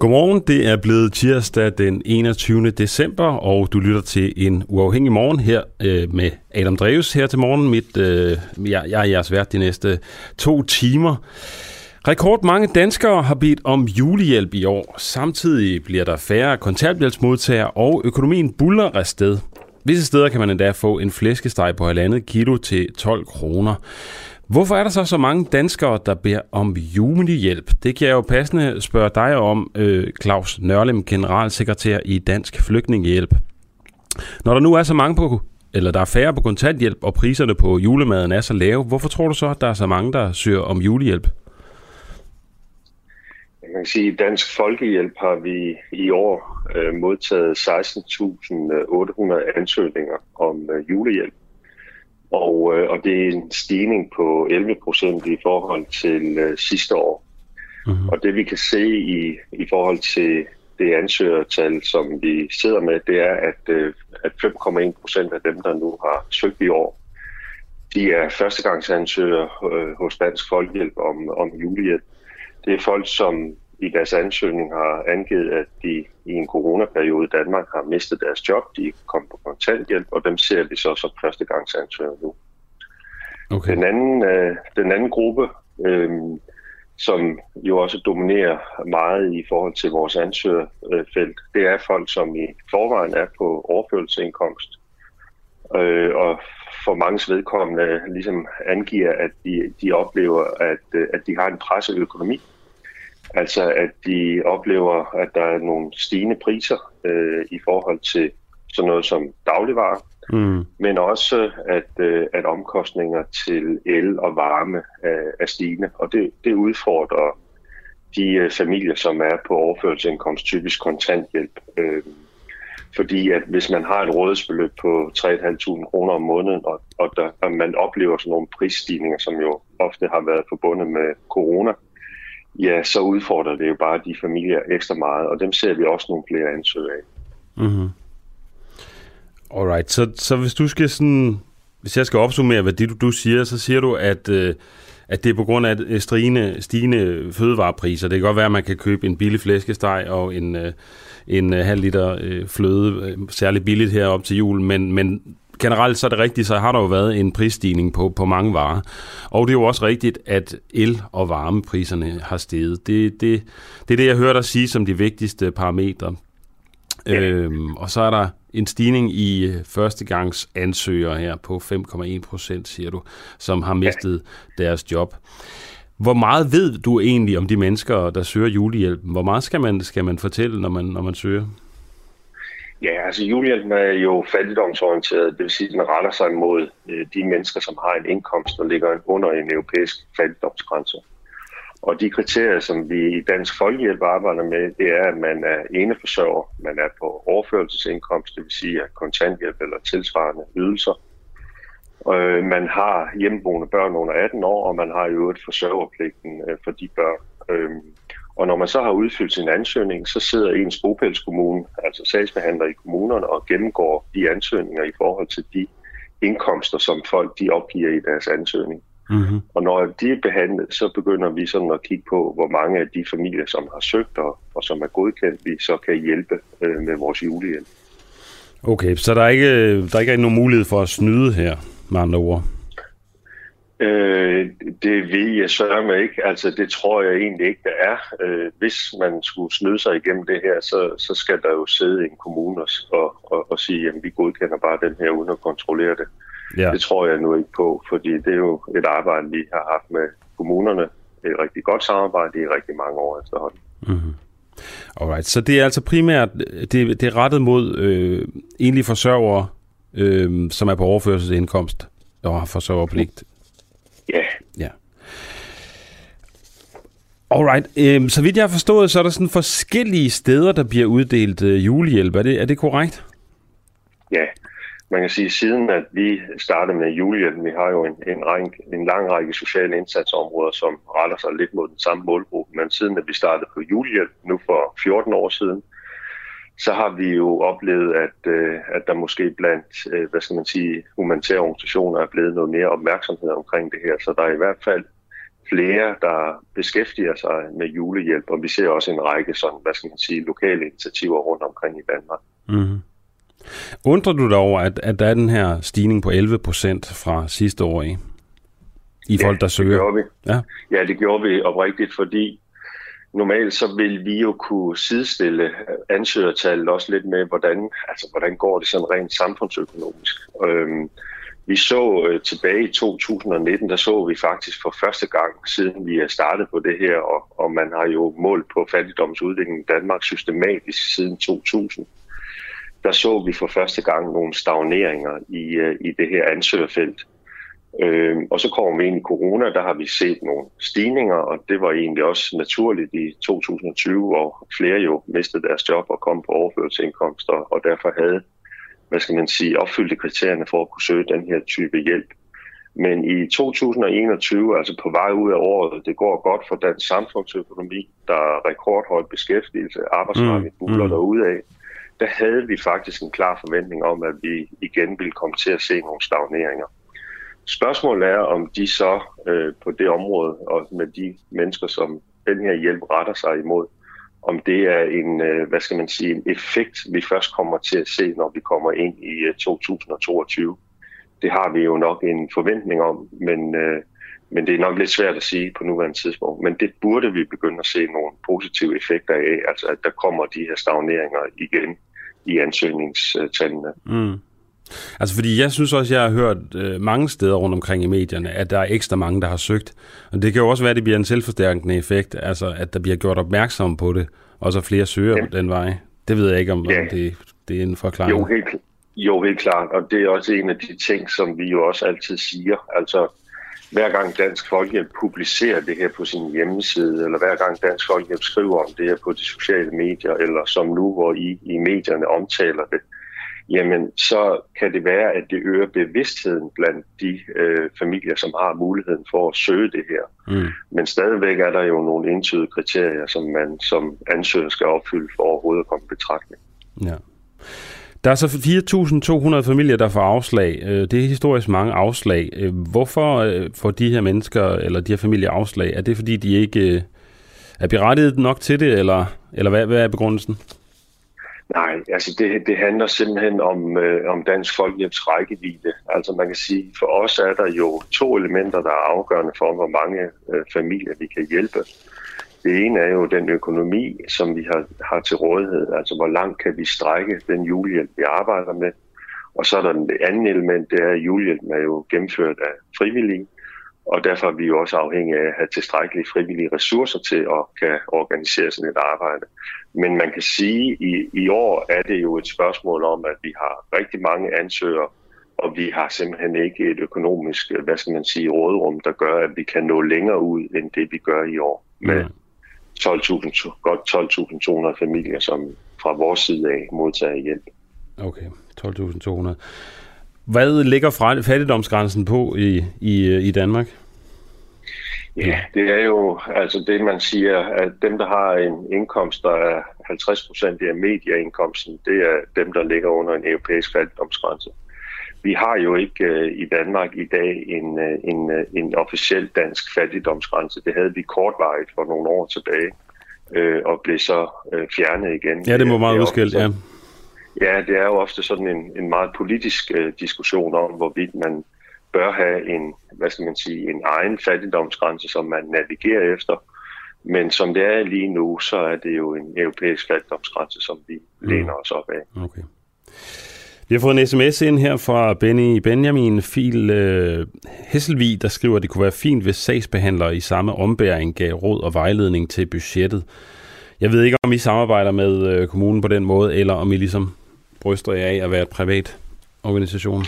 Godmorgen, det er blevet tirsdag den 21. december, og du lytter til en uafhængig morgen her med Adam Dreves her til morgen. Jeg er jeres vært de næste 2 timer. Rekordmange danskere har bedt om julehjælp i år. Samtidig bliver der færre kontanthjælpsmodtagere, og økonomien buldrer afsted. Visse steder kan man endda få en flæskesteg på 1,5 kilo til 12 kroner. Hvorfor er der så mange danskere, der beder om julehjælp? Det kan jeg jo passende spørge dig om, Klaus Nørlem, generalsekretær i Dansk Folkehjælp. Når der nu er så mange på, eller der er færre på kontanthjælp, og priserne på julemaden er så lave, hvorfor tror du så, at der er så mange, der søger om julehjælp? Man kan sige, at i Dansk Folkehjælp har vi i år modtaget 16.800 ansøgninger om julehjælp. Og det er en stigning på 11% i forhold til sidste år. Mm-hmm. Og det vi kan se i forhold til det ansøgertal, som vi sidder med, det er, at 5,1% af dem, der nu har søgt i år, de er førstegangsansøgere hos Dansk Folkehjælp om julehjælp. Det er folk, som i deres ansøgning har angivet, at de i en coronaperiode i Danmark har mistet deres job, de kom på kontanthjælp, og dem ser vi så som førstegangsansøgere nu. Okay. Den anden gruppe, som jo også dominerer meget i forhold til vores ansøgerfelt, det er folk, som i forvejen er på overførselsindkomst, og for manges vedkommende ligesom angiver, at de oplever, at de har en presset økonomi. Altså at de oplever, at der er nogle stigende priser i forhold til sådan noget som dagligvarer, men også at omkostninger til el og varme er stigende. Og det udfordrer de familier, som er på overførselsindkomst, typisk kontanthjælp. Fordi at hvis man har et rådighedsbeløb på 3.500 kroner om måneden, og man oplever sådan nogle prisstigninger, som jo ofte har været forbundet med corona, ja, så udfordrer det jo bare de familier ekstra meget, og dem ser vi også nogle flere ansøgere af. Mm-hmm. Alright, så hvis jeg skal opsummere, hvad du siger, så siger du, at det er på grund af stigende fødevarepriser. Det kan godt være, at man kan købe en billig flæskesteg og en halv liter fløde, særligt billigt her op til jul, men generelt så er det rigtigt, så har der jo været en prisstigning på mange varer. Og det er jo også rigtigt, at el- og varmepriserne har steget. Det er det, jeg hører dig sige som de vigtigste parametre. Ja. Og så er der en stigning i førstegangsansøgere her på 5,1%, siger du, som har mistet deres job. Hvor meget ved du egentlig om de mennesker, der søger julehjælpen? Hvor meget skal man fortælle, når man søger? Ja, altså julehjælpen er jo fattigdomsorienteret, det vil sige, at den retter sig mod de mennesker, som har en indkomst, der ligger under en europæisk fattigdomsgrænse. Og de kriterier, som vi i Dansk Folkehjælp arbejder med, det er, at man er eneforsørger, man er på overførselsindkomst, det vil sige at kontanthjælp eller tilsvarende ydelser. Man har hjemmeboende børn under 18 år, og man har i øvrigt forsørgerpligten for de børn. Og når man så har udfyldt sin ansøgning, så sidder ens bopælskommune, altså sagsbehandler i kommunerne, og gennemgår de ansøgninger i forhold til de indkomster, som folk de opgiver i deres ansøgning. Mm-hmm. Og når de er behandlet, så begynder vi sådan at kigge på, hvor mange af de familier, som har søgt og som er godkendt, vi så kan hjælpe med vores julehjælp. Okay, så der er ikke nogen mulighed for at snyde her, med andre ord? Det ved jeg sørme ikke. Altså, det tror jeg egentlig ikke, der er. Hvis man skulle snyde sig igennem det her, så skal der jo sidde en kommune og sige, at vi godkender bare den her, uden at kontrollere det. Ja. Det tror jeg nu ikke på, fordi det er jo et arbejde, vi har haft med kommunerne. Det er et rigtig godt samarbejde i rigtig mange år efterhånden. Mm-hmm. Alright, så det er altså primært det er rettet mod enlige forsørgere, som er på overførselsindkomst og har forsørgerpligt. Ja. Yeah. Alright, så vidt jeg har forstået, så er der sådan forskellige steder, der bliver uddelt julehjælp. Er det korrekt? Ja, Man kan sige, siden at vi startede med julehjælpen, vi har jo en lang række sociale indsatsområder, som retter sig lidt mod den samme målgruppe, men siden at vi startede på julehjælp nu for 14 år siden, så har vi jo oplevet, at der måske blandt, hvad skal man sige, humanitære organisationer er blevet noget mere opmærksomhed omkring det her. Så der er i hvert fald flere, der beskæftiger sig med julehjælp, og vi ser også en række sådan, hvad skal man sige, lokale initiativer rundt omkring i Danmark. Mm-hmm. Undrer du dig over, at der er den her stigning på 11% fra sidste år i folk, der søger? Det gjorde vi. Ja. Ja, det gjorde vi oprigtigt, fordi normalt så vil vi jo kunne sidestille ansøgertallet også lidt med, hvordan går det sådan rent samfundsøkonomisk. Vi så tilbage i 2019, der så vi faktisk for første gang, siden vi er startet på det her, og man har jo målt på fattigdomsudviklingen i Danmark systematisk siden 2000. Der så vi for første gang nogle stagneringer i det her ansøgerfelt. Og så kommer vi ind i corona, der har vi set nogle stigninger, og det var egentlig også naturligt i 2020, hvor flere jo mistede deres job og kom på overførselsindkomster, og derfor havde, hvad skal man sige, opfyldte kriterierne for at kunne søge den her type hjælp. Men i 2021, altså på vej ud af året, det går godt for dansk samfundsøkonomi, der er rekordhøj beskæftigelse, arbejdsmarkedet buler derudad. Der havde vi faktisk en klar forventning om, at vi igen ville komme til at se nogle stagneringer. Spørgsmålet er, om de så på det område og med de mennesker, som den her hjælp retter sig imod, om det er en effekt, vi først kommer til at se, når vi kommer ind i 2022. Det har vi jo nok en forventning om, men det er nok lidt svært at sige på nuværende tidspunkt. Men det burde vi begynde at se nogle positive effekter af, altså at der kommer de her stagneringer igen i ansøgningstallene. Mm. Altså fordi jeg synes også, jeg har hørt mange steder rundt omkring i medierne, at der er ekstra mange, der har søgt. Og det kan jo også være, at det bliver en selvforstærkende effekt, altså at der bliver gjort opmærksom på det, og så flere søger den vej. Det ved jeg ikke, om det er inden for forklaring. Jo, helt klart. Og det er også en af de ting, som vi jo også altid siger. Altså hver gang Dansk Folkehjælp publicerer det her på sin hjemmeside, eller hver gang Dansk Folkehjælp skriver om det her på de sociale medier, eller som nu, hvor I medierne omtaler det, jamen så kan det være, at det øger bevidstheden blandt de familier, som har muligheden for at søge det her. Mm. Men stadigvæk er der jo nogle entydige kriterier, som man som ansøger skal opfylde for overhovedet at komme i betragtning. Ja. Der er så 4.200 familier, der får afslag. Det er historisk mange afslag. Hvorfor får de her mennesker eller de her familier afslag? Er det, fordi de ikke er berettiget nok til det, eller hvad er begrundelsen? Nej, altså det handler simpelthen om Dansk Folkehjælps rækkevidde. Altså man kan sige, for os er der jo to elementer, der er afgørende for, hvor mange familier vi kan hjælpe. Det ene er jo den økonomi, som vi har til rådighed. Altså hvor langt kan vi strække den julehjælp, vi arbejder med. Og så er der det andet element, det er, at julehjælpen er jo gennemført af frivillige. Og derfor er vi jo også afhængige af at have tilstrækkelige frivillige ressourcer til at kan organisere sådan et arbejde. Men man kan sige, at i år er det jo et spørgsmål om, at vi har rigtig mange ansøgere, og vi har simpelthen ikke et økonomisk, hvad skal man sige, råderum, der gør, at vi kan nå længere ud, end det vi gør i år. Med godt 12.200 familier, som fra vores side af modtager hjælp. Okay, 12.200. Hvad ligger fattigdomsgrænsen på i Danmark? Ja, det er jo altså det, man siger, at dem, der har en indkomst, der er 50% af medieindkomsten, det er dem, der ligger under en europæisk fattigdomsgrænse. Vi har jo ikke i Danmark i dag en officiel dansk fattigdomsgrænse. Det havde vi kortvarigt for nogle år tilbage og blev så fjernet igen. Ja, det må meget udskilt, ja. Ja, det er jo ofte sådan en meget politisk diskussion om, hvorvidt man bør have en egen fattigdomsgrænse, som man navigerer efter. Men som det er lige nu, så er det jo en europæisk fattigdomsgrænse, som vi læner os op af. Okay. Vi har fået en sms ind her fra Benjamin Fil Hesselvig, der skriver, at det kunne være fint, hvis sagsbehandlere i samme ombæring gav råd og vejledning til budgettet. Jeg ved ikke, om I samarbejder med kommunen på den måde, eller om I ligesom bryster jer af at være et privat organisation.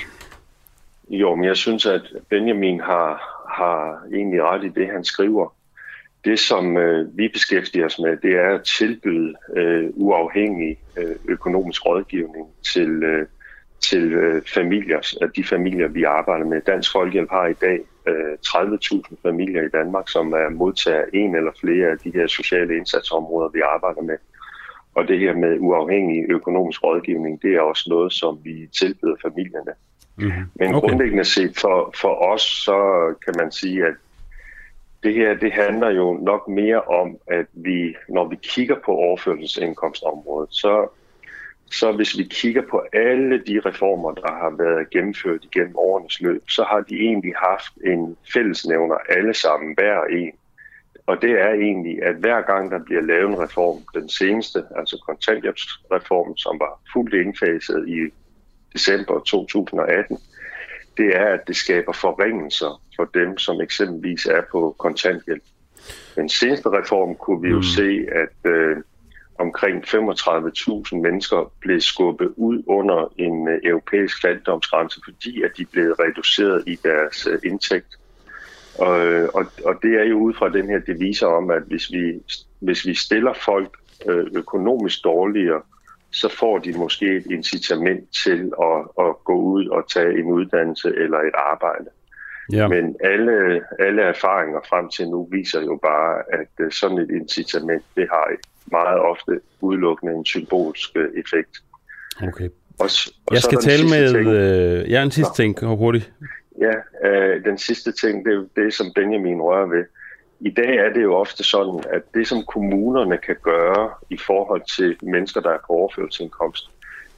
Jo, men jeg synes, at Benjamin har egentlig ret i det, han skriver. Det, som vi beskæftiger os med, det er at tilbyde uafhængig økonomisk rådgivning til, til familier, de familier, vi arbejder med. Dansk Folkehjælp har i dag 30.000 familier i Danmark, som er modtager en eller flere af de her sociale indsatsområder, vi arbejder med. Og det her med uafhængig økonomisk rådgivning, det er også noget, som vi tilbyder familierne. Mm-hmm. Men okay. Grundlæggende set for os, så kan man sige, at det her, det handler jo nok mere om, at vi, når vi kigger på overførselsindkomstområdet, så hvis vi kigger på alle de reformer, der har været gennemført igennem årenes løb, så har de egentlig haft en fællesnævner alle sammen, hver en. Og det er egentlig, at hver gang der bliver lavet en reform, den seneste, altså kontanthjælpsreformen, som var fuldt indfaset i december 2018, det er, at det skaber forringelser for dem, som eksempelvis er på kontanthjælp. Den seneste reform kunne vi jo se, at omkring 35.000 mennesker blev skubbet ud under en europæisk fattigdomsgrænse, fordi at de blev reduceret i deres indtægt. Og det er jo ud fra den her devise om, at hvis vi stiller folk økonomisk dårligere, så får de måske et incitament til at gå ud og tage en uddannelse eller et arbejde. Ja. Men alle erfaringer frem til nu viser jo bare, at sådan et incitament, det har meget ofte udelukkende en symbolsk effekt. Okay. Og jeg skal tale med... en sidste ting, hurtigt. Ja, den sidste ting, det er det, som Benjamin rører ved. I dag er det jo ofte sådan, at det, som kommunerne kan gøre i forhold til mennesker, der er på overførselsindkomst,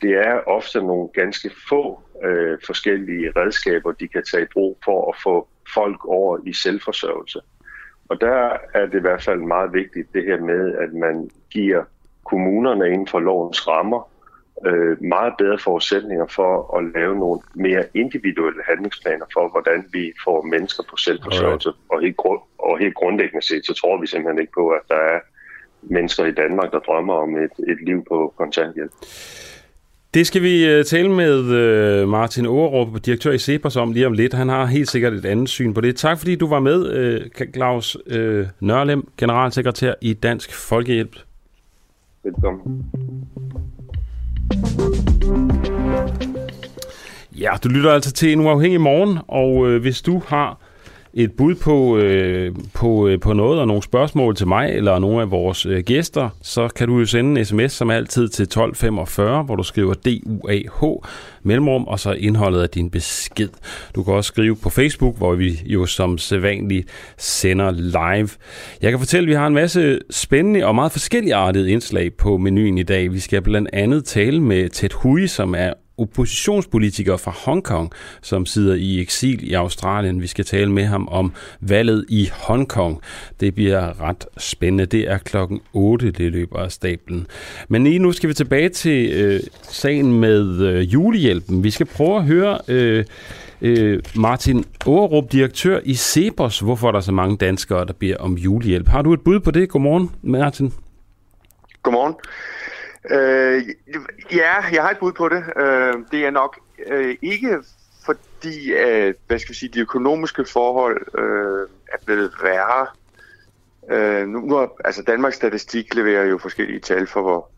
det er ofte nogle ganske få forskellige redskaber, de kan tage i brug for at få folk over i selvforsørgelse. Og der er det i hvert fald meget vigtigt det her med, at man giver kommunerne inden for lovens rammer meget bedre forudsætninger for at lave nogle mere individuelle handlingsplaner for, hvordan vi får mennesker på selvforsørgelse. Og helt grundlæggende set, så tror vi simpelthen ikke på, at der er mennesker i Danmark, der drømmer om et liv på kontanthjælp. Det skal vi tale med Martin Ågerup, direktør i Cepos, om lige om lidt. Han har helt sikkert et andet syn på det. Tak fordi du var med, Klaus Nørlem, generalsekretær i Dansk Folkehjælp. Velkommen. Ja, du lytter altså til en uafhængig morgen, og hvis du har et bud på noget og nogle spørgsmål til mig eller nogle af vores gæster, så kan du jo sende en sms som altid til 1245, hvor du skriver DUAH, mellemrum, og så indholdet af din besked. Du kan også skrive på Facebook, hvor vi jo som sædvanligt sender live. Jeg kan fortælle, at vi har en masse spændende og meget forskelligartede indslag på menuen i dag. Vi skal blandt andet tale med Ted Hui, som er oppositionspolitiker fra Hong Kong, som sidder i eksil i Australien. Vi skal tale med ham om valget i Hong Kong. Det bliver ret spændende. Det er klokken 8, det løber af stablen. Men lige nu skal vi tilbage til sagen med julehjælpen. Vi skal prøve at høre Martin Ågerup, direktør i Cepos. Hvorfor er der så mange danskere, der beder om julehjælp? Har du et bud på det? Godmorgen, Martin. Godmorgen. Ja, jeg har et bud på det. Det er nok ikke fordi, de økonomiske forhold er blevet værre. Danmarks Statistik leverer jo forskellige tal for,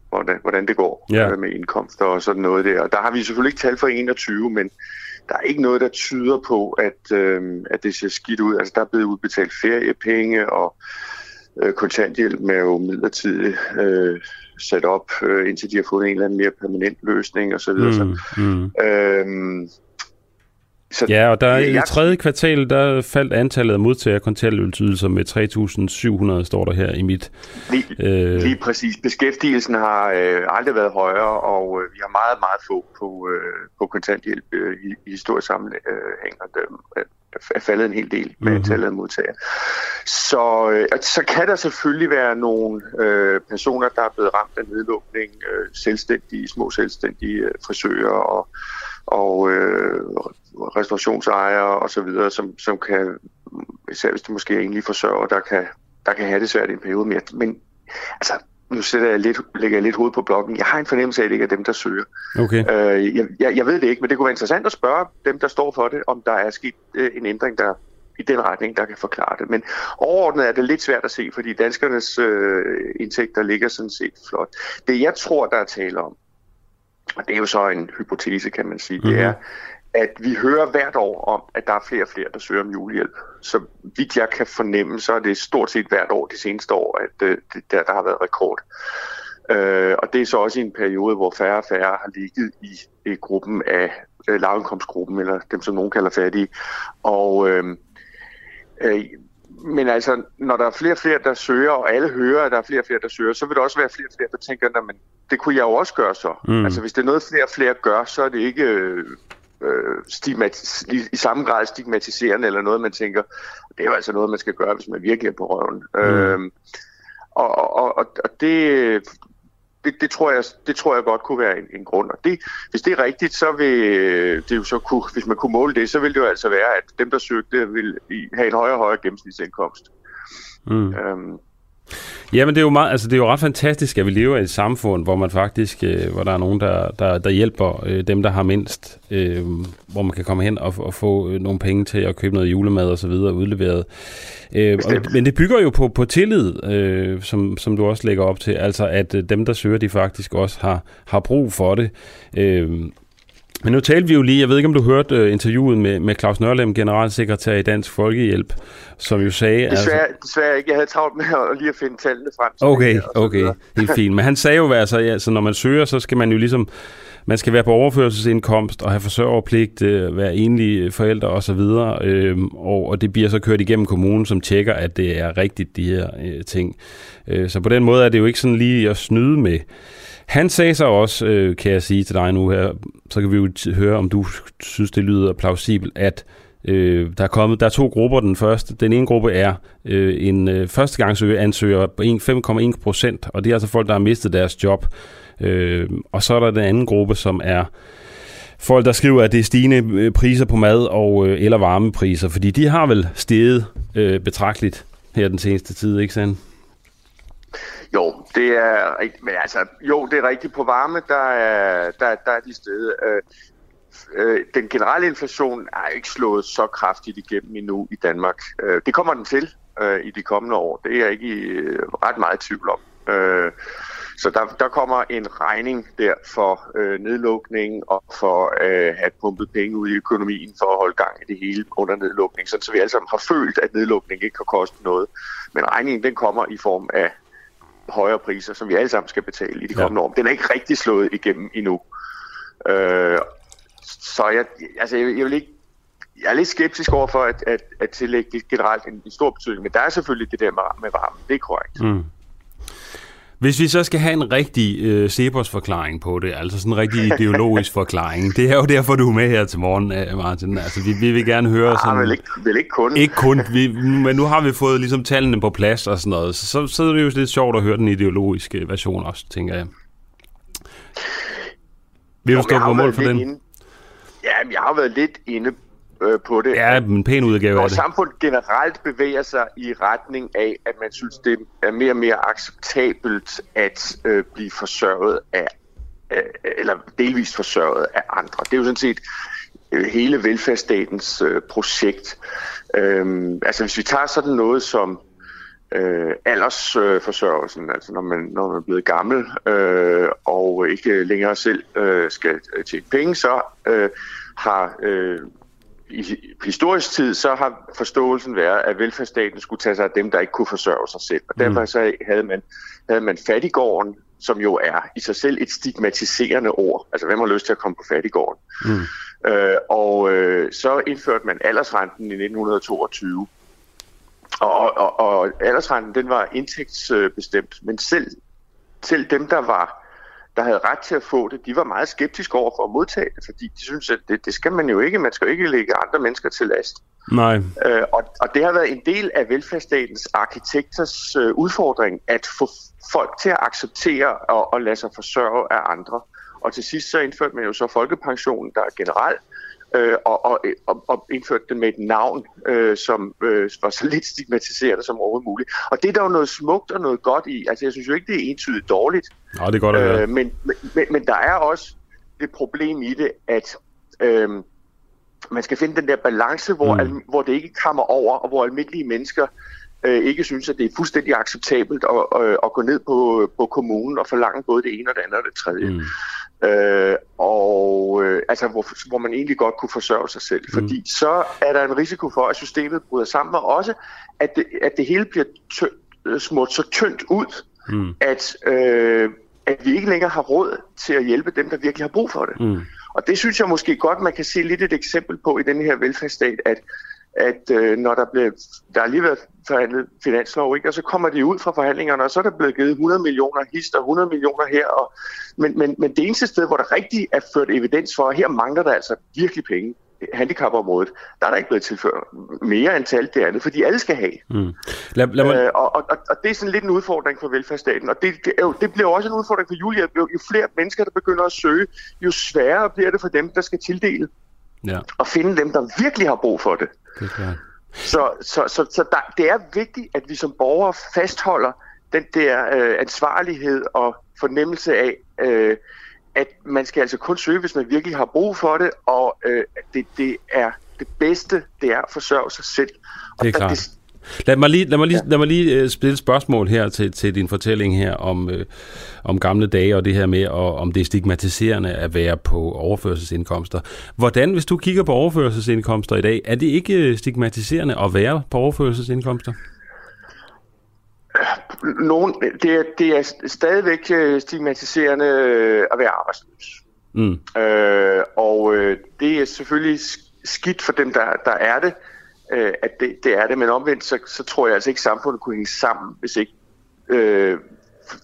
hvordan det går med indkomster og sådan noget der. Og der har vi selvfølgelig ikke tal for 21, men der er ikke noget, der tyder på, at det ser skidt ud. Altså, der er blevet udbetalt feriepenge, og kontanthjælp er jo midlertidigt sat op, indtil de har fundet en eller anden mere permanent løsning og så videre. Ja, og der i tredje kvartal, der faldt antallet af modtagere kontanthjælpsydelser med 3.700, står der her i mit... Lige præcis. Beskæftigelsen har aldrig været højere, og vi har meget, meget få på kontanthjælp i historisk sammenhæng, og er faldet en hel del med antallet af modtagere. Så kan der selvfølgelig være nogle personer, der er blevet ramt af nedlukning, små selvstændige frisører og restaurationsejere og så videre, som kan, især hvis det måske er enlige forsørger, der kan have det svært i en periode mere. Men altså, nu lægger jeg lidt hoved på blokken. Jeg har en fornemmelse af, at det ikke er dem, der søger. Okay. Jeg ved det ikke, men det kunne være interessant at spørge dem, der står for det, om der er sket en ændring, der i den retning, der kan forklare det. Men overordnet er det lidt svært at se, fordi danskernes indtægter ligger sådan set flot. Det jeg tror, der er tale om, og det er jo så en hypotese, kan man sige, det er, at vi hører hvert år om, at der er flere og flere, der søger om julehjælp. Så vidt jeg kan fornemme, så er det stort set hvert år de seneste år, at der har været rekord. Og det er så også i en periode, hvor færre og færre har ligget i gruppen af lavindkomstgruppen, eller dem, som nogen kalder fattige. Og, men altså, når der er flere og flere, der søger, og alle hører, at der er flere og flere, der søger, så vil der også være flere og flere, der tænker, men det kunne jeg jo også gøre så. Altså, hvis det er noget, flere og flere gør, så er det ikke... i samme grad stigmatiserende eller noget, man tænker, det er jo altså noget, man skal gøre, hvis man virkelig er på røven. Og det tror jeg godt kunne være en grund. Og det, hvis det er rigtigt, så vil det jo så kunne, hvis man kunne måle det, så ville det jo altså være, at dem, der søgte, ville have en højere gennemsnitsindkomst. Jamen det er jo meget, altså det er jo ret fantastisk, at vi lever i et samfund, hvor man faktisk, hvor der er nogen, der hjælper dem, der har mindst, hvor man kan komme hen og få nogle penge til at købe noget julemad og så videre udleveret. Men det bygger jo på tillid, som du også lægger op til, altså at dem, der søger, de faktisk også har brug for det. Men nu talte vi jo lige, jeg ved ikke, om du hørte interviewet med Klaus Nørlem, generalsekretær i Dansk Folkehjælp, som jo sagde... Desværre ikke. Jeg havde travlt med at lige finde tallene frem. Okay. Helt fint. Men han sagde jo, altså, når man søger, så skal man jo ligesom... Man skal være på overførselsindkomst og have forsørgerpligt, være enlige forældre osv. Og det bliver så kørt igennem kommunen, som tjekker, at det er rigtigt, de her ting. Så på den måde er det jo ikke sådan lige at snyde med. Han sagde så også, kan jeg sige til dig nu her, så kan vi jo høre, om du synes, det lyder plausibelt, at der er to grupper. Den ene gruppe er en førstegangsansøger på 5,1%, og det er altså folk, der har mistet deres job. Og så er der den anden gruppe, som er folk, der skriver, at det er stigende priser på mad eller varmepriser, fordi de har vel steget betragteligt her den seneste tid, ikke sandt? Jo, det er rigtigt. På varme, der er de steder. Den generelle inflation er ikke slået så kraftigt igennem endnu i Danmark. Det kommer den til i de kommende år. Det er jeg ikke ret meget tvivl om. Så der kommer en regning der for nedlukningen og for at have pumpet penge ud i økonomien for at holde gang i det hele under nedlukningen, så vi alle sammen har følt, at nedlukningen ikke kan koste noget. Men regningen, den kommer i form af højere priser, som vi alle sammen skal betale i de kommende år. Den er ikke rigtig slået igennem endnu. Så jeg er lidt skeptisk overfor at tillægge det generelt en stor betydning, men der er selvfølgelig det der med varmen, det er korrekt. Hvis vi så skal have en rigtig Cepos-forklaring på det, altså sådan en rigtig ideologisk forklaring, det er jo derfor, du er med her til morgen, Martin. Altså, vi vil gerne høre sådan... Vel ikke kun. Ikke kun, men nu har vi fået ligesom tallene på plads og sådan noget, så er det jo lidt sjovt at høre den ideologiske version også, tænker jeg. Vi vil stå på mål for den. Jeg har været lidt inde på det. Ja, en pæn udgave af det. Samfundet generelt bevæger sig i retning af, at man synes, det er mere og mere acceptabelt at blive forsørget af, eller delvist forsørget af andre. Det er jo sådan set hele velfærdsstatens projekt. Hvis vi tager sådan noget som aldersforsørgelsen, altså når man er blevet gammel og ikke længere selv skal tjene penge, så har i historisk tid, så har forståelsen været, at velfærdsstaten skulle tage sig af dem, der ikke kunne forsørge sig selv. Og derfor så havde man fattiggården, som jo er i sig selv et stigmatiserende ord. Altså, hvem har lyst til at komme på fattiggården? Så indførte man aldersrenten i 1922. Og aldersrenten, den var indtægtsbestemt, men selv dem, der havde ret til at få det, de var meget skeptiske over for at modtage det, fordi de synes, at det skal man jo ikke. Man skal jo ikke lægge andre mennesker til last. Nej. Og det har været en del af velfærdsstatens arkitekters udfordring, at få folk til at acceptere og lade sig forsørge af andre. Og til sidst så indførte man jo så folkepensionen, der er generelt, og indførte den med et navn, som var så lidt stigmatiserende som overhovedet muligt. Og det er der jo noget smukt og noget godt i. Altså, jeg synes jo ikke, det er entydigt dårligt. Nej, det er godt at høre. Men der er også det problem i det, at man skal finde den der balance, hvor det ikke kammer over, og hvor almindelige mennesker ikke synes, at det er fuldstændig acceptabelt at gå ned på kommunen og forlange både det ene og det andet og det tredje. Altså, hvor man egentlig godt kunne forsørge sig selv. Fordi så er der en risiko for, at systemet bryder sammen, og også, at det hele bliver smurt så tyndt ud, at vi ikke længere har råd til at hjælpe dem, der virkelig har brug for det. Og det synes jeg måske godt, man kan se lidt et eksempel på i den her velfærdsstat, at når der er lige været forhandlet finanslov, ikke? Og så kommer de ud fra forhandlingerne, og så er der blevet givet 100 millioner hist og 100 millioner her. Men det eneste sted, hvor der rigtig er ført evidens for, at her mangler der altså virkelig penge, handicapområdet, der er der ikke blevet tilført mere end til alt det andet, fordi alle skal have. Og det er sådan lidt en udfordring for velfærdsstaten, og det bliver også en udfordring for Julie. Jo flere mennesker, der begynder at søge, jo sværere bliver det for dem, der skal tildele. Ja. Og finde dem, der virkelig har brug for det. Så det er vigtigt, at vi som borgere fastholder den der ansvarlighed og fornemmelse af, at man skal altså kun søge, hvis man virkelig har brug for det, og det er det bedste, det er at forsørge sig selv. Og det er klart. Lad mig lige stille et spørgsmål her til din fortælling her om gamle dage og det her med, om det er stigmatiserende at være på overførselsindkomster. Hvordan, hvis du kigger på overførselsindkomster i dag, er det ikke stigmatiserende at være på overførselsindkomster? Det er stadigvæk stigmatiserende at være arbejdsløs. Det er selvfølgelig skidt for dem, der er det. At det er det, men omvendt, så tror jeg altså ikke, at samfundet kunne hænge sammen, hvis ikke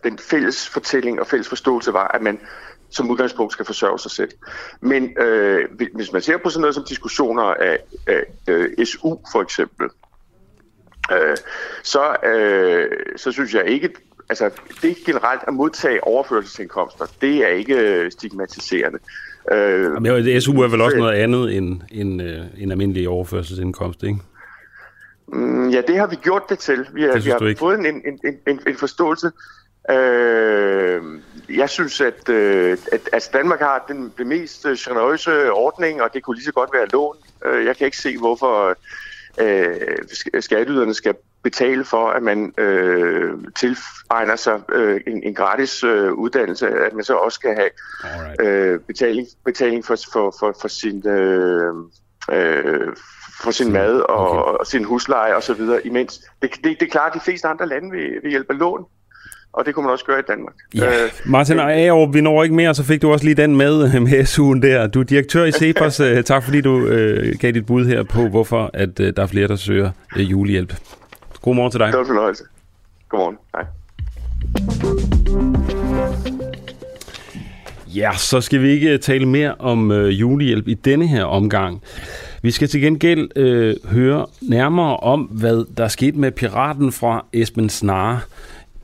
den fælles fortælling og fælles forståelse var, at man som udgangspunkt skal forsørge sig selv. Men hvis man ser på sådan noget som diskussioner af SU for eksempel, så synes jeg ikke, altså det generelt at modtage overførselsindkomster, det er ikke stigmatiserende. Men SU er vel også noget andet end almindelig overførselsindkomst, ikke? Ja, det har vi gjort det til. Vi har fået en forståelse. Jeg synes, at Danmark har den mest generøse ordning, og det kunne lige så godt være lån. Jeg kan ikke se, hvorfor skatteyderne skal betale for, at man tilegner sig en gratis uddannelse, at man så også skal have betaling for sin mad og sin husleje og så videre, imens. Det er klart, at de fleste andre lande vil hjælpe af lån, og det kunne man også gøre i Danmark. Ja. Martin Ågerup, vi når ikke mere, så fik du også lige den med SU'en der. Du er direktør i Cepos. Tak fordi du gav dit bud her på, hvorfor at der er flere, der søger julehjælp. God morgen til dig. Det var en fornøjelse. God morgen. Hej. Ja, så skal vi ikke tale mere om julehjælp i denne her omgang. Vi skal til gengæld høre nærmere om, hvad der skete med piraten fra Esbern Snare.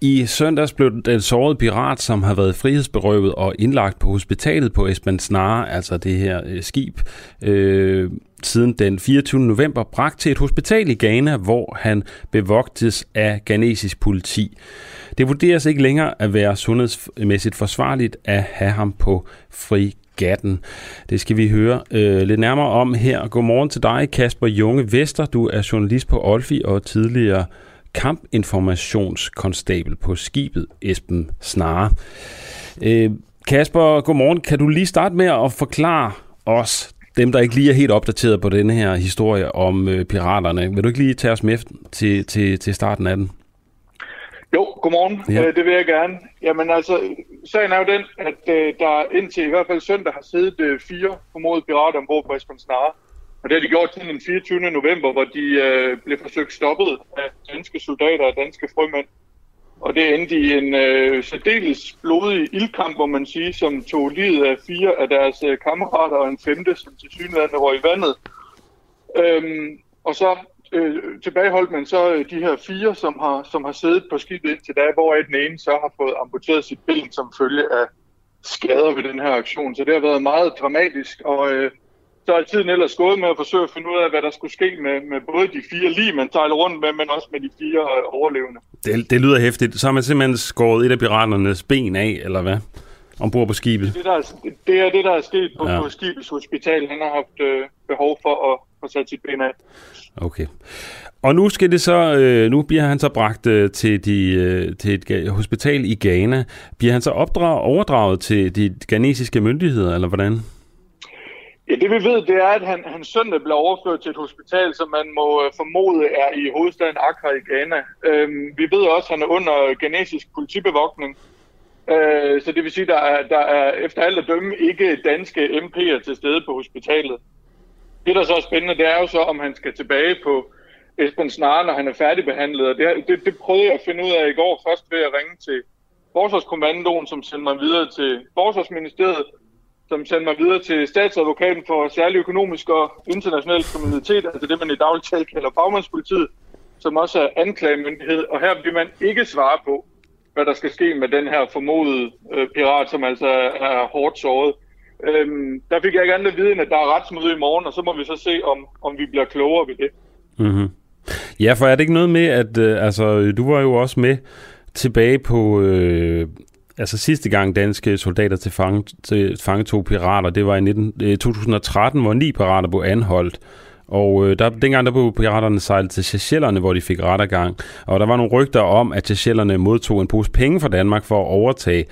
I søndags blev den sårede pirat, som har været frihedsberøvet og indlagt på hospitalet på Esbern Snare, altså det her skib, siden den 24. november bragt til et hospital i Ghana, hvor han bevogtes af ghanesisk politi. Det vurderes ikke længere at være sundhedsmæssigt forsvarligt at have ham på frigatten. Det skal vi høre lidt nærmere om her. Godmorgen til dig, Kasper Junge Vester. Du er journalist på Olfi og tidligere kampinformationskonstabel på skibet Esbern Snare. Kasper, godmorgen. Kan du lige starte med at forklare os, dem der ikke lige er helt opdateret på denne her historie om piraterne? Vil du ikke lige tage os med til starten af den? Jo, godmorgen. Ja. Det vil jeg gerne. Jamen altså, sagen er jo den, at der indtil i hvert fald søndag har siddet fire formodede pirater ombord på Esbern Snare. Og det har de gjort til den 24. november, hvor de blev forsøgt stoppet af danske soldater og danske frømænd. Og det endte i en særdeles blodig ildkamp, må man sige, som tog livet af fire af deres kammerater og en femte, som tilsyneladende røg i vandet. Og så tilbageholdt man så de her fire, som har siddet på skibet indtil da, hvoraf den ene så har fået amputeret sit ben som følge af skader ved den her aktion. Så det har været meget dramatisk, og så er tiden ellers gået med at forsøge at finde ud af, hvad der skulle ske med både de fire lig, man sejler rundt med, men også med de fire overlevende. Det lyder hæftigt. Så har man simpelthen skåret et af piraternes ben af, eller hvad? Ombord på skibet. Det er det, der er sket på skibets hospital. Han har haft behov for at får sat sit ben af. Okay. Og nu skal det så, nu bliver han så bragt til et hospital i Ghana. Bliver han så overdraget til de ghanesiske myndigheder, eller hvordan? Ja, det vi ved, det er, at hans søn blev overført til et hospital, som man må formode er i hovedstaden Accra i Ghana. Vi ved også, at han er under ghanesisk politibevogtning. Så det vil sige, at der er efter alt at dømme ikke danske MP'er til stede på hospitalet. Det, der så er spændende, det er jo så, om han skal tilbage på Esbern Snare, når han er færdigbehandlet. Det prøvede jeg at finde ud af i går, først ved at ringe til Forsvarskommandoen, som sendte mig videre til Forsvarsministeriet, som sendte mig videre til statsadvokaten for særlig økonomisk og international kriminalitet, altså det, man i daglig tale kalder bagmandspolitiet, som også er anklagemyndighed, og her vil man ikke svare på, hvad der skal ske med den her formodede pirat, som altså er hårdt såret. Der fik jeg ikke andet at vide, end at der er retsmøde i morgen, og så må vi så se, om vi bliver klogere ved det. Mm-hmm. Ja, for er det ikke noget med, at altså, du var jo også med tilbage på... Altså sidste gang danske soldater til fange tog pirater, det var i 2013, hvor 9 pirater blev anholdt. Og dengang der blev piraterne sejlet til Seychellerne, hvor de fik rettergang. Og der var nogle rygter om, at Seychellerne modtog en pose penge fra Danmark for at overtage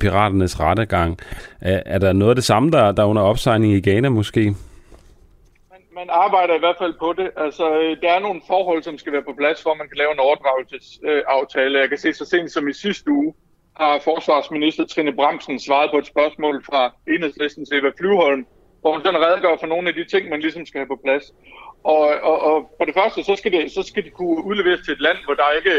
piraternes rettergang. Er der noget af det samme, der er under opsejling i Ghana måske? Man arbejder i hvert fald på det. Altså, der er nogle forhold, som skal være på plads, hvor man kan lave en overdragelsesaftale. Jeg kan se så sent som i sidste uge, har forsvarsminister Trine Bramsen svaret på et spørgsmål fra Enhedslistens Eva Flyvholm, hvor hun sådan redegør for nogle af de ting, man ligesom skal have på plads. Og for det første, så skal de kunne udleveres til et land, hvor der ikke,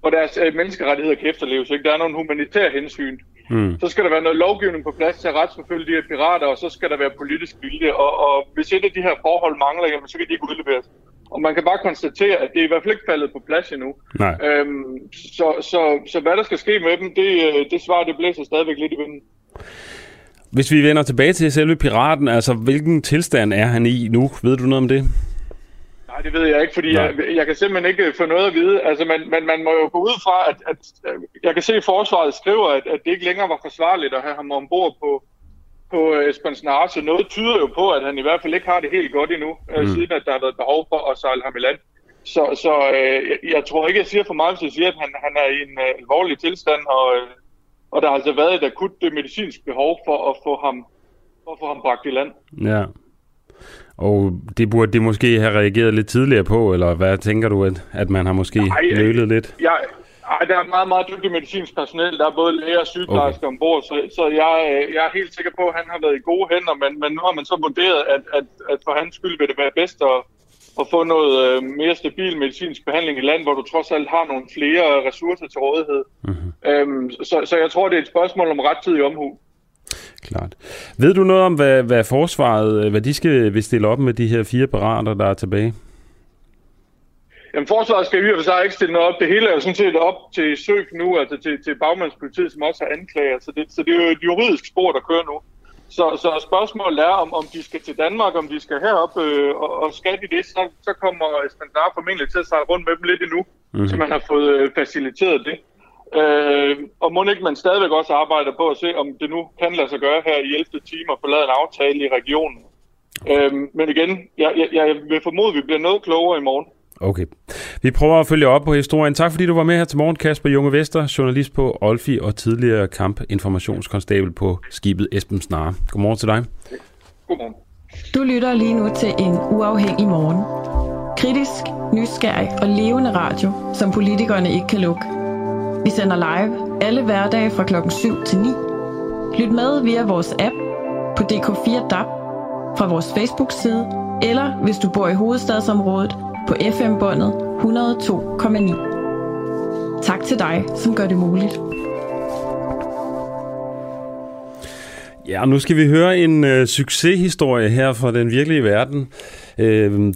hvor deres menneskerettigheder kan efterleves. Ikke? Der er nogle humanitære hensyn. Mm. Så skal der være noget lovgivning på plads til at retsforfølge de her pirater, og så skal der være politisk vilje. Og hvis et af de her forhold mangler, jamen, så kan de ikke udleveres. Og man kan bare konstatere, at det er i hvert fald ikke faldet på plads endnu. Nej. Så hvad der skal ske med dem, det svar, det blæser stadigvæk lidt i vinden. Hvis vi vender tilbage til selve piraten, altså hvilken tilstand er han i nu? Ved du noget om det? Nej, det ved jeg ikke, fordi jeg kan simpelthen ikke få noget at vide. Altså, man må jo gå ud fra, at jeg kan se, at forsvaret skriver, at det ikke længere var forsvarligt at have ham ombord på Esbern Snare, så noget tyder jo på, at han i hvert fald ikke har det helt godt endnu, siden at der har været behov for at sejle ham i land. Jeg tror ikke, jeg siger for meget, hvis jeg siger, at han er i en alvorlig tilstand, og der har altså været et akut medicinsk behov for at få ham bragt i land. Ja, og det burde de måske have reageret lidt tidligere på, eller hvad tænker du, at man har måske nølet lidt? Ej, der er meget, meget dygtig medicinsk personel. Der er både læger og sygeplejersker ombord, så jeg er helt sikker på, at han har været i gode hænder, men nu har man så vurderet, at for hans skyld vil det være bedst at få noget mere stabil medicinsk behandling i land, hvor du trods alt har nogle flere ressourcer til rådighed. Mm-hmm. Så jeg tror, det er et spørgsmål om rettidig omhu. Klart. Ved du noget om, hvad forsvaret, hvad de skal stille op med de her 4 pirater, der er tilbage? Jamen, forsvaret skal i og for sig ikke stille noget op. Det hele er jo sådan set op til søg nu, altså til bagmandspolitiet, som også har anklager. Så det er jo et juridisk spor, der kører nu. Så spørgsmålet er, om de skal til Danmark, om de skal herop, og skal de det, så kommer Esbern Snare formentlig til at sejle rundt med dem lidt endnu, så man har fået faciliteret det. Og må ikke man stadigvæk også arbejder på at se, om det nu kan lade sig gøre her i 11. time og få lavet en aftale i regionen. Men igen, jeg vil formode, at vi bliver noget klogere i morgen. Okay. Vi prøver at følge op på historien. Tak fordi du var med her til morgen, Kasper Junge Vester, journalist på Olfi og tidligere kampinformationskonstabel på skibet Esbern Snare. Godmorgen til dig. Godmorgen. Du lytter lige nu til en uafhængig morgen. Kritisk, nysgerrig og levende radio, som politikerne ikke kan lukke. Vi sender live alle hverdage fra klokken 7 til 9. Lyt med via vores app på DK4 DAB, fra vores Facebook-side, eller hvis du bor i hovedstadsområdet, på FM-båndet 102,9. Tak til dig, som gør det muligt. Ja, nu skal vi høre en succeshistorie her fra den virkelige verden.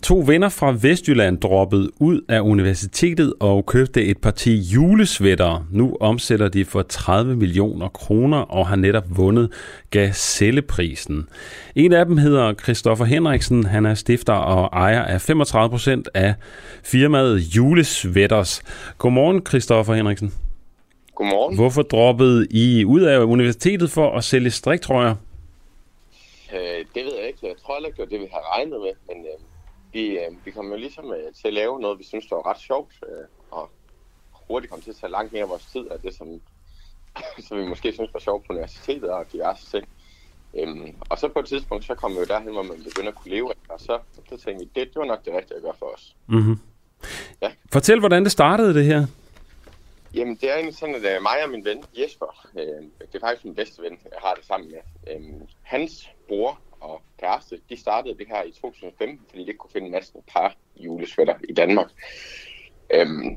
2 venner fra Vestjylland droppede ud af universitetet og købte et parti julesweater. Nu omsætter de for 30 millioner kroner og har netop vundet Gazelleprisen. En af dem hedder Christoffer Henriksen. Han er stifter og ejer af 35% af firmaet Jule-sweaters. Godmorgen, Christoffer Henriksen. Godmorgen. Hvorfor droppede I ud af universitetet for at sælge striktrøjer? Det ved jeg ikke. Jeg tror heller ikke, det var det, vi havde regnet med, men vi kom jo ligesom til at lave noget, vi synes, der var ret sjovt, og hurtigt kom til at tage langt mere af vores tid, af det, som vi måske synes var sjovt på universitetet og diverse ting. Og så på et tidspunkt, så kom vi jo derhen, hvor man begynder at kunne leve, og så tænkte vi, det var nok det rigtige at gøre for os. Mm-hmm. Ja. Fortæl, hvordan det startede, det her? Jamen, det er egentlig sådan, at mig og min ven Jesper, det er faktisk min bedste ven, jeg har det sammen med, hans bror og kæreste, de startede det her i 2015, fordi de ikke kunne finde en masse par julesweater i Danmark.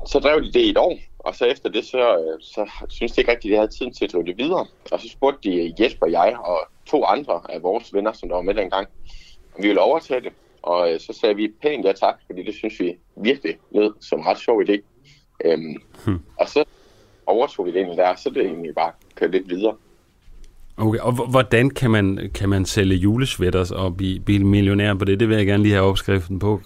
Så drev de det i et år, og så efter det, så synes de ikke rigtigt, at de havde tiden til at drive det videre. Og så spurgte de Jesper og jeg og to andre af vores venner, som der var med dengang, om vi ville overtage det. Og så sagde vi pænt ja tak, fordi det synes vi virkelig lød som ret sjov idé. Og så overtog vi det egentlig der, så det egentlig bare kørte lidt videre. Okay, og hvordan kan man sælge julesweaters og blive millionær på det? Det vil jeg gerne lige have opskriften på.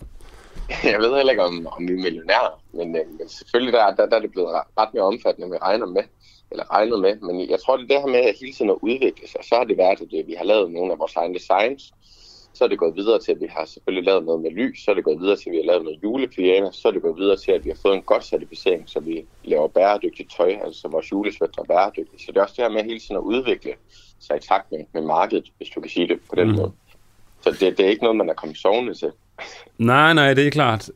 Jeg ved heller ikke, om vi er millionærer, men selvfølgelig der er det blevet ret mere omfattende, end vi regnede med. Men jeg tror, det her med at hele tiden at udvikle sig, så har det været, at vi har lavet nogle af vores egne designs. Så er det gået videre til, at vi har selvfølgelig lavet noget med lys. Så er det gået videre til, at vi har lavet noget julepiano. Så er det gået videre til, at vi har fået en godt certificering, så vi laver bæredygtigt tøj. Altså vores julesweater er bæredygtigt. Så det er også det her med hele tiden at udvikle sig i takt med markedet, hvis du kan sige det på den måde. Så det er ikke noget, man er kommet sovende til. Nej, det er klart.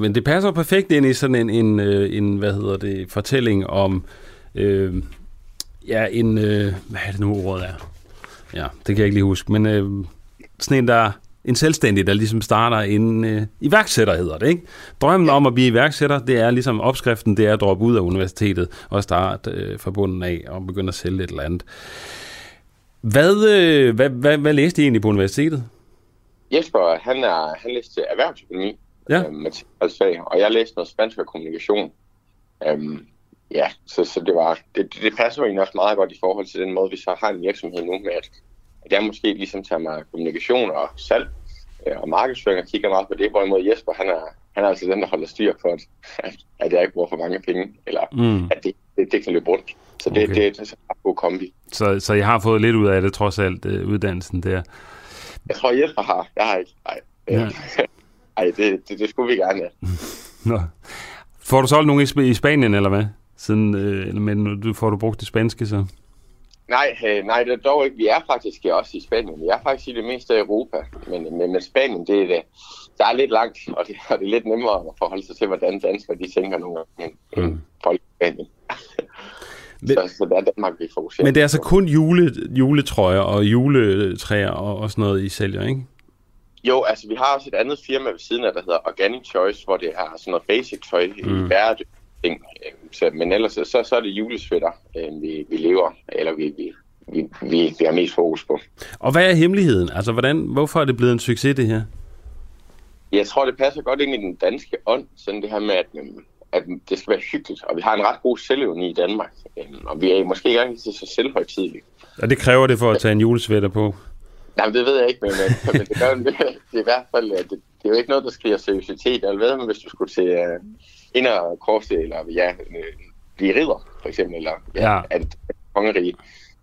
Men det passer perfekt ind i sådan en fortælling om... hvad er det nu, ordet er? Ja, det kan jeg ikke lige huske, men... sådan en selvstændig, der ligesom starter en iværksætter, hedder det, ikke? Drømmen om at blive iværksætter, det er ligesom opskriften, det er at droppe ud af universitetet og starte fra bunden af og begynde at sælge et eller andet. Hvad læste I egentlig på universitetet? Jesper, han læste erhvervsøkonomi, og jeg læste noget spansk og kommunikation. Så det passer jo egentlig også meget godt i forhold til den måde, vi så har en virksomhed nu med, at jeg måske ligesom tager mig kommunikation og salg og markedsføring og kigger meget på det, hvorimod Jesper, han er altså den, der holder styr på, at jeg ikke bruger for mange penge, eller at det kan løbe rundt. Så okay. Det er en god kombi. Så jeg har fået lidt ud af det, trods alt, uddannelsen der? Jeg tror, Jesper har. Jeg har ikke. Nej, det skulle vi gerne have. Nå. Får du solgt nogen i Spanien, eller hvad? Men får du brugt det spanske, så? Nej, det er dog ikke. Vi er faktisk også i Spanien. Vi er faktisk i det meste af Europa. Men Spanien, der er lidt langt, og det er lidt nemmere at forholde sig til, hvordan danskere de tænker nogle gange end folk i Spanien. Så der er Danmark, vi fokuserer. Men det er altså kun juletrøjer og juletræer og sådan noget, I sælger, ikke? Jo, altså vi har også et andet firma ved siden af, der hedder Organic Choice, hvor det har sådan noget basic tøj i bæredygtigt. Men ellers så er det julesweater, vi lever, eller vi har mest fokus på. Og hvad er hemmeligheden? Altså, hvorfor er det blevet en succes, det her? Jeg tror, det passer godt ind i den danske ånd, sådan det her med, at det skal være hyggeligt. Og vi har en ret god selvevne i Danmark, og vi er måske ikke så selvhøjtidelige. Og det kræver det for at tage en julesweater på? Nej, det ved jeg ikke, men det gør det i hvert fald. Det er jo ikke noget, der skriger seriøsitet. Jeg ved, men hvis du skulle til... ind og korse, eller blive ridder, for eksempel, eller at kongerige.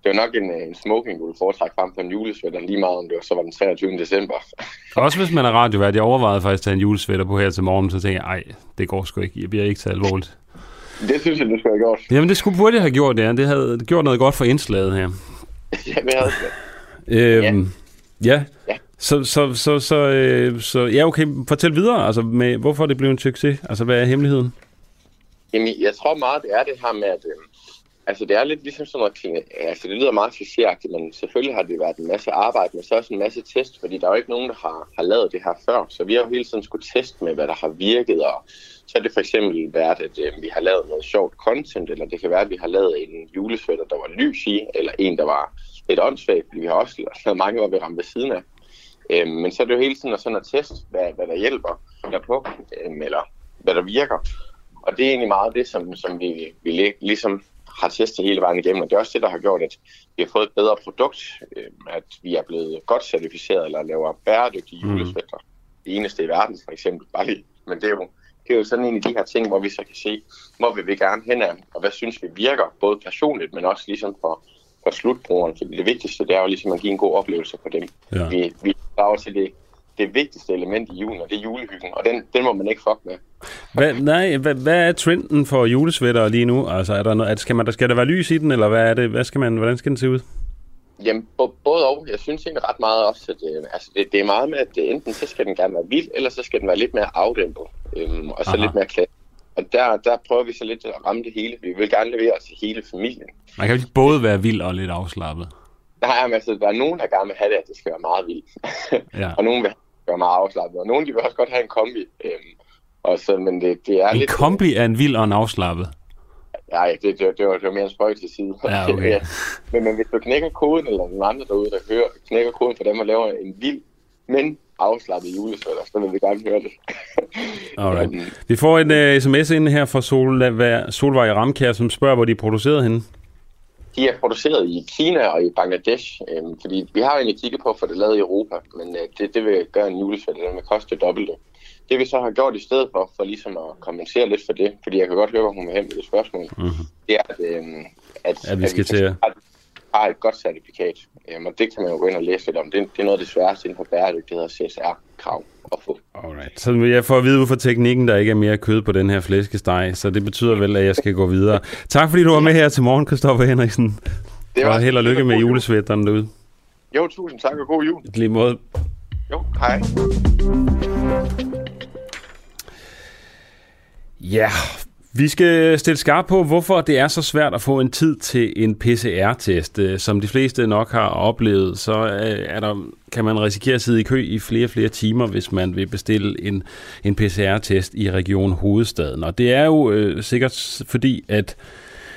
Det var nok en smoking, du ville foretrække frem på en julesweater, lige meget om det var, så var den 23. december. Også hvis man er radiovært. Jeg overvejede faktisk at tage en julesweater på her til morgen, så tænkte jeg, det går sgu ikke. Jeg bliver ikke så alvorligt. Det synes jeg, du skulle have gjort. Jamen, det skulle burde jeg have gjort, ja. Det havde gjort noget godt for indslaget her. Ja, det havde det. Ja. Så okay, fortæl videre, altså med, hvorfor det blev en succes, altså hvad er hemmeligheden? Jamen, jeg tror meget, det er det her med, at det er lidt ligesom sådan noget klinget, altså det lyder meget klichéagtigt, men selvfølgelig har det været en masse arbejde, men så også en masse test, fordi der er jo ikke nogen, der har lavet det her før, så vi har jo hele tiden skulle teste med, hvad der har virket, og så er det for eksempel været, at vi har lavet noget sjovt content, eller det kan være, at vi har lavet en julesweater, der var lys i, eller en, der var lidt åndssvagt, fordi vi har også lavet mange, hvor vi ramte ved siden af. Men så er det jo hele tiden sådan at teste, hvad der hjælper derpå, eller hvad der virker. Og det er egentlig meget det, som vi ligesom har testet hele vejen igennem. Og det er også det, der har gjort, at vi har fået et bedre produkt, at vi er blevet godt certificeret eller laver bæredygtige julesweater. Det eneste i verden, for eksempel. Bare lige. Men det er jo sådan en af de her ting, hvor vi så kan se, hvor vil vi gerne hen ad, og hvad synes vi virker, både personligt, men også ligesom for for slutbrugeren. For det vigtigste, det er jo ligesom at give en god oplevelse for dem. Ja. Vi laver til det vigtigste element i julen, og det er julehyggen, og den må man ikke fuck med. Hvad er trenden for julesweater lige nu? Altså, er der noget, skal der være lys i den, eller hvad er det? Hvordan skal den se ud? Jamen, både og. Jeg synes egentlig ret meget også, at det er meget med, at enten så skal den gerne være vild, eller så skal den være lidt mere afdæmpet, og så lidt mere klædt. Og der prøver vi så lidt at ramme det hele. Vi vil gerne levere til hele familien. Man kan jo ikke både være vild og lidt afslappet. Nej, men altså, der er nogen, der gerne vil have det, at det skal være meget vildt. Ja. Og nogen vil være meget afslappet, og nogen de vil også godt have en kombi. Men det er en lidt... En kombi er en vild og en afslappet? Nej, det var mere en spøjt til side. Ja, okay. Ja. Men hvis du knækker koden, eller nogen andre derude, der hører, knækker koden for dem og laver en vild, men afslappet julesweater, så vil vi gerne høre det. Alright. Vi får en sms ind her fra Solvej Ramkjær, som spørger, hvor de er produceret henne. De er produceret i Kina og i Bangladesh, fordi vi har jo egentlig kigget på, for det er lavet i Europa, men det vil gøre en julesweater, den vil koste dobbelt. Det vi så har gjort i stedet for ligesom at kompensere lidt for det, fordi jeg kan godt høre, hvor hun vil hen med det spørgsmål, det er, at vi skal til har et godt certifikat, og det kan man jo gå ind og læse lidt om. Det er noget af det sværeste inden for bæredygtighed og CSR-krav at få. Alright. Så jeg får at vide ud fra teknikken, der ikke er mere kød på den her flæskesteg, så det betyder vel, at jeg skal gå videre. Tak fordi du var med her til morgen, Christoffer Henriksen. Det var held og lykke med julesweateren derude. Jo, tusind tak og god jul. Lige måde. Jo, hej. Ja... Vi skal stille skarpt på, hvorfor det er så svært at få en tid til en PCR-test. Som de fleste nok har oplevet, så kan man risikere at sidde i kø i flere timer, hvis man vil bestille en PCR-test i Region Hovedstaden. Og det er jo sikkert fordi,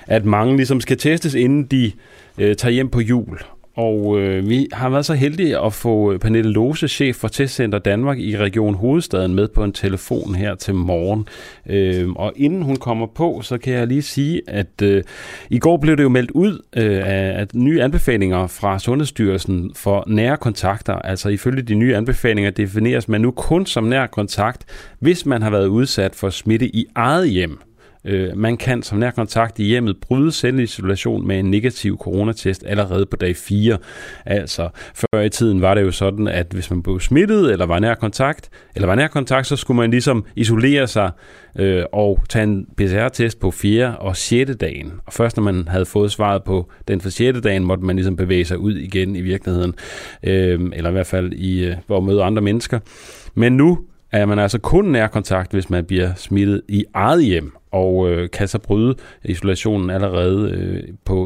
at mange ligesom skal testes, inden de tager hjem på jul. Og vi har været så heldige at få Pernille Lohse, chef for Testcenter Danmark i Region Hovedstaden, med på en telefon her til morgen. Og inden hun kommer på, så kan jeg lige sige, at i går blev det jo meldt ud af nye anbefalinger fra Sundhedsstyrelsen for nære kontakter. Altså ifølge de nye anbefalinger defineres man nu kun som nær kontakt, hvis man har været udsat for smitte i eget hjem. Man kan som nærkontakt i hjemmet bryde selvisolation med en negativ coronatest allerede på dag 4. Altså, før i tiden var det jo sådan, at hvis man blev smittet eller var nærkontakt, så skulle man ligesom isolere sig og tage en PCR-test på 4. og 6. dagen. Og først når man havde fået svaret på den for 6. dagen, måtte man ligesom bevæge sig ud igen i virkeligheden. Eller i hvert fald hvor møde andre mennesker. Men nu er man altså kun nærkontakt, hvis man bliver smittet i eget hjem, og kan så bryde isolationen allerede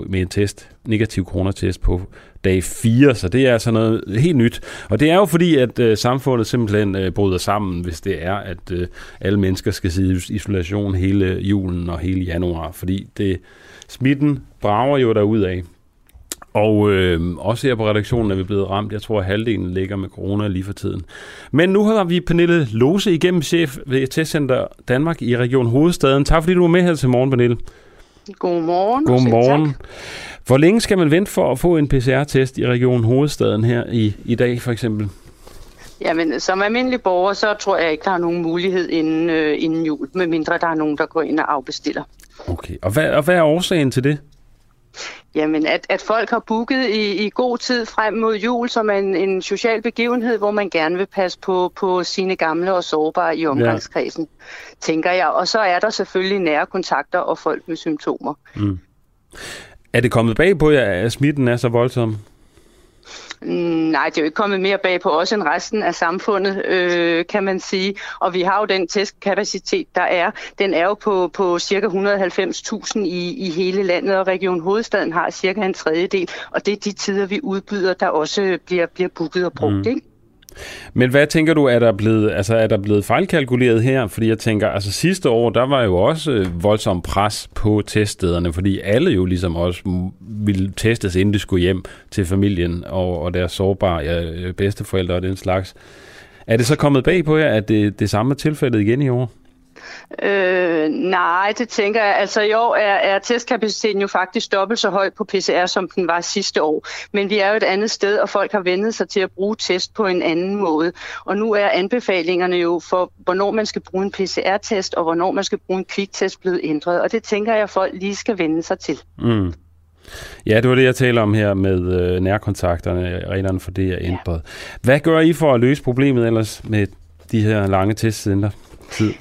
med en test, negativ coronatest på dag 4, så det er altså noget helt nyt. Og det er jo fordi, at samfundet simpelthen bryder sammen, hvis det er, at alle mennesker skal sidde i isolation hele julen og hele januar, fordi smitten brager jo derudad. Og også her på redaktionen er vi blevet ramt. Jeg tror, at halvdelen ligger med corona lige for tiden. Men nu har vi Pernille Lohse igennem, chef ved Testcenter Danmark i Region Hovedstaden. Tak fordi du var med her til morgen, Pernille. Godmorgen. Hvor længe skal man vente for at få en PCR-test i Region Hovedstaden her i dag, for eksempel? Jamen, som almindelig borger, så tror jeg ikke, der er nogen mulighed inden jul, medmindre der er nogen, der går ind og afbestiller. Okay, og hvad er årsagen til det? Jamen, at folk har booket i god tid frem mod jul som en social begivenhed, hvor man gerne vil passe på sine gamle og sårbare i omgangskredsen, tænker jeg. Og så er der selvfølgelig nære kontakter og folk med symptomer. Mm. Er det kommet bag på jer, at smitten er så voldsom? Nej, det er jo ikke kommet mere bag på os end resten af samfundet, kan man sige. Og vi har jo den testkapacitet, der er. Den er jo på ca. 190.000 i hele landet, og Region Hovedstaden har cirka en tredjedel. Og det er de tider, vi udbyder, der også bliver booket og brugt, ikke? Men hvad tænker du, er der blevet fejlkalkuleret her? Fordi jeg tænker, altså sidste år, der var jo også voldsom pres på teststederne, fordi alle jo ligesom også ville testes, inden de skulle hjem til familien og deres sårbare bedsteforældre og den slags. Er det så kommet bag på jer, at det samme er tilfældet igen i år? Nej, det tænker jeg. Altså i år er testkapaciteten jo faktisk dobbelt så høj på PCR, som den var sidste år. Men vi er jo et andet sted, og folk har vendet sig til at bruge test på en anden måde. Og nu er anbefalingerne jo for, hvornår man skal bruge en PCR-test, og hvornår man skal bruge en kviktest blevet ændret. Og det tænker jeg, at folk lige skal vende sig til. Mm. Ja, det var det, jeg taler om her med nærkontakterne, reglerne for det er ændret. Hvad gør I for at løse problemet ellers med de her lange testcenter?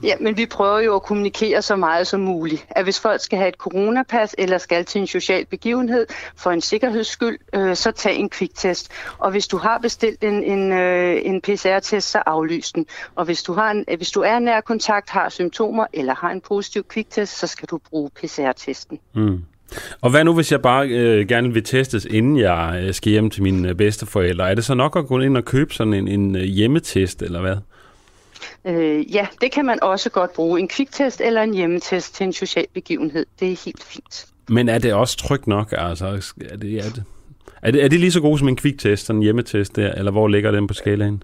Ja, men vi prøver jo at kommunikere så meget som muligt. At hvis folk skal have et coronapas eller skal til en social begivenhed for en sikkerheds skyld, så tag en kviktest. Og hvis du har bestilt en PCR-test, så aflys den. Og hvis du er nær kontakt, har symptomer eller har en positiv kviktest, så skal du bruge PCR-testen. Mm. Og hvad nu, hvis jeg bare gerne vil testes, inden jeg skal hjem til mine bedsteforældre? Er det så nok at gå ind og købe sådan en hjemmetest, eller hvad? Ja, det kan man også godt bruge. En kviktest eller en hjemmetest til en social begivenhed. Det er helt fint. Men er det også trygt nok? Altså, er det lige så god som en kviktest, sådan en hjemmetest der? Eller hvor ligger den på skalaen?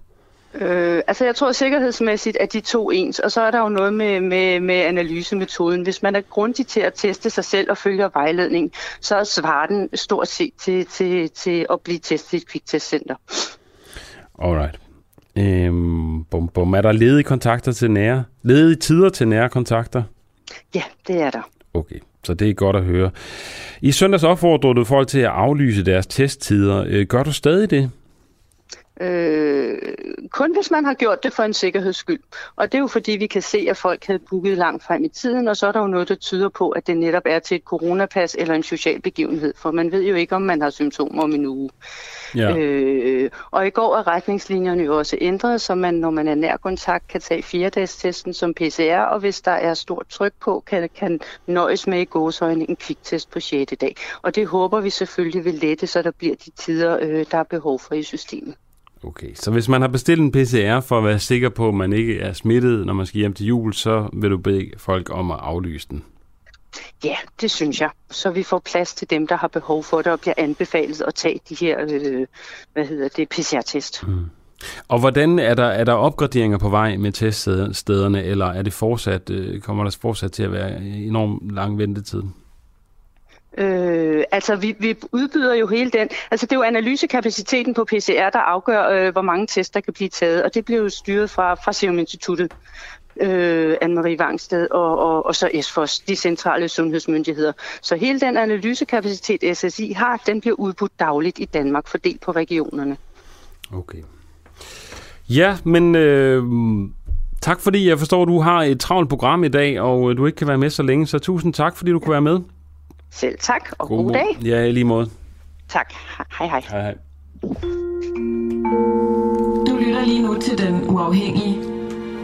Jeg tror sikkerhedsmæssigt, at de to ens, og så er der jo noget med analysemetoden. Hvis man er grundig til at teste sig selv og følger vejledningen, så svarer den stort set til at blive testet i et kviktestcenter. Alright. Er der ledige kontakter til nære? Ledige tider til nære kontakter? Ja, det er der. Okay, så det er godt at høre. I søndags opfordrede du folk til at aflyse deres testtider. Gør du stadig det? Kun hvis man har gjort det for en sikkerheds skyld. Og det er jo fordi, vi kan se, at folk havde booket langt frem i tiden, og så er der jo noget, der tyder på, at det netop er til et coronapas eller en social begivenhed, for man ved jo ikke, om man har symptomer om en uge. Ja. Og i går er retningslinjerne jo også ændret, så man, når man er nær kontakt, kan tage 4-dagstesten som PCR, og hvis der er stort tryk på, kan nøjes med i gåseøjne en kviktest på 6. dag. Og det håber vi selvfølgelig vil lette, så der bliver de tider, der er behov for i systemet. Okay, så hvis man har bestilt en PCR for at være sikker på, at man ikke er smittet, når man skal hjem til jul, så vil du bede folk om at aflyse den? Ja, det synes jeg. Så vi får plads til dem, der har behov for det, og bliver anbefalet at tage de her PCR-test. Mm. Og hvordan er der opgraderinger på vej med teststederne, eller er det fortsat, kommer der fortsat til at være enormt lang ventetid? Vi udbyder jo hele den. Altså det er jo analysekapaciteten på PCR, der afgør, hvor mange test, der kan blive taget. Og det bliver jo styret fra Serum Instituttet, Anne-Marie Vangsted og så Esfos, de centrale sundhedsmyndigheder. Så hele den analysekapacitet, SSI har, den bliver udbudt dagligt i Danmark, fordelt på regionerne. Okay. Ja, men... Tak fordi jeg forstår, at du har et travlt program i dag, og du ikke kan være med så længe. Så tusind tak, fordi du kunne være med. Selv tak, og god dag. Ja, i lige måde. Tak. Hej hej. Hej hej. Du lytter lige nu til Den Uafhængige.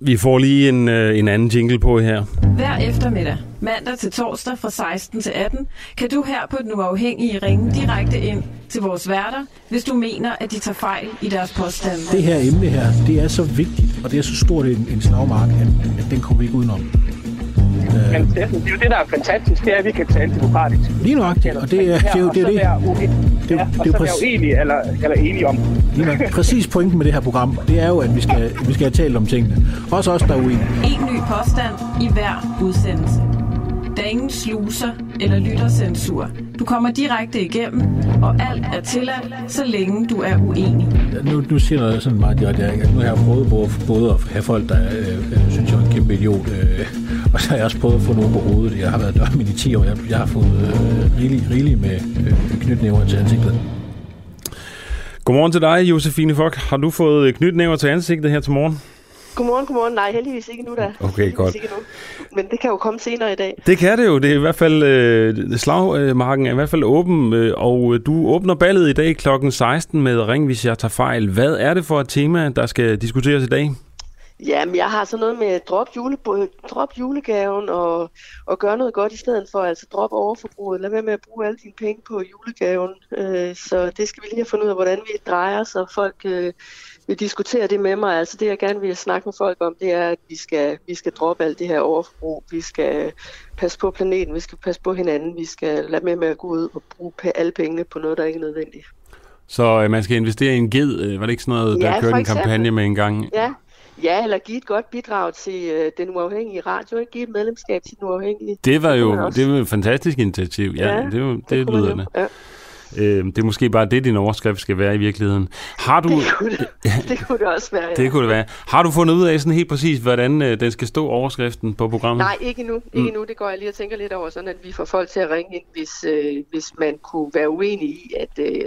Vi får lige en anden jingle på her. Hver eftermiddag, mandag til torsdag fra 16 til 18, kan du her på Den Uafhængige ringe direkte ind til vores værter, hvis du mener, at de tager fejl i deres påstande. Det her emne her, det er så vigtigt, og det er så stort en slagmark, at den kommer vi ikke udenom. Men det er jo det, der er fantastisk, det er, at vi kan tale demokratisk. Lige nøjagtigt, og det er jo det. Eller enige om. Præcis pointen med det her program, det er jo, at vi skal have talt om tingene. Også os, der er uenige. En ny påstand i hver udsendelse. Der er ingen sluser eller lyttercensur. Du kommer direkte igennem, og alt er tilladt, så længe du er uenig. Nu siger jeg noget sådan meget direkte. Nu har jeg prøvet både at have folk, der synes, jeg er en kæmpe idiot, og så har jeg også prøvet at få noget på hovedet. Jeg har været dørmænd i 10 år. Jeg har fået rigeligt med knytnæver til ansigtet. Godmorgen til dig, Josefine Fogt. Har du fået knytnæver til ansigtet her til morgen? Godmorgen. Nej, heldigvis ikke nu da. Okay, godt. Men det kan jo komme senere i dag. Det kan det jo. Det er i hvert fald slagmarken er i hvert fald åben, og du åbner ballet i dag klokken 16 med Ring, hvis jeg tager fejl. Hvad er det for et tema, der skal diskuteres i dag? Jamen, jeg har sådan noget med drop julegaven og gøre noget godt i stedet for, altså drop overforbruget. Lad være med at bruge alle dine penge på julegaven. Så det skal vi lige have fundet ud af, hvordan vi drejer, så folk vil diskutere det med mig. Altså det, jeg gerne vil snakke med folk om, det er, at vi skal droppe alt det her overforbrug. Vi skal passe på planeten, vi skal passe på hinanden. Vi skal lade med at gå ud og bruge alle pengene på noget, der ikke er nødvendigt. Så man skal investere i en ged? Var det ikke sådan noget, der kørte en kampagne med en gang? Ja. Ja, eller give et godt bidrag til den uafhængige radio, ikke? Give et medlemskab til den uafhængige. Det var jo et fantastisk initiativ. Ja, det lyder det. Ja. Det er måske bare det, din overskrift skal være i virkeligheden. Det kunne det også være. Ja. Det kunne det være. Har du fundet ud af sådan helt præcis, hvordan den skal stå, overskriften på programmet? Nej, ikke endnu. Det går jeg lige og tænker lidt over, sådan at vi får folk til at ringe ind, hvis man kunne være uenig i,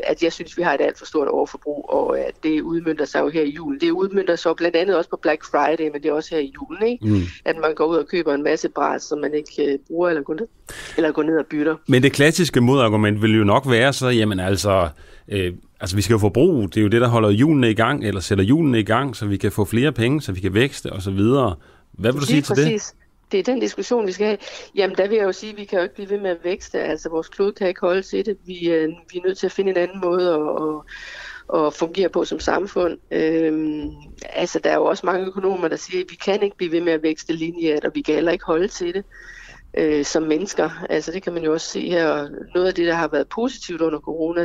at jeg synes, vi har et alt for stort overforbrug, og at det udmønter sig jo her i julen. Det udmønter sig blandt andet også på Black Friday, men det er også her i julen, ikke? Mm. At man går ud og køber en masse bras, som man ikke bruger eller går ned og bytter. Men det klassiske modargument vil jo nok være så, jamen altså vi skal jo forbruge, det er jo det, der holder hjulene i gang, eller sætter hjulene i gang, så vi kan få flere penge, så vi kan vækste osv. Hvad vil du sige til det? Det er den diskussion, vi skal have. Jamen, der vil jeg jo sige, at vi kan jo ikke blive ved med at vækste. Altså, vores klode kan ikke holde til det. Vi er nødt til at finde en anden måde at fungere på som samfund. Altså, der er jo også mange økonomer, der siger, at vi kan ikke blive ved med at vækste lineært, og vi kan heller ikke holde til det. Som mennesker. Altså det kan man jo også se her. Noget af det, der har været positivt under corona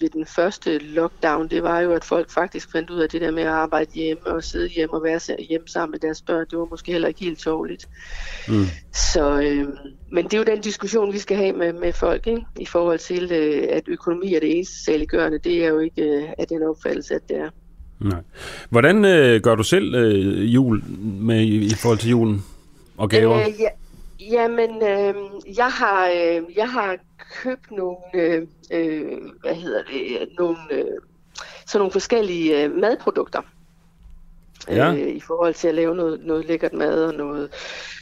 ved den første lockdown, det var jo, at folk faktisk fandt ud af det der med at arbejde hjemme og sidde hjemme og være hjemme sammen med deres børn. Det var måske heller ikke helt tårligt. Mm. Så, men det er jo den diskussion, vi skal have med folk, ikke? I forhold til, at økonomi er det eneste saliggørende. Det er jo ikke af den opfattelse, at det er. Nej. Hvordan gør du selv jul med i forhold til julen og gaver? Ja. Jamen, jeg har købt nogle, sådan nogle forskellige madprodukter. Ja. I forhold til at lave noget lækkert mad og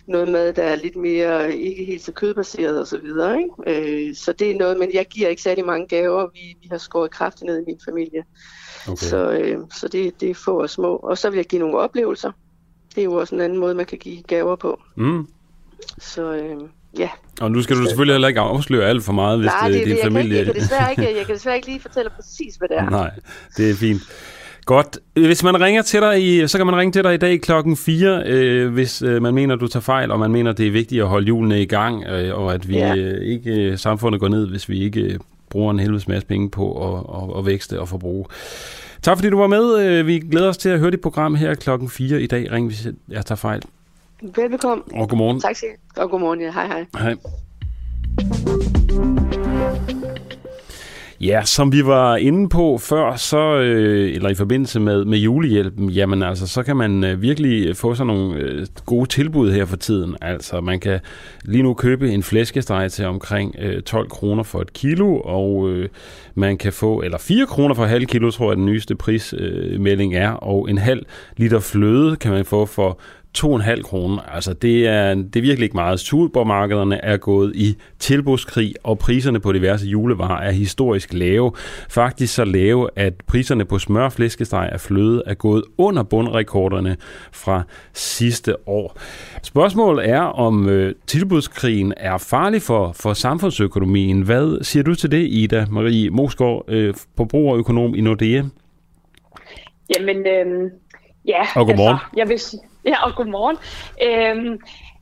noget mad, der er lidt mere ikke helt så kødbaseret og så videre, ikke? Så det er noget, men jeg giver ikke særlig mange gaver. Vi har skåret kraftigt ned i min familie. Okay. Så det er få og små. Og så vil jeg give nogle oplevelser. Det er jo også en anden måde, man kan give gaver på. Mm. Så ja. Og nu skal du selvfølgelig heller ikke afsløre alt for meget, hvis nej, det er din familie. Jeg kan desværre ikke lige fortælle præcis, hvad det er. Nej, det er fint. Godt. Hvis man ringer til dig, så kan man ringe til dig i dag klokken 4, hvis man mener, du tager fejl, og man mener, det er vigtigt at holde julene i gang, og at vi ikke samfundet går ned, hvis vi ikke bruger en helvedes masse penge på at vækste og forbruge. Tak fordi du var med. Vi glæder os til at høre dit program her klokken 4 i dag. Ring, hvis jeg tager fejl. Velbekomme. Og godmorgen. Tak skal du. Og godmorgen, ja. Hej, hej. Hej. Ja, som vi var inde på før, så, eller i forbindelse med julehjælpen, jamen altså, så kan man virkelig få sådan nogle gode tilbud her for tiden. Altså, man kan lige nu købe en flæskesteg til omkring 12 kroner for et kilo, og man kan få, eller 4 kroner for halv kilo, tror jeg, den nyeste prismelding er, og en halv liter fløde kan man få for 2,5 kroner. Altså det er virkelig ikke meget. Supermarkederne er gået i tilbudskrig, og priserne på diverse julevarer er historisk lave. Faktisk så lave, at priserne på smør, flæskesteg og fløde er gået under bundrekorderne fra sidste år. Spørgsmålet er, om tilbudskrigen er farlig for samfundsøkonomien. Hvad siger du til det, Ida Marie Mosgaard, forbrugerøkonom i Nordea? Jamen, ja. Og godmorgen. Altså, jeg vil sige... Ja, og godmorgen.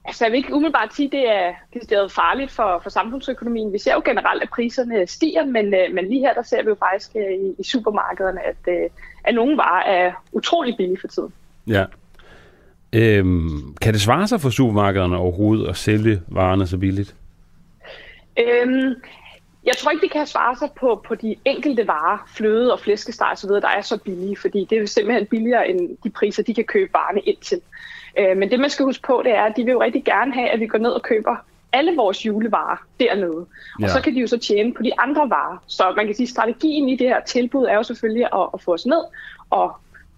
Altså, jeg vil ikke umiddelbart sige, at det er farligt for samfundsøkonomien. Vi ser jo generelt, at priserne stiger, men lige her, der ser vi jo faktisk i supermarkederne, at nogle varer er utrolig billige for tiden. Ja. Kan det svare sig for supermarkederne overhovedet at sælge varerne så billigt? Jeg tror ikke, det kan svare sig på de enkelte varer, fløde og flæskesteg osv., der er så billige, fordi det er simpelthen billigere end de priser, de kan købe varerne ind til. Men det, man skal huske på, det er, at de vil jo rigtig gerne have, at vi går ned og køber alle vores julevarer dernede. Ja. Og så kan de jo så tjene på de andre varer. Så man kan sige, at strategien i det her tilbud er jo selvfølgelig at få os ned og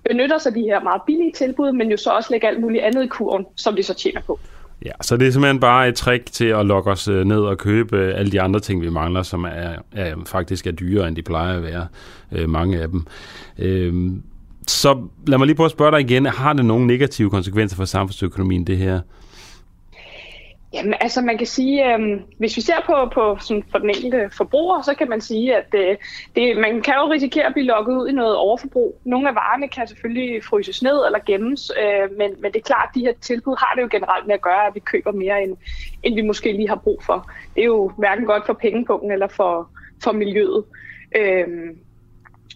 benytte sig af de her meget billige tilbud, men jo så også lægge alt muligt andet i kurven, som de så tjener på. Ja, så det er simpelthen bare et trick til at lokke os ned og købe alle de andre ting, vi mangler, som faktisk er dyrere, end de plejer at være, mange af dem. Så lad mig lige prøve at spørge dig igen, har det nogle negative konsekvenser for samfundsøkonomien, det her? Jamen, altså man kan sige, hvis vi ser på sådan, for den enkelte forbruger, så kan man sige, at man kan jo risikere at blive lukket ud i noget overforbrug. Nogle af varerne kan selvfølgelig fryses ned eller gemmes, men det er klart, at de her tilbud har det jo generelt med at gøre, at vi køber mere, end vi måske lige har brug for. Det er jo hverken godt for pengepungen eller for miljøet.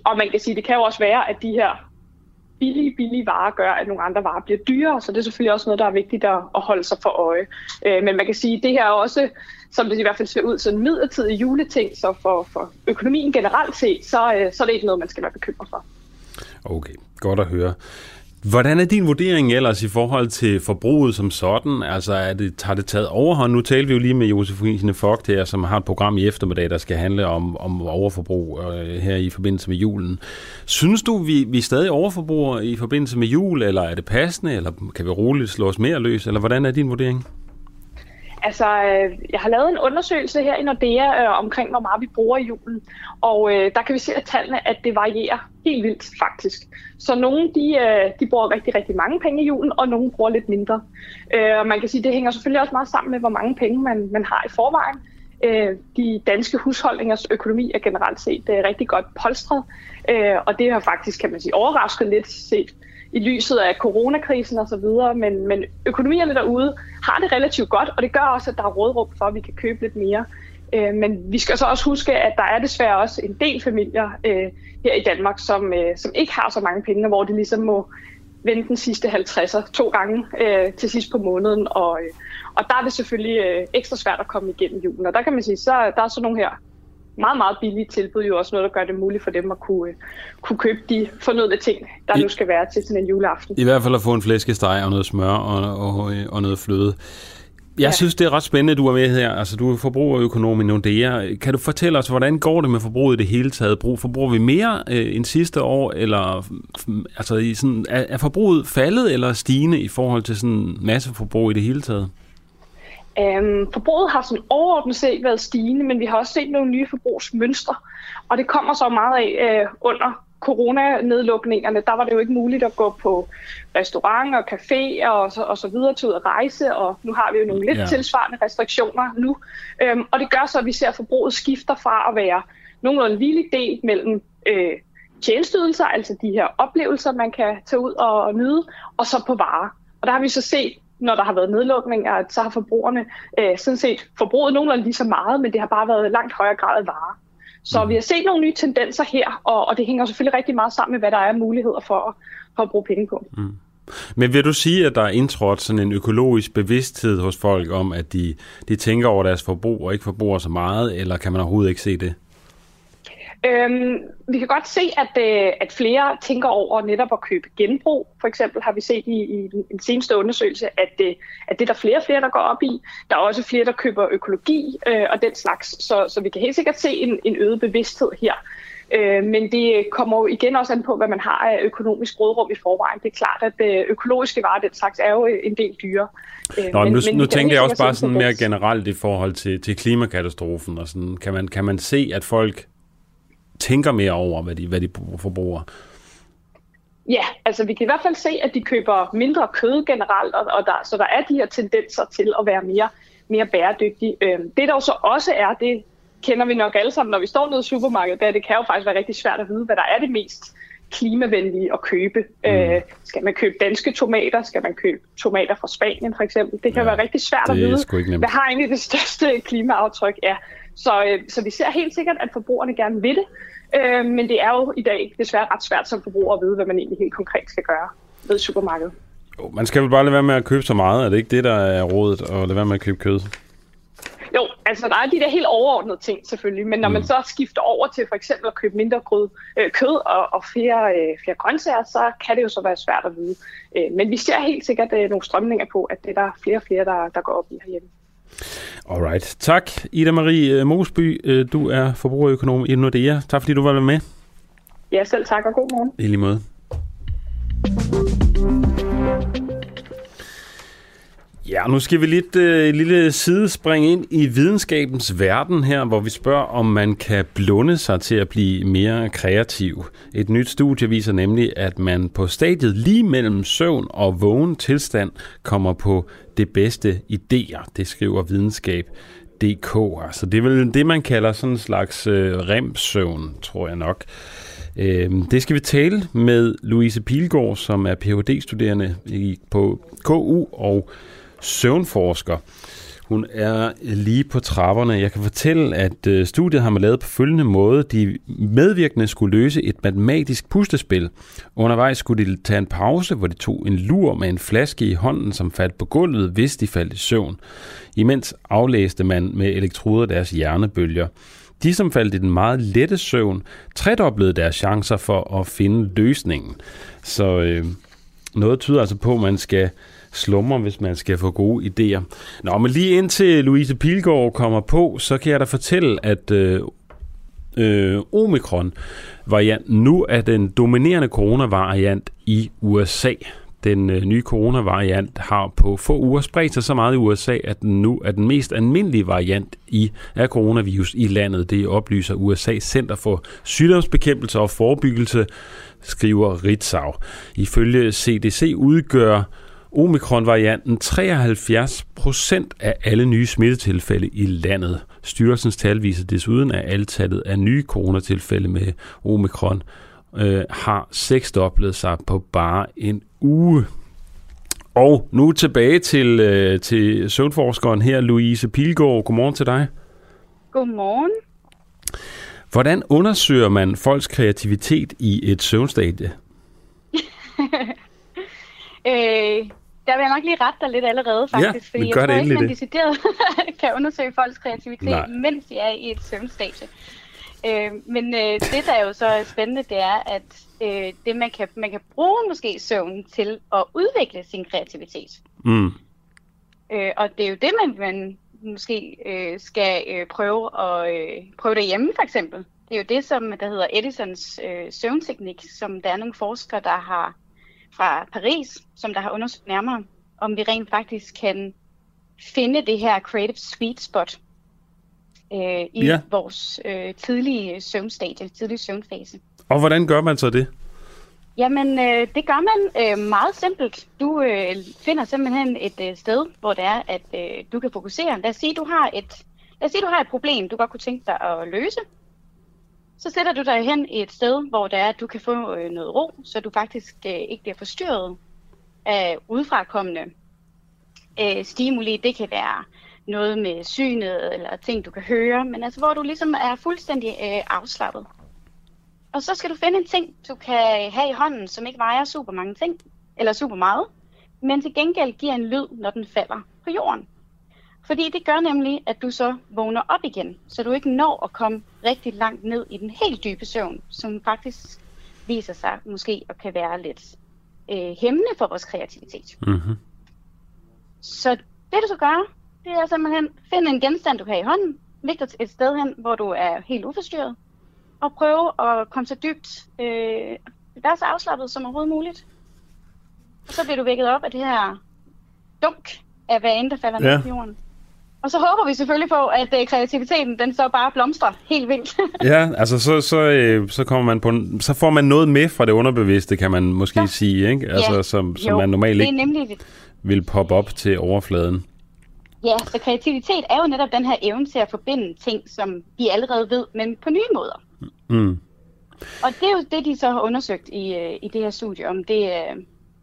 Og man kan sige, at det kan jo også være, at de her billige varer gør, at nogle andre varer bliver dyrere, så det er selvfølgelig også noget, der er vigtigt at holde sig for øje. Men man kan sige, at det her er også, som det i hvert fald ser ud, sådan en midlertidig juleting, så for økonomien generelt set, så er det ikke noget, man skal være bekymret for. Okay, godt at høre. Hvordan er din vurdering ellers i forhold til forbruget som sådan? Altså, har det taget overhånd? Nu talte vi jo lige med Josefine Fogt her, som har et program i eftermiddag, der skal handle om overforbrug her i forbindelse med julen. Synes du, vi stadig overforbruger i forbindelse med jul, eller er det passende, eller kan vi roligt slå os mere løs, eller hvordan er din vurdering? Altså, jeg har lavet en undersøgelse her i Nordea omkring, hvor meget vi bruger i julen, og der kan vi se af tallene, at det varierer helt vildt faktisk. Så nogle de bruger rigtig, rigtig mange penge i julen, og nogle bruger lidt mindre. Og man kan sige, at det hænger selvfølgelig også meget sammen med, hvor mange penge man har i forvejen. De danske husholdningers økonomi er generelt set rigtig godt polstret, og det har faktisk, kan man sige, overrasket lidt set i lyset af coronakrisen og så videre, men økonomierne derude har det relativt godt, og det gør også, at der er rådrum for, at vi kan købe lidt mere. Men vi skal så også huske, at der er desværre også en del familier her i Danmark, som ikke har så mange penge, hvor de ligesom må vente den sidste 50'er 2 gange til sidst på måneden, og der er det selvfølgelig ekstra svært at komme igennem julen. Og der kan man sige, så der er sådan nogle her meget, meget billige tilbud, jo også noget, der gør det muligt for dem at kunne købe de fornødne ting, der nu skal være til sådan en juleaften. I hvert fald at få en flæskesteg og noget smør og noget fløde. Jeg synes, det er ret spændende, du er med her. Altså, du er forbrugerøkonom i Nordea. Kan du fortælle os, hvordan går det med forbruget i det hele taget? Forbruger vi mere end sidste år? Eller, altså, er forbruget faldet eller stigende i forhold til sådan masseforbrug i det hele taget? Forbruget har sådan overordnet set været stigende, men vi har også set nogle nye forbrugsmønstre, og det kommer så meget af under coronanedlukningerne. Der var det jo ikke muligt at gå på restauranter og caféer og så videre til at rejse, og nu har vi jo nogle lidt tilsvarende restriktioner nu, og det gør så, at vi ser, at forbruget skifter fra at være nogenlunde en hvilig del mellem tjenesteydelser, altså de her oplevelser, man kan tage ud og nyde, og så på varer. Og der har vi så set, når der har været nedlukninger, så har forbrugerne sådan set forbruget nogenlunde lige så meget, men det har bare været langt højere grad af varer. Så vi har set nogle nye tendenser her, og det hænger selvfølgelig rigtig meget sammen med, hvad der er muligheder for at bruge penge på. Mm. Men vil du sige, at der er indtrådt sådan en økologisk bevidsthed hos folk om, at de tænker over deres forbrug og ikke forbruger så meget, eller kan man overhovedet ikke se det? Vi kan godt se, at flere tænker over netop at købe genbrug. For eksempel har vi set i den seneste undersøgelse, at det er der flere, der går op i. Der er også flere, der køber økologi og den slags. Så vi kan helt sikkert se en øget bevidsthed her. Men det kommer jo igen også an på, hvad man har af økonomisk rådrum i forvejen. Det er klart, at økologiske varer, den slags, er jo en del dyre. Nu tænker jeg også bare sådan mere generelt i forhold til klimakatastrofen. Og sådan. Kan man se, at folk tænker mere over, hvad de forbruger? Ja, altså vi kan i hvert fald se, at de køber mindre kød generelt, så der er de her tendenser til at være mere bæredygtige. Det der så også er, det kender vi nok alle sammen, når vi står nede i supermarkedet, det kan jo faktisk være rigtig svært at vide, hvad der er det mest klimavenlige at købe. Skal man købe danske tomater? Skal man købe tomater fra Spanien for eksempel? Det kan være rigtig svært at vide. Hvad har egentlig det største klimaaftryk? Ja. Så vi ser helt sikkert, at forbrugerne gerne vil det, men det er jo i dag desværre ret svært som forbruger at vide, hvad man egentlig helt konkret skal gøre ved supermarkedet. Jo, man skal vel bare lade være med at købe så meget, er det ikke det, der er rådet, at lade være med at købe kød? Jo, altså der er de der helt overordnede ting selvfølgelig, men når man så skifter over til for eksempel at købe mindre kød og flere grøntsager, så kan det jo så være svært at vide. Men vi ser helt sikkert nogle strømninger på, at det er der flere og flere, der går op i herhjemme. Alright. Tak, Ida Marie Mosby. Du er forbrugerøkonom i Nordea. Tak fordi du var med. Ja, selv tak og god morgen. I lige måde. Ja, nu skal vi lidt lille sidespring ind i videnskabens verden her, hvor vi spørger, om man kan blunde sig til at blive mere kreativ. Et nyt studie viser nemlig, at man på stadiet lige mellem søvn og vågen tilstand kommer på det bedste idéer. Det skriver videnskab.dk. Altså det er vel det, man kalder sådan en slags REM-søvn, tror jeg nok. Det skal vi tale med Louise Piilgaard, som er Ph.D.-studerende på KU og søvnforsker. Hun er lige på trapperne. Jeg kan fortælle, at studiet har man lavet på følgende måde. De medvirkende skulle løse et matematisk puslespil. Undervejs skulle de tage en pause, hvor de tog en lur med en flaske i hånden, som faldt på gulvet, hvis de faldt i søvn. Imens aflæste man med elektroder deres hjernebølger. De, som faldt i den meget lette søvn, tredoblede deres chancer for at finde løsningen. Så noget tyder altså på, at man skal slumre, hvis man skal få gode idéer. Nå, men lige indtil Louise Piilgaard kommer på, så kan jeg da fortælle, at omikron-variant nu er den dominerende coronavariant i USA. Den nye coronavariant har på få uger spredt sig så meget i USA, at den nu er den mest almindelige variant af coronavirus i landet. Det oplyser USA's Center for Sygdomsbekæmpelse og Forebyggelse, skriver Ritzau. Ifølge CDC udgør omikron-varianten 73% af alle nye smittetilfælde i landet. Styrelsens tal viser desuden, at antallet af nye coronatilfælde med omikron har seksdoblet sig på bare en uge. Og nu tilbage til søvnforskeren her, Louise Piilgaard. Godmorgen til dig. Godmorgen. Hvordan undersøger man folks kreativitet i et søvnstadie? Der vil jeg nok lige rette dig lidt allerede, faktisk. Ja, fordi jeg tror ikke, man decideret kan undersøge folks kreativitet, mens de er i et søvnstadie. Men det, der er jo så spændende, det er, at det man kan bruge måske søvnen til at udvikle sin kreativitet. Mm. Og det er jo det, man måske skal prøve derhjemme, for eksempel. Det er jo det, som der hedder Edisons søvnteknik, som der er nogle forskere, der har fra Paris, som der har undersøgt nærmere, om vi rent faktisk kan finde det her creative sweet spot i vores tidlige søvnfase. Og hvordan gør man så det? Jamen, det gør man meget simpelt. Du finder simpelthen et sted, hvor det er, at du kan fokusere. Lad os sige, du har et problem, du godt kunne tænke dig at løse. Så sætter du dig hen et sted, hvor det er, at du kan få noget ro, så du faktisk ikke bliver forstyrret af udefrakommende stimuli. Det kan være noget med synet eller ting, du kan høre, men altså hvor du ligesom er fuldstændig afslappet. Og så skal du finde en ting, du kan have i hånden, som ikke vejer super mange ting, eller super meget, men til gengæld giver en lyd, når den falder på jorden. Fordi det gør nemlig, at du så vågner op igen, så du ikke når at komme rigtig langt ned i den helt dybe søvn, som faktisk viser sig måske at kan være lidt hæmmende for vores kreativitet. Mm-hmm. Så det du så gør, det er simpelthen find en genstand, du har i hånden, læg dig et sted hen, hvor du er helt uforstyrret, og prøve at komme så dybt, være så afslappet som overhovedet muligt. Og så bliver du vækket op af det her dunk af hvad end der falder ned på jorden. Og så håber vi selvfølgelig på, at kreativiteten den så bare blomstrer helt vildt. Ja, altså så kommer man på, så får man noget med fra det underbevidste, kan man måske sige, ikke? Altså som man normalt ikke vil poppe op til overfladen. Ja, så kreativitet er jo netop den her evne til at forbinde ting, som vi allerede ved, men på nye måder. Mm. Og det er jo det, de så har undersøgt i det her studie,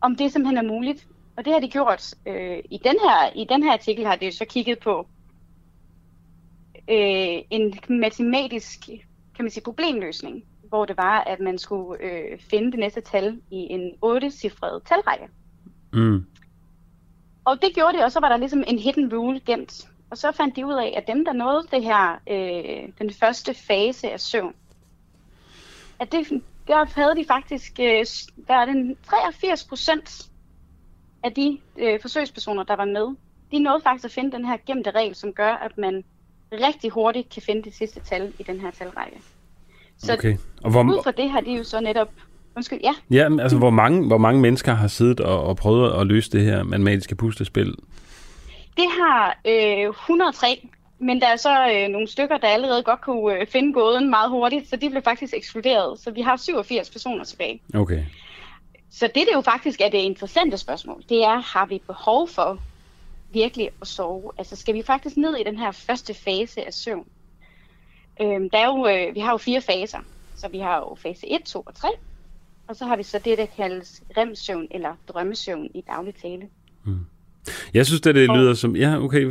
om det simpelthen er muligt. Og det har de gjort. I den her artikel har de så kigget på en matematisk, kan man sige, problemløsning, hvor det var, at man skulle finde det næste tal i en 8-cifret talrække. Mm. Og det gjorde de, og så var der ligesom en hidden rule gemt. Og så fandt de ud af, at dem, der nåede det her, den første fase af søvn, at det havde de faktisk, der er den 83% af de forsøgspersoner, der var med, de nåede faktisk at finde den her gemte regel, som gør, at man rigtig hurtigt kan finde det sidste tal i den her talrække. Så og ud fra det har de jo så netop... Undskyld, ja. Ja, men altså hvor mange mennesker har siddet og prøvet at løse det her matematiske puslespil? Det har 103, men der er så nogle stykker, der allerede godt kunne finde gåden meget hurtigt, så de blev faktisk ekskluderet. Så vi har 87 personer tilbage. Okay. Så det jo faktisk er det interessante spørgsmål, det er, har vi behov for virkelig at sove? Altså skal vi faktisk ned i den her første fase af søvn? Vi har jo 4 faser, så vi har jo fase 1, 2 og 3, og så har vi så det, der kaldes REM-søvn eller drømmesøvn i daglig tale. Mm. Jeg synes, det lyder som... Ja, okay.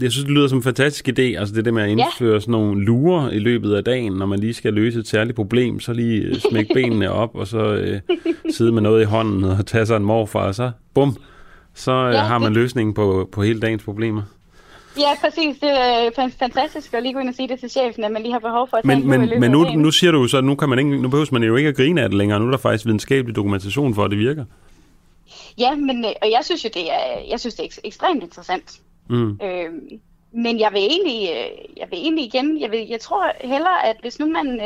Jeg synes, det lyder som en fantastisk idé. Altså det der med at indføre sådan nogle lurer i løbet af dagen, når man lige skal løse et særligt problem, så lige smække benene op, og så sidde med noget i hånden og tage sig en morfar, og så bum, så har man løsningen på hele dagens problemer. Ja, præcis. Det er fantastisk at lige gå ind og sige det til chefen, at man lige har behov for at tage men nu siger du så, at nu behøver man jo ikke at grine af det længere. Nu er der faktisk videnskabelig dokumentation for, at det virker. Ja, men og jeg synes jo, det er ekstremt interessant. Mm. Men jeg vil egentlig igen, jeg tror hellere, at hvis nu man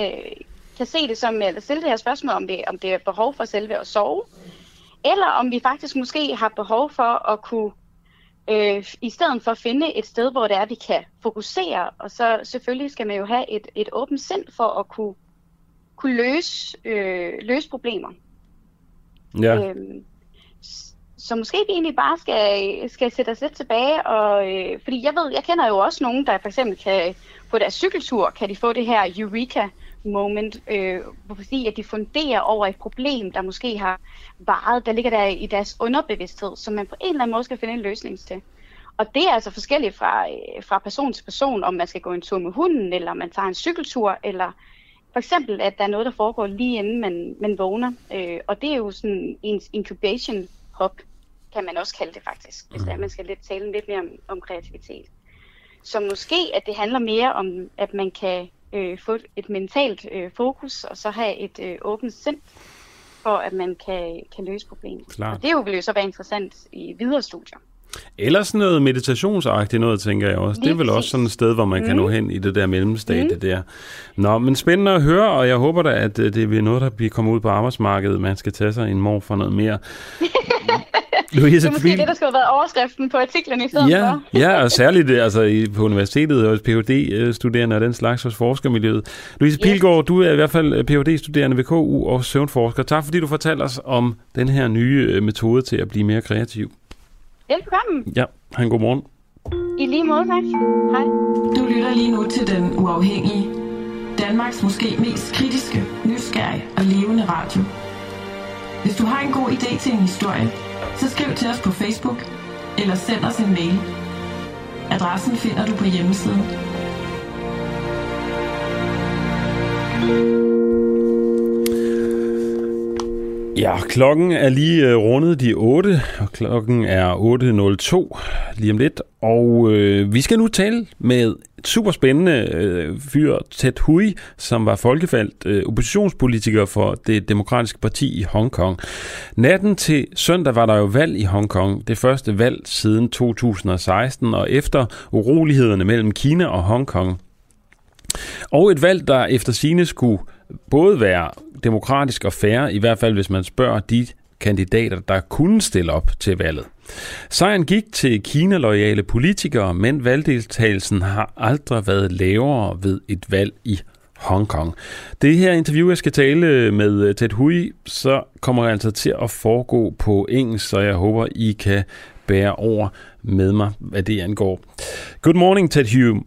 kan se det som, eller stille det her spørgsmål, om det er behov for selve at sove, eller om vi faktisk måske har behov for at kunne, i stedet for at finde et sted, hvor det er, vi kan fokusere, og så selvfølgelig skal man jo have et åbent sind for at kunne løse problemer. Ja. Så måske vi egentlig bare skal sætte os lidt tilbage, og, fordi jeg kender jo også nogen, der for eksempel kan på deres cykeltur, kan de få det her eureka-moment, fordi at de funderer over et problem, der måske har varet, der ligger der i deres underbevidsthed, som man på en eller anden måde skal finde en løsning til. Og det er altså forskelligt fra person til person, om man skal gå en tur med hunden, eller om man tager en cykeltur, eller for eksempel, at der er noget, der foregår lige inden man vågner. Og det er jo sådan en incubation hop, kan man også kalde det faktisk, hvis man skal tale lidt mere om kreativitet. Så måske, at det handler mere om, at man kan få et mentalt fokus, og så have et åbent sind, for at man kan løse problemet. Og det vil jo så være interessant i videre studier. Eller sådan noget meditationsagtigt noget, tænker jeg også. Det er vel også sådan et sted, hvor man kan nå hen i det der mellemstadie der. Nå, men spændende at høre, og jeg håber da, at det bliver noget, der bliver kommet ud på arbejdsmarkedet. Man skal tage sig en mor for noget mere. Louise, det er måske det, der skulle have været overskriften på artiklen i stedet for. Ja, og særligt altså, på universitetet og PhD-studerende og den slags hos forskermiljøet. Louise Piilgaard, du er i hvert fald PhD-studerende ved KU og søvnforsker. Tak fordi du fortalte os om den her nye metode til at blive mere kreativ. Velkommen. Ja, have en god morgen. I lige måde, tak. Hej. Du lytter lige nu til Den Uafhængige. Danmarks måske mest kritiske, nysgerrige og levende radio. Hvis du har en god idé til en historie, så skriv til os på Facebook eller send os en mail. Adressen finder du på hjemmesiden. Ja, klokken er lige rundet de 8, og klokken er 8.02 lige om lidt, og vi skal nu tale med et superspændende fyr, Ted Hui, som var folkevalgt oppositionspolitiker for Det Demokratiske Parti i Hong Kong. Natten til søndag var der jo valg i Hong Kong, det første valg siden 2016, og efter urolighederne mellem Kina og Hong Kong. Og et valg, der efter sigende skulle både være demokratisk og fair, i hvert fald hvis man spørger de kandidater, der kunne stille op til valget. Sejren gik til Kina-loyale politikere, men valgdeltagelsen har aldrig været lavere ved et valg i Hong Kong. Det her interview, jeg skal tale med Ted Hui, så kommer jeg altså til at foregå på engelsk, så jeg håber, I kan bære over med mig, hvad det angår. Good morning, Ted Hui.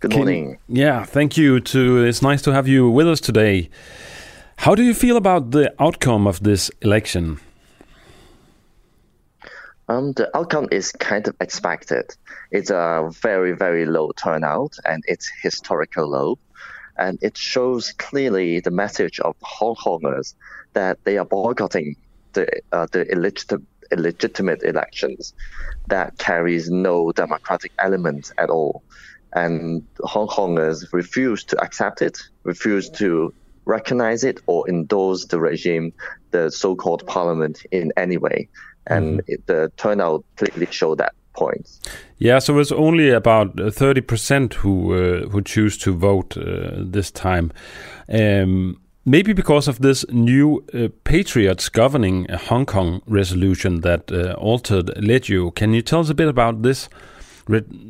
Good morning. Yeah, thank you. It's nice to have you with us today. How do you feel about the outcome of this election? The outcome is kind of expected. It's a very, very low turnout, and it's historical low. And it shows clearly the message of Hong Kongers that they are boycotting the illegitimate elections that carries no democratic element at all. And Hong Kongers refused to accept it, refused to recognize it or endorse the regime, the so-called parliament in any way. And the turnout clearly showed that point. Yeah, so it's only about 30% who choose to vote this time. Maybe because of this new Patriots Governing Hong Kong resolution that altered LEGU. Can you tell us a bit about this?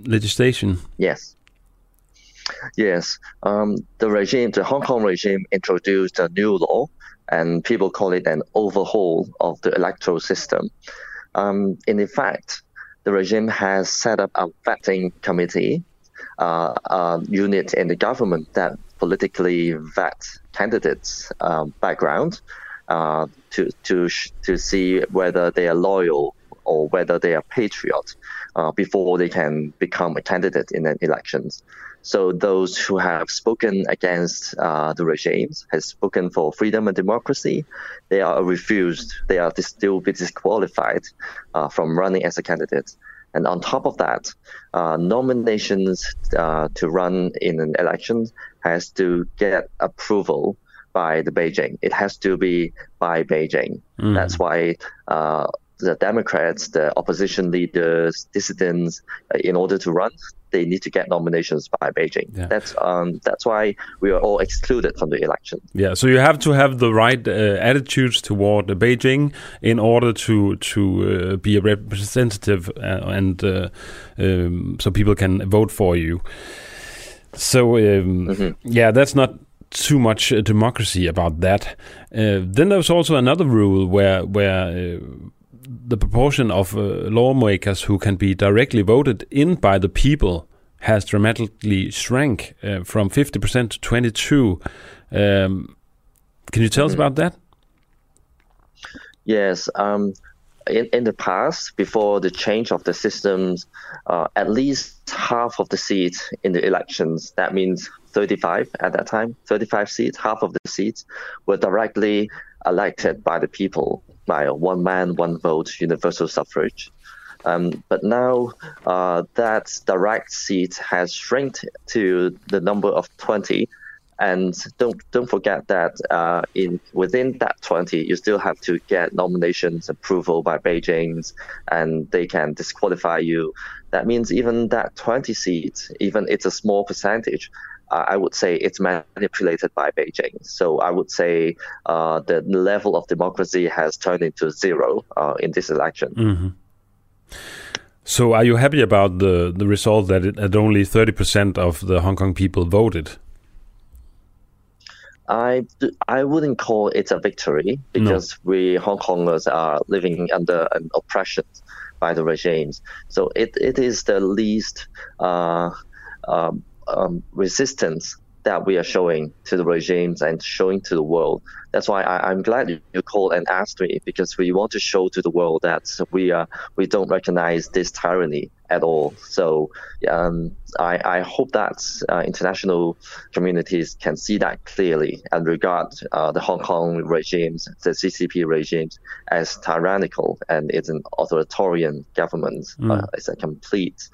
Legislation. Yes. The Hong Kong regime, introduced a new law, and people call it an overhaul of the electoral system. In effect, the regime has set up a vetting committee, a unit in the government that politically vet candidates' background, to see whether they are loyal or whether they are patriots before they can become a candidate in an elections. So those who have spoken against the regimes, has spoken for freedom and democracy, they are refused. They are still be disqualified from running as a candidate. And on top of that, nominations to run in an election has to get approval by the Beijing. It has to be by Beijing. Mm. That's why the Democrats, the opposition leaders, dissidents, in order to run, they need to get nominations by Beijing. Yeah. That's why we are all excluded from the election. Yeah, so you have to have the right attitudes toward Beijing in order to be a representative and so people can vote for you. So yeah, that's not too much democracy about that. Then there's also another rule where the proportion of lawmakers who can be directly voted in by the people has dramatically shrank from 50% to 22%. Can you tell us about that? Yes. In the past, before the change of the systems, at least half of the seats in the elections, that means 35 at that time, 35 seats, half of the seats were directly elected by the people, by a one man, one vote, universal suffrage. But now that direct seat has shrunk to the number of 20. And don't forget that within that 20, you still have to get nominations approval by Beijing, and they can disqualify you. That means even that 20 seats, even it's a small percentage, I would say it's manipulated by Beijing. So I would say the level of democracy has turned into zero in this election. Mm-hmm. So are you happy about the result that only 30% of the Hong Kong people voted? I wouldn't call it a victory because we Hong Kongers are living under an oppression by the regimes. So it is the least resistance that we are showing to the regimes and showing to the world. That's why I'm glad you called and asked me, because we want to show to the world that we don't recognize this tyranny at all. So I hope that international communities can see that clearly and regard the Hong Kong regimes, the CCP regimes, as tyrannical, and it's an authoritarian government. It's a complete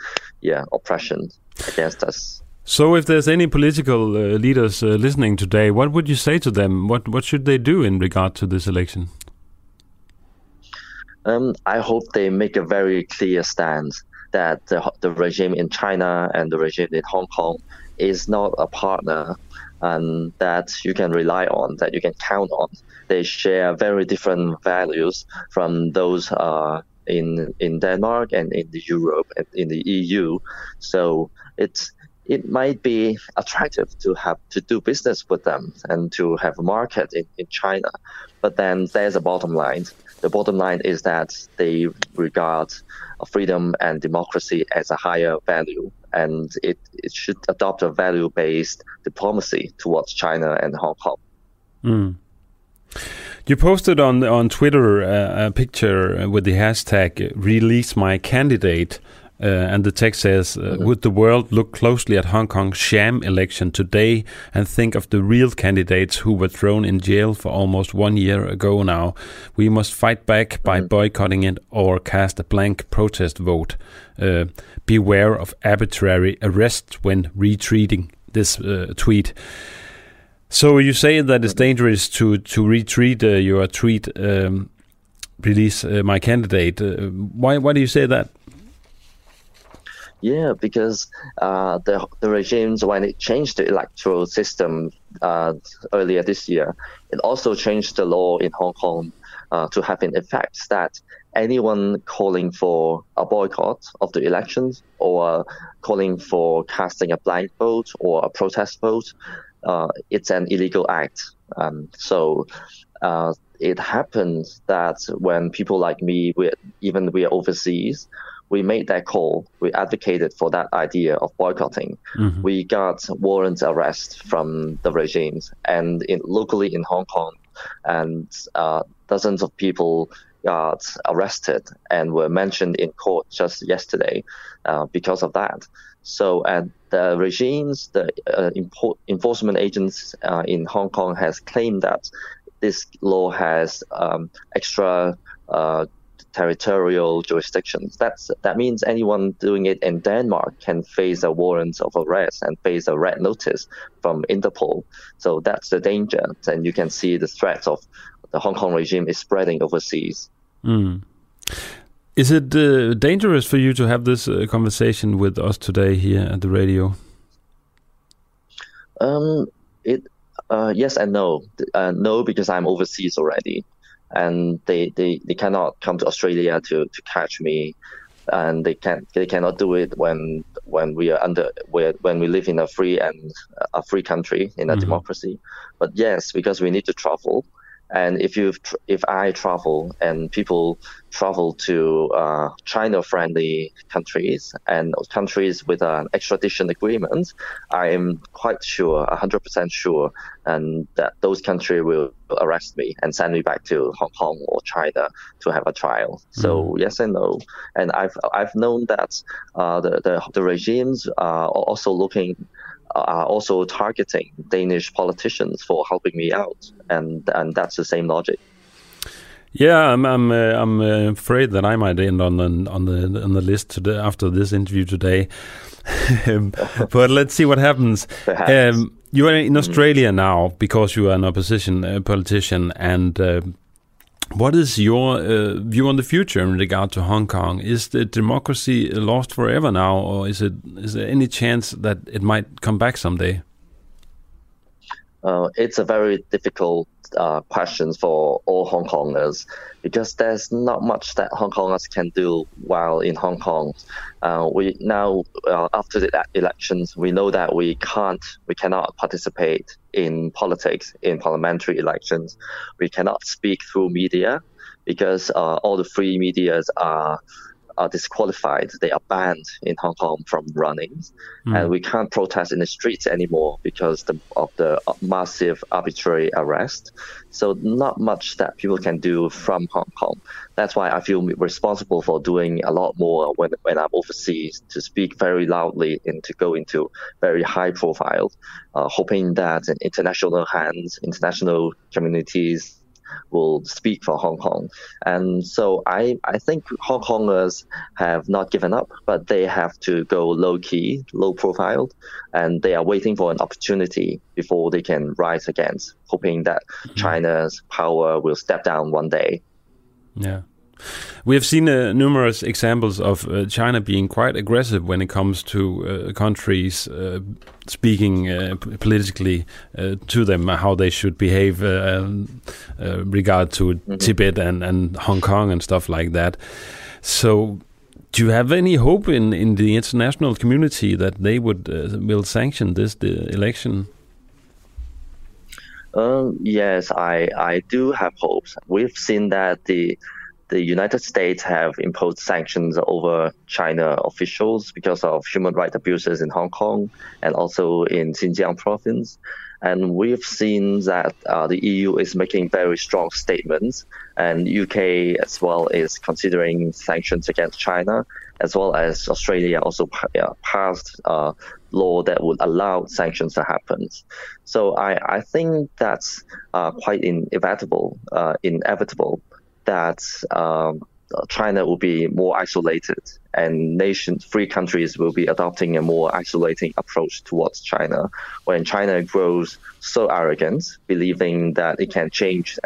oppression against us. So if there's any political leaders listening today, what would you say to them? What should they do in regard to this election? I hope they make a very clear stance that the regime in China and the regime in Hong Kong is not a partner and that you can rely on, that you can count on. They share very different values from those in Denmark and in the Europe and in the EU. So it might be attractive to have to do business with them and to have a market in China. But then there's a bottom line. The bottom line is that they regard freedom and democracy as a higher value, and it should adopt a value-based diplomacy towards China and Hong Kong. Mm. You posted on Twitter a picture with the hashtag Release My Candidate. And the text says, would the world look closely at Hong Kong's sham election today and think of the real candidates who were thrown in jail for almost 1 year ago now? We must fight back by boycotting it or cast a blank protest vote. Beware of arbitrary arrests when retweeting this tweet. So you say that it's dangerous to retweet your tweet, Release My Candidate. Why do you say that? Yeah, because the regimes, when it changed the electoral system earlier this year, it also changed the law in Hong Kong to have an effect that anyone calling for a boycott of the elections or calling for casting a blank vote or a protest vote, it's an illegal act. So it happens that when people like me, we are overseas, we made that call. We advocated for that idea of boycotting. Mm-hmm. We got warrant arrest from the regimes, and locally in Hong Kong, and dozens of people got arrested and were mentioned in court just yesterday because of that. So the regimes, the enforcement agents in Hong Kong has claimed that this law has extra territorial jurisdictions. That means anyone doing it in Denmark can face a warrant of arrest and face a red notice from Interpol. So that's the danger, and you can see the threat of the Hong Kong regime is spreading overseas. Mm. Is it dangerous for you to have this conversation with us today here at the radio? Yes and no. No, because I'm overseas already, and they cannot come to Australia to catch me, and they cannot do it when we are when we live in a free country in a democracy. But yes, because we need to travel. And if I travel and people travel to China-friendly countries and countries with an extradition agreement, I am quite sure, 100% sure, and that those countries will arrest me and send me back to Hong Kong or China to have a trial. So yes and no. And I've known that the regimes are also looking. Are also targeting Danish politicians for helping me out, and that's the same logic. Yeah, I'm afraid that I might end on the list today after this interview today. But let's see what happens. You are in Australia now because you are an opposition politician, and what is your view on the future in regard to Hong Kong? Is the democracy lost forever now, or is there any chance that it might come back someday? It's a very difficult question for all Hong Kongers, because there's not much that Hong Kongers can do while in Hong Kong. We now, after the elections, we know that we cannot participate in politics, in parliamentary elections. We cannot speak through media because all the free medias are disqualified. They are banned in Hong Kong from running, and we can't protest in the streets anymore because of the massive arbitrary arrest. So not much that people can do from Hong Kong. That's why I feel responsible for doing a lot more when I'm overseas, to speak very loudly and to go into very high profile, hoping that international hands, international communities will speak for Hong Kong. And so I think Hong Kongers have not given up, but they have to go low-key, low-profile, and they are waiting for an opportunity before they can rise against, hoping that China's power will step down one day. Yeah. We have seen numerous examples of China being quite aggressive when it comes to countries speaking politically to them, how they should behave regard to Tibet and Hong Kong and stuff like that. So do you have any hope in the international community that they will sanction the election? Yes, I do have hopes. We've seen that the United States have imposed sanctions over China officials because of human rights abuses in Hong Kong and also in Xinjiang province. And we've seen that the EU is making very strong statements, and UK as well is considering sanctions against China, as well as Australia also passed law that would allow sanctions to happen. So I think that's quite inevitable. That China will be more isolated, and free countries will be adopting a more isolating approach towards China. When China grows so arrogant, believing that it can change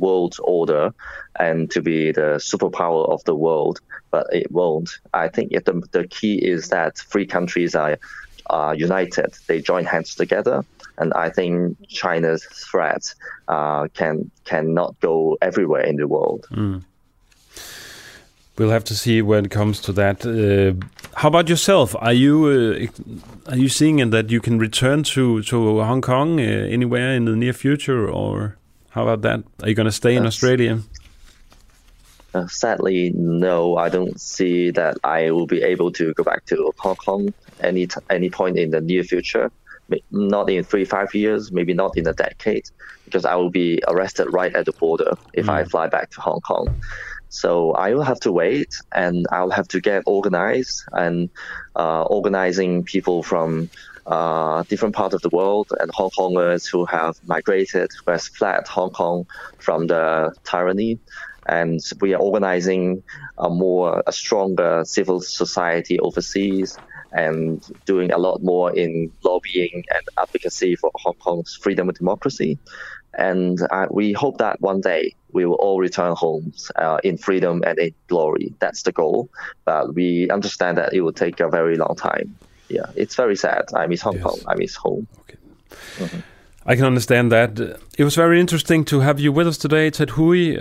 world order and to be the superpower of the world, but it won't. I think the key is that free countries are united. They join hands together. And I think China's threat cannot go everywhere in the world. Mm. We'll have to see when it comes to that. How about yourself? Are you seeing that you can return to Hong Kong anywhere in the near future, or how about that? Are you going to stay in Australia? Sadly, no. I don't see that I will be able to go back to Hong Kong any point in the near future. not in 3-5 years, maybe not in a decade, because I will be arrested right at the border if I fly back to Hong Kong. So I will have to wait, and I'll have to get organized, and organizing people from different parts of the world and Hong Kongers who have migrated, who has fled Hong Kong from the tyranny. And we are organizing a stronger civil society overseas, and doing a lot more in lobbying and advocacy for Hong Kong's freedom and democracy. And we hope that one day we will all return home in freedom and in glory. That's the goal. But we understand that it will take a very long time. Yeah, it's very sad. I miss Hong Kong. I miss home. Okay. Mm-hmm. I can understand that. It was very interesting to have you with us today, Ted Hui.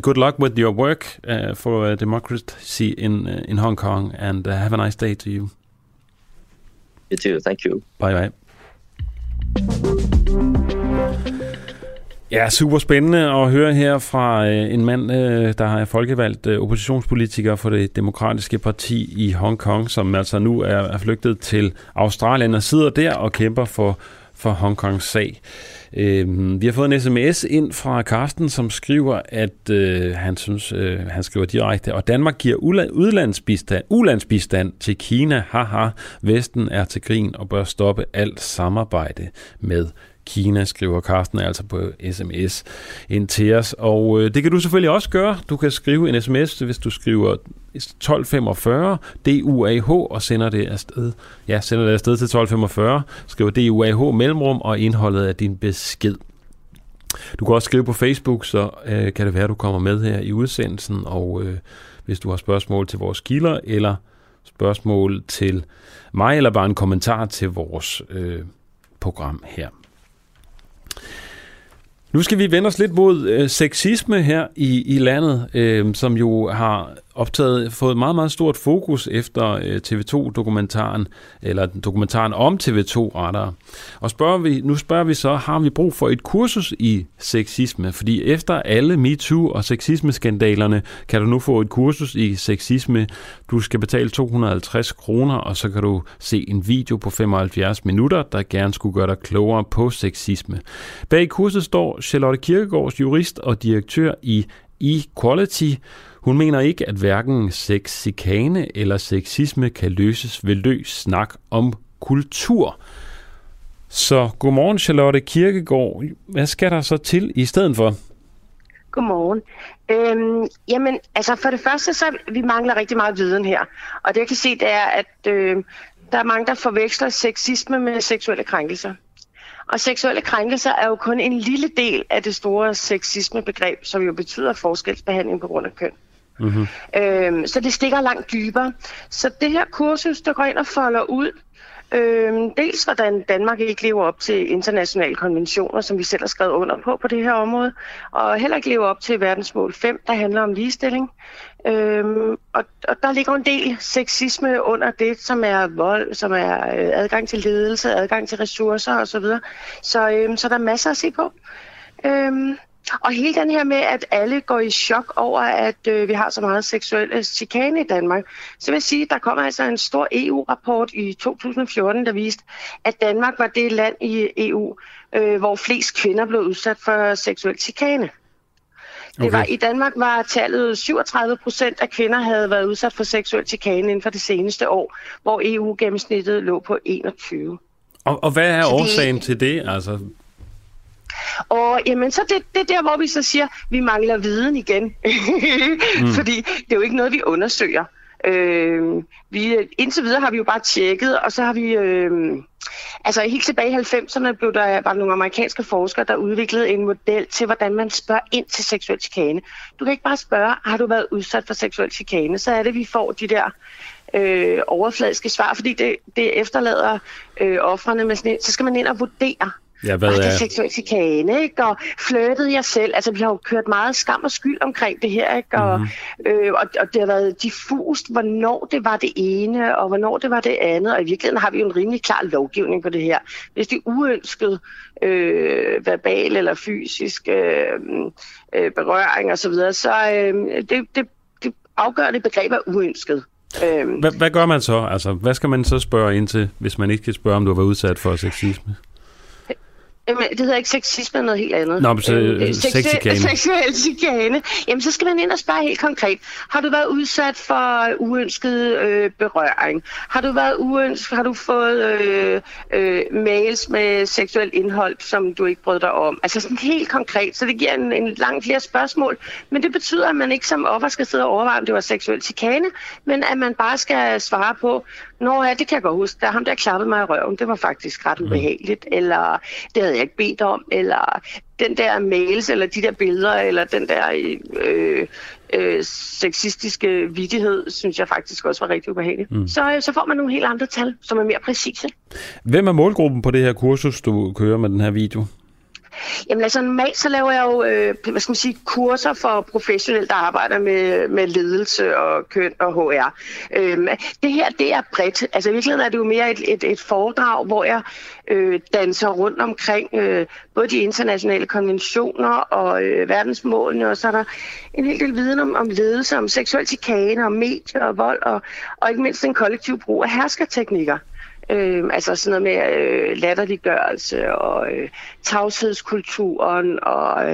Good luck with your work for democracy in Hong Kong, and have a nice day to you. You too. Thank you. Bye. Ja, super spændende at høre her fra en mand, der er folkevalgt oppositionspolitiker for Det Demokratiske Parti i Hong Kong, som altså nu er flygtet til Australien og sidder der og kæmper for Hong Kongs sag. Vi har fået en sms ind fra Carsten, som skriver, at han skriver direkte, og Danmark giver ulandsbistand til Kina. Haha, Vesten er til grin og bør stoppe alt samarbejde med Kina, skriver Carsten altså på sms ind til os. Og det kan du selvfølgelig også gøre. Du kan skrive en sms, hvis du skriver 1245 DUAH og sender det afsted. Ja, sender det afsted til 1245. Skriver DUAH mellemrum og indholdet af din besked. Du kan også skrive på Facebook, så kan det være, at du kommer med her i udsendelsen. Og hvis du har spørgsmål til vores kilder, eller spørgsmål til mig, eller bare en kommentar til vores program her. Nu skal vi vende os lidt mod sexisme her i landet, som jo har fået meget, meget stort fokus efter dokumentaren om TV2 rettere. Og nu spørger vi så, har vi brug for et kursus i sexisme? Fordi efter alle MeToo og sexismeskandalerne, kan du nu få et kursus i sexisme. Du skal betale 250 kroner, og så kan du se en video på 75 minutter, der gerne skulle gøre dig klogere på sexisme. Bag kurset står Charlotte Kirkegaards, jurist og direktør i Equality. Hun mener ikke, at hverken sexchikane eller sexisme kan løses ved løs snak om kultur. Så godmorgen, Charlotte Kirkegaard. Hvad skal der så til i stedet for? Godmorgen. Jamen, altså for det første, så vi mangler rigtig meget viden her. Og det jeg kan se, det er, at der er mange, der forveksler sexisme med seksuelle krænkelser. Og seksuelle krænkelser er jo kun en lille del af det store sexismebegreb, som jo betyder forskelsbehandling på grund af køn. Mm-hmm. Så det stikker langt dybere. Så det her kursus, der går ind og folder ud, dels hvordan Danmark ikke lever op til internationale konventioner, som vi selv har skrevet under på det her område, og heller ikke lever op til verdensmål 5, der handler om ligestilling. Og der ligger en del sexisme under det, som er vold, som er adgang til ledelse, adgang til ressourcer osv. Så der er masser at se på. Og hele den her med, at alle går i chok over, at vi har så meget seksuel chikane i Danmark, så vil jeg sige, at der kommer altså en stor EU-rapport i 2014, der viste, at Danmark var det land i EU, hvor flest kvinder blev udsat for seksuel chikane. Okay. I Danmark var tallet 37% af kvinder havde været udsat for seksuel chikane inden for det seneste år, hvor EU-gennemsnittet lå på 21. Og hvad er årsagen til det, altså? Og jamen, så det er der, hvor vi så siger, vi mangler viden igen. Fordi det er jo ikke noget, vi undersøger. Indtil videre har vi jo bare tjekket, og så har vi... Altså helt tilbage i 90'erne blev der nogle amerikanske forskere, der udviklede en model til, hvordan man spørger ind til seksuel chikane. Du kan ikke bare spørge, har du været udsat for seksuel chikane? Så er det, vi får de der overfladiske svar, fordi det efterlader ofrene med sådan. Så skal man ind og vurdere. Ja, hvad det er seksuel chikane, ikke? Og flirtede jeg selv. Altså, vi har jo kørt meget skam og skyld omkring det her, ikke? Og, og det har været diffust, hvornår det var det ene, og hvornår det var det andet. Og i virkeligheden har vi jo en rimelig klar lovgivning på det her. Hvis det er uønsket verbal eller fysisk berøring osv., så det afgørende begreb er uønsket. Hvad gør man så? Altså, hvad skal man så spørge ind til, hvis man ikke kan spørge, om du har været udsat for sexisme? Jamen, det hedder ikke sexisme, noget helt andet. Nå, men så sexikane. Seksuel chikane. Jamen, så skal man ind og spørge helt konkret. Har du været udsat for uønsket berøring? Har du været uønsket? Har du fået mails med seksuelt indhold, som du ikke brød dig om? Altså sådan helt konkret. Så det giver en langt flere spørgsmål. Men det betyder, at man ikke som offer skal sidde og overveje, om det var seksuel chikane, men at man bare skal svare på, nå ja, det kan jeg godt huske. Der er ham, der klappede mig i røven. Det var faktisk ret ubehageligt. Eller det havde jeg ikke bedt om. Eller den der mails, eller de der billeder, eller den der sexistiske vittighed, synes jeg faktisk også var rigtig ubehageligt. Mm. Så får man nogle helt andre tal, som er mere præcise. Hvem er målgruppen på det her kursus, du kører med den her video? Jamen altså normalt så laver jeg jo kurser for professionelle, der arbejder med ledelse og køn og HR. Det her, det er bredt. Altså i virkeligheden er det jo mere et foredrag, hvor jeg danser rundt omkring både de internationale konventioner og verdensmålene, og så er der en hel del viden om ledelse, om seksuel chikane, om medier og vold, og ikke mindst en kollektiv brug af herskerteknikker. Altså sådan noget med latterliggørelse og tavshedskulturen og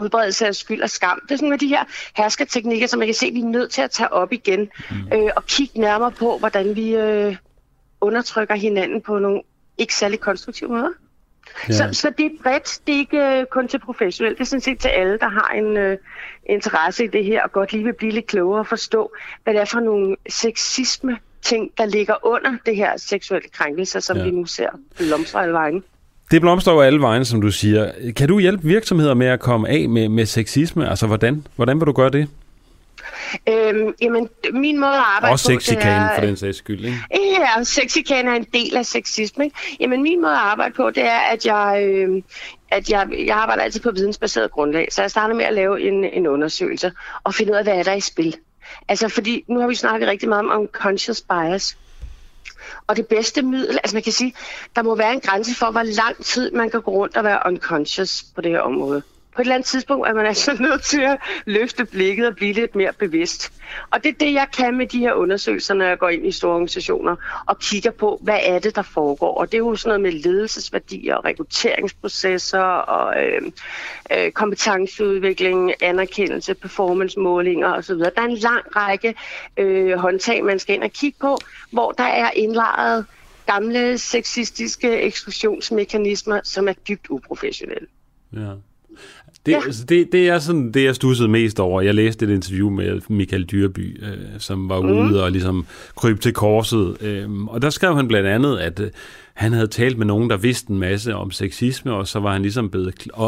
udbredelse af skyld og skam. Det er sådan nogle af de her herskerteknikker, som man kan se, vi er nødt til at tage op igen og kigge nærmere på, hvordan vi undertrykker hinanden på nogle ikke særlig konstruktive måder. Ja. Så det er bredt, det er ikke kun til professionelle, det er sådan set til alle, der har en interesse i det her og godt lige vil blive lidt klogere og forstå, hvad det er for nogle sexisme ting, der ligger under det her seksuelle krænkelser, som vi nu ser blomstre alle vejen. Det blomstrer jo alle vejen, som du siger. Kan du hjælpe virksomheder med at komme af med sexisme? Altså, hvordan vil du gøre det? Jamen, min måde at arbejde også på... Og sexikane, for den sags skyld, ikke? Ja, sexikane er en del af sexisme, ikke? Jamen, min måde at arbejde på, det er, at jeg arbejder altid på vidensbaseret grundlag. Så jeg starter med at lave en undersøgelse og finde ud af, hvad er der i spil. Altså, fordi nu har vi snakket rigtig meget om unconscious bias. Og det bedste middel, altså man kan sige, der må være en grænse for, hvor lang tid man kan gå rundt og være unconscious på det her område. På et eller andet tidspunkt er man altså nødt til at løfte blikket og blive lidt mere bevidst. Og det er det, jeg kan med de her undersøgelser, når jeg går ind i store organisationer og kigger på, hvad er det, der foregår. Og det er jo sådan noget med ledelsesværdier og rekrutteringsprocesser og kompetenceudvikling, anerkendelse, performancemålinger osv. Der er en lang række håndtag, man skal ind og kigge på, hvor der er indlejret gamle sexistiske eksklusionsmekanismer, som er dybt uprofessionelle. Ja. Det er sådan det, jeg stussede mest over. Jeg læste et interview med Michael Dyrby, som var ude og ligesom kryb til korset. Og der skrev han blandt andet, at han havde talt med nogen, der vidste en masse om sexisme, og så var han ligesom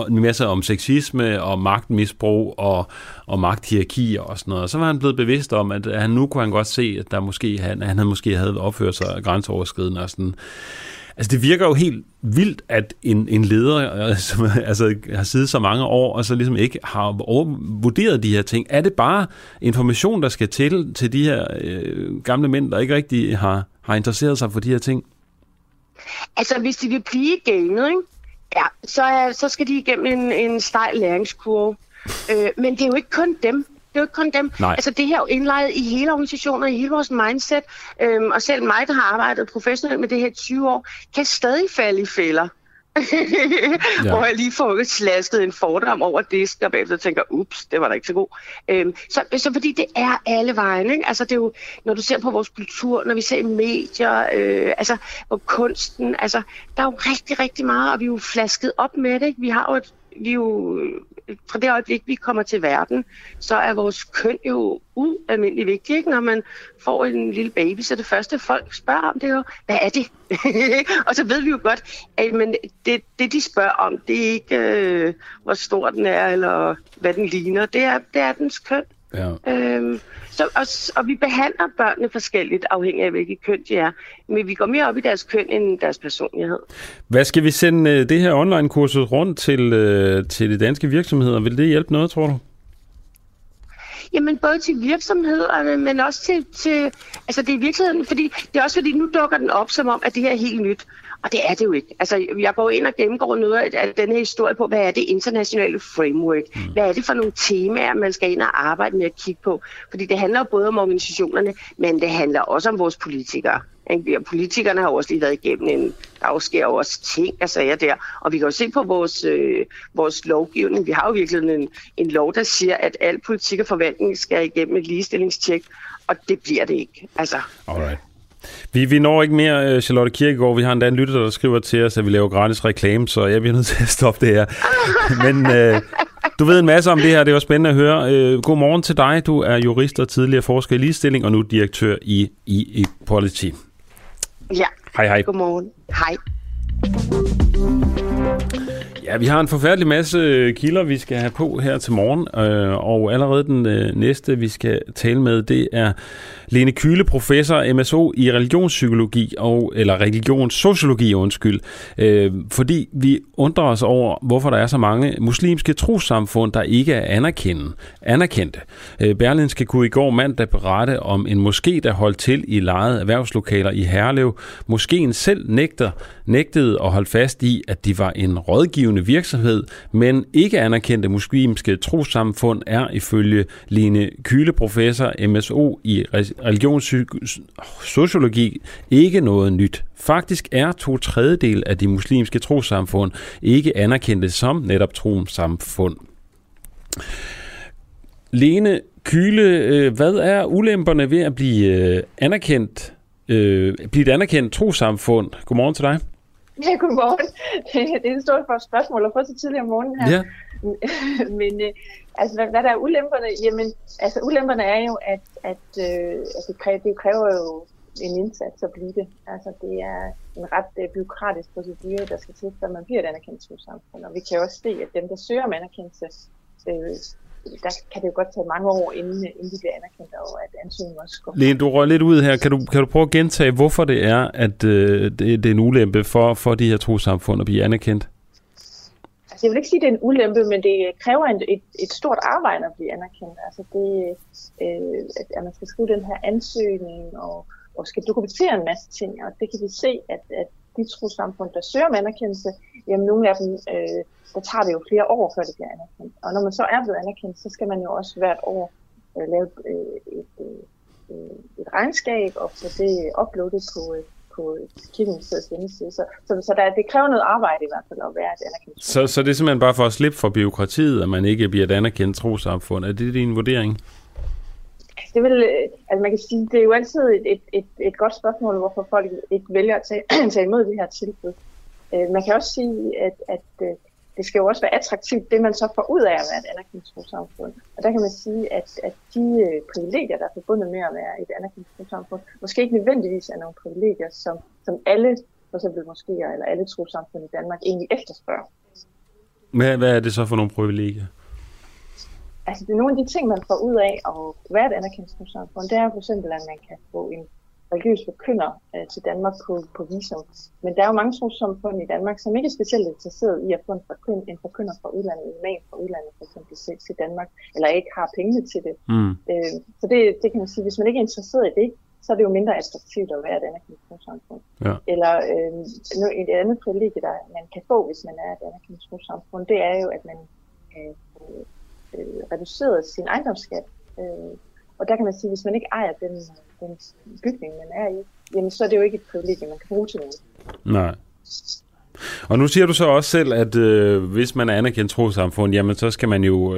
en masse om sexisme og magtmisbrug og magthierarkier og sådan noget. Og så var han blevet bevidst om, at han nu kunne han godt se, at der måske, han måske havde opført sig grænseoverskridende og sådan. Altså det virker jo helt vildt, at en leder, som altså, har siddet så mange år, og så ligesom ikke har vurderet de her ting. Er det bare information, der skal til de her gamle mænd, der ikke rigtig har interesseret sig for de her ting? Altså hvis de vil blive gamet, ikke? Ja, så skal de igennem en stejl læringskurve. Men det er jo ikke kun dem. Det er jo ikke kun dem. Nej. Altså det her er jo indlejret i hele organisationen, i hele vores mindset, og selv mig, der har arbejdet professionelt med det her 20 år, kan stadig falde i fælder. Ja. Hvor jeg lige får slasket en fordom over disken, og bagefter tænker, ups, det var da ikke så god. Så fordi det er alle vejen, ikke? Altså det er jo, når du ser på vores kultur, når vi ser medier, altså og kunsten, altså der er jo rigtig, rigtig meget, og vi er jo flasket op med det, ikke? Vi er jo fra det øjeblik, vi kommer til verden, så er vores køn jo ualmindelig vigtigt, ikke? Når man får en lille baby, så det første folk spørger om, det er jo, hvad er det? Og så ved vi jo godt, at men det de spørger om, det er ikke, hvor stor den er, eller hvad den ligner. Det er dens køn. Ja. Og vi behandler børnene forskelligt, afhængig af hvilket køn de er. Men vi går mere op i deres køn end deres personlighed. Hvad skal vi sende det her online-kurset rundt til de danske virksomheder? Vil det hjælpe noget, tror du? Jamen både til virksomhederne, men også til altså det er virksomheden, fordi det er også fordi nu dukker den op som om, at det her er helt nyt. Og det er det jo ikke. Altså, jeg går ind og gennemgår noget af den her historie på, hvad er det internationale framework? Hvad er det for nogle temaer, man skal ind og arbejde med at kigge på? Fordi det handler både om organisationerne, men det handler også om vores politikere. Og politikerne har også lige været igennem der sker jo også ting og sager der. Og vi kan jo se på vores lovgivning. Vi har jo virkelig en lov, der siger, at al politik og forvaltning skal igennem et ligestillingstjek, og det bliver det ikke. Altså. Alright. Vi når ikke mere, Charlotte Kirkegaard. Vi har endda en lytter, der skriver til os, at vi laver gratis reklame, så jeg bliver nødt til at stoppe det her. Men du ved en masse om det her, det er også spændende at høre. God morgen til dig. Du er jurist og tidligere forsker i ligestilling, og nu direktør i Equality. Ja, hej, hej. God morgen. Hej. Ja, vi har en forfærdelig masse kilder, vi skal have på her til morgen, og allerede den næste, vi skal tale med, det er Lene Kühle, professor MSO i religionssociologi, eller religionssociologi, undskyld, fordi vi undrer os over, hvorfor der er så mange muslimske trossamfund, der ikke er anerkendte. Berlingske kunne i går mandag berette om en moské, der holdt til i lejede erhvervslokaler i Herlev. Moskeen selv nægtede at holde fast i, at de var en rådgivende virksomhed, men ikke anerkendte muslimske trossamfund er ifølge Lene Kühle, professor MSO i religionssociologi, ikke noget nyt. Faktisk er 2/3 af de muslimske trossamfund ikke anerkendte som netop trossamfund. Lene Kühle, hvad er ulemperne ved at blive et anerkendt trossamfund? Godmorgen til dig. Ja, godmorgen. Det er et stort spørgsmål at få så tidligere om morgenen her. Ja. Men altså, hvad der er ulemperne? Jamen, altså ulemperne er jo, at det kræver jo en indsats at blive det. Altså, det er en ret bureaukratisk procedure, der skal til, før man bliver et anerkendt trossamfund. Og vi kan jo også se, at dem, der søger om anerkendelse, der kan det jo godt tage mange år, inden de bliver anerkendt, og at ansøgningen også går. Lene, du røg lidt ud her. Kan du prøve at gentage, hvorfor det er, at det er en ulempe for de her trossamfund at blive anerkendt? Altså, jeg vil ikke sige, at det er en ulempe, men det kræver et stort arbejde at blive anerkendt. Altså, det, at man skal skrive den her ansøgning, og skal dokumentere en masse ting, og det kan vi se, at de trossamfund, der søger om anerkendelse, jamen nogle af dem, der tager det jo flere år, før det bliver anerkendt. Og når man så er blevet anerkendt, så skal man jo også hvert år lave et regnskab og få det uploadet på kirkeministeriets hjemmeside. Så det kræver noget arbejde i hvert fald at være et anerkendt trossamfund. Så det er simpelthen bare for at slippe for bureaukratiet, at man ikke bliver et anerkendt trossamfund. Er det din vurdering? Det vil, altså man kan sige, det er jo altid et godt spørgsmål, hvorfor folk ikke vælger at tage imod det her tilbud. Man kan også sige, at det skal jo også være attraktivt, det man så får ud af at være et anerkendt trossamfund. Og der kan man sige, at de privilegier, der er forbundet med at være et anerkendt trossamfund, måske ikke nødvendigvis er nogle privilegier, som alle f.eks. moskéer eller alle trossamfund i Danmark egentlig efterspørger. Hvad er det så for nogle privilegier? Altså, det er nogle af de ting, man får ud af at være et anerkendt trossamfund. Det er for eksempel, at man kan få en religiøs forkynder til Danmark på visum. Men der er jo mange trossamfund i Danmark, som ikke er specielt interesseret i at få en forkynder fra udlandet, en imam fra udlandet for eksempel til Danmark, eller ikke har pengene til det. Så det kan man sige, hvis man ikke er interesseret i det, så er det jo mindre attraktivt at være et anerkendt trossamfund. Ja. Eller et andet privilegie, der man kan få, hvis man er et anerkendt trossamfund, det er jo, at man reduceret sin ejendomsskat. Og der kan man sige, at hvis man ikke ejer den bygning, man er i, jamen så er det jo ikke et privilegie, man kan bruge til noget. Nej. Og nu siger du så også selv, at hvis man er anerkendt trossamfund, jamen så skal man jo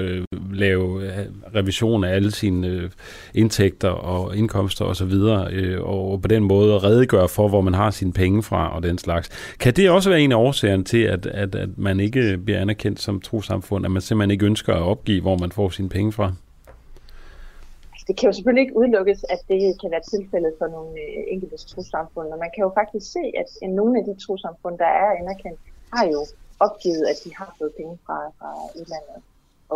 lave revision af alle sine indtægter og indkomster osv., og på den måde redegøre for, hvor man har sine penge fra og den slags. Kan det også være en af årsagerne til, at man ikke bliver anerkendt som trossamfund, at man simpelthen ikke ønsker at opgive, hvor man får sine penge fra? Det kan jo selvfølgelig ikke udelukkes, at det kan være tilfældet for nogle enkelte trossamfund, og man kan jo faktisk se, at nogle af de trossamfund, der er anerkendt, har jo opgivet, at de har fået penge fra udlandet.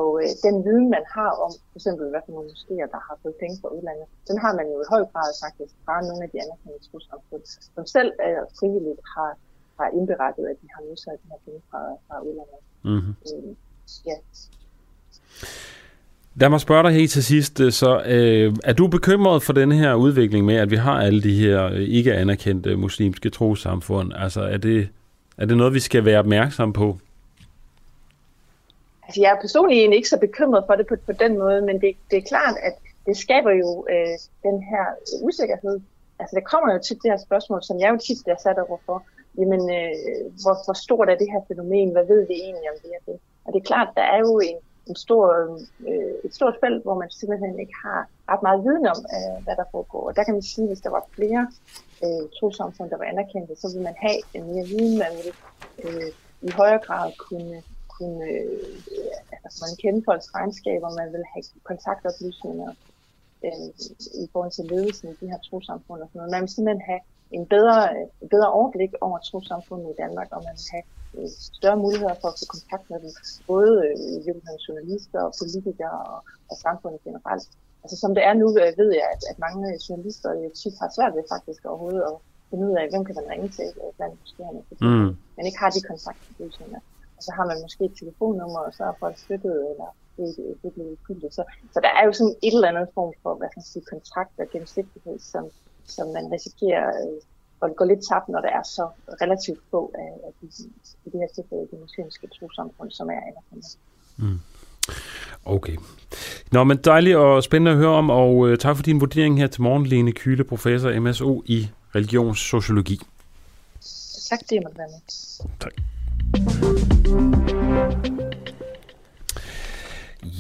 Og den viden, man har om f.eks. hvad for nogle moskéer, der har fået penge fra udlandet, den har man jo i høj grad faktisk fra nogle af de anerkendte trossamfund, som selv frivilligt har indberettet, at de har modtaget de her penge fra udlandet. Mm-hmm. Ja. Lad mig spørge dig helt til sidst, så er du bekymret for den her udvikling med, at vi har alle de her ikke anerkendte muslimske trossamfund? Altså, er det noget, vi skal være opmærksom på? Altså, jeg er personligt ikke så bekymret for det på den måde, men det er klart, at det skaber jo den her usikkerhed. Altså, der kommer jo tit det her spørgsmål, som jeg jo tit bliver sat over for. Jamen, hvor stort er det her fænomen? Hvad ved vi egentlig om det her ting? Og det er klart, der er jo et stort felt, hvor man simpelthen ikke har ret meget viden om, hvad der foregår. Og der kan man sige, at hvis der var flere trossamfund, der var anerkendte, så ville man have en mere viden, man ville i højere grad kunne kende folks regnskaber, man ville have kontaktoplysninger i forhold til ledelsen i de her trossamfund og sådan noget. Man ville simpelthen have en bedre overblik over trossamfundet i Danmark, og man vil have større muligheder for at få kontakt med dem, både journalister og politikere og samfundet generelt. Altså som det er nu, ved jeg, at mange journalister jo tit har svært ved faktisk overhovedet at finde ud af, hvem kan man ringe til blandt moskéerne, men ikke har de kontaktoplysninger. Og så har man måske et telefonnummer, og så er folk støttet, eller det bliver udfyldt. Så der er jo sådan et eller andet form for, hvad skal man sige, kontrakt og gennemsigtighed, som man risikerer og går lidt tabt, når der er så relativt få af de her tilfælde, de muslimske trossamfund, som er anerkendt. Okay. Nå, men dejligt og spændende at høre om, og tak for din vurdering her til morgen, Lene Kühle, professor MSO i religionssociologi. Tak, det er man være med. Tak.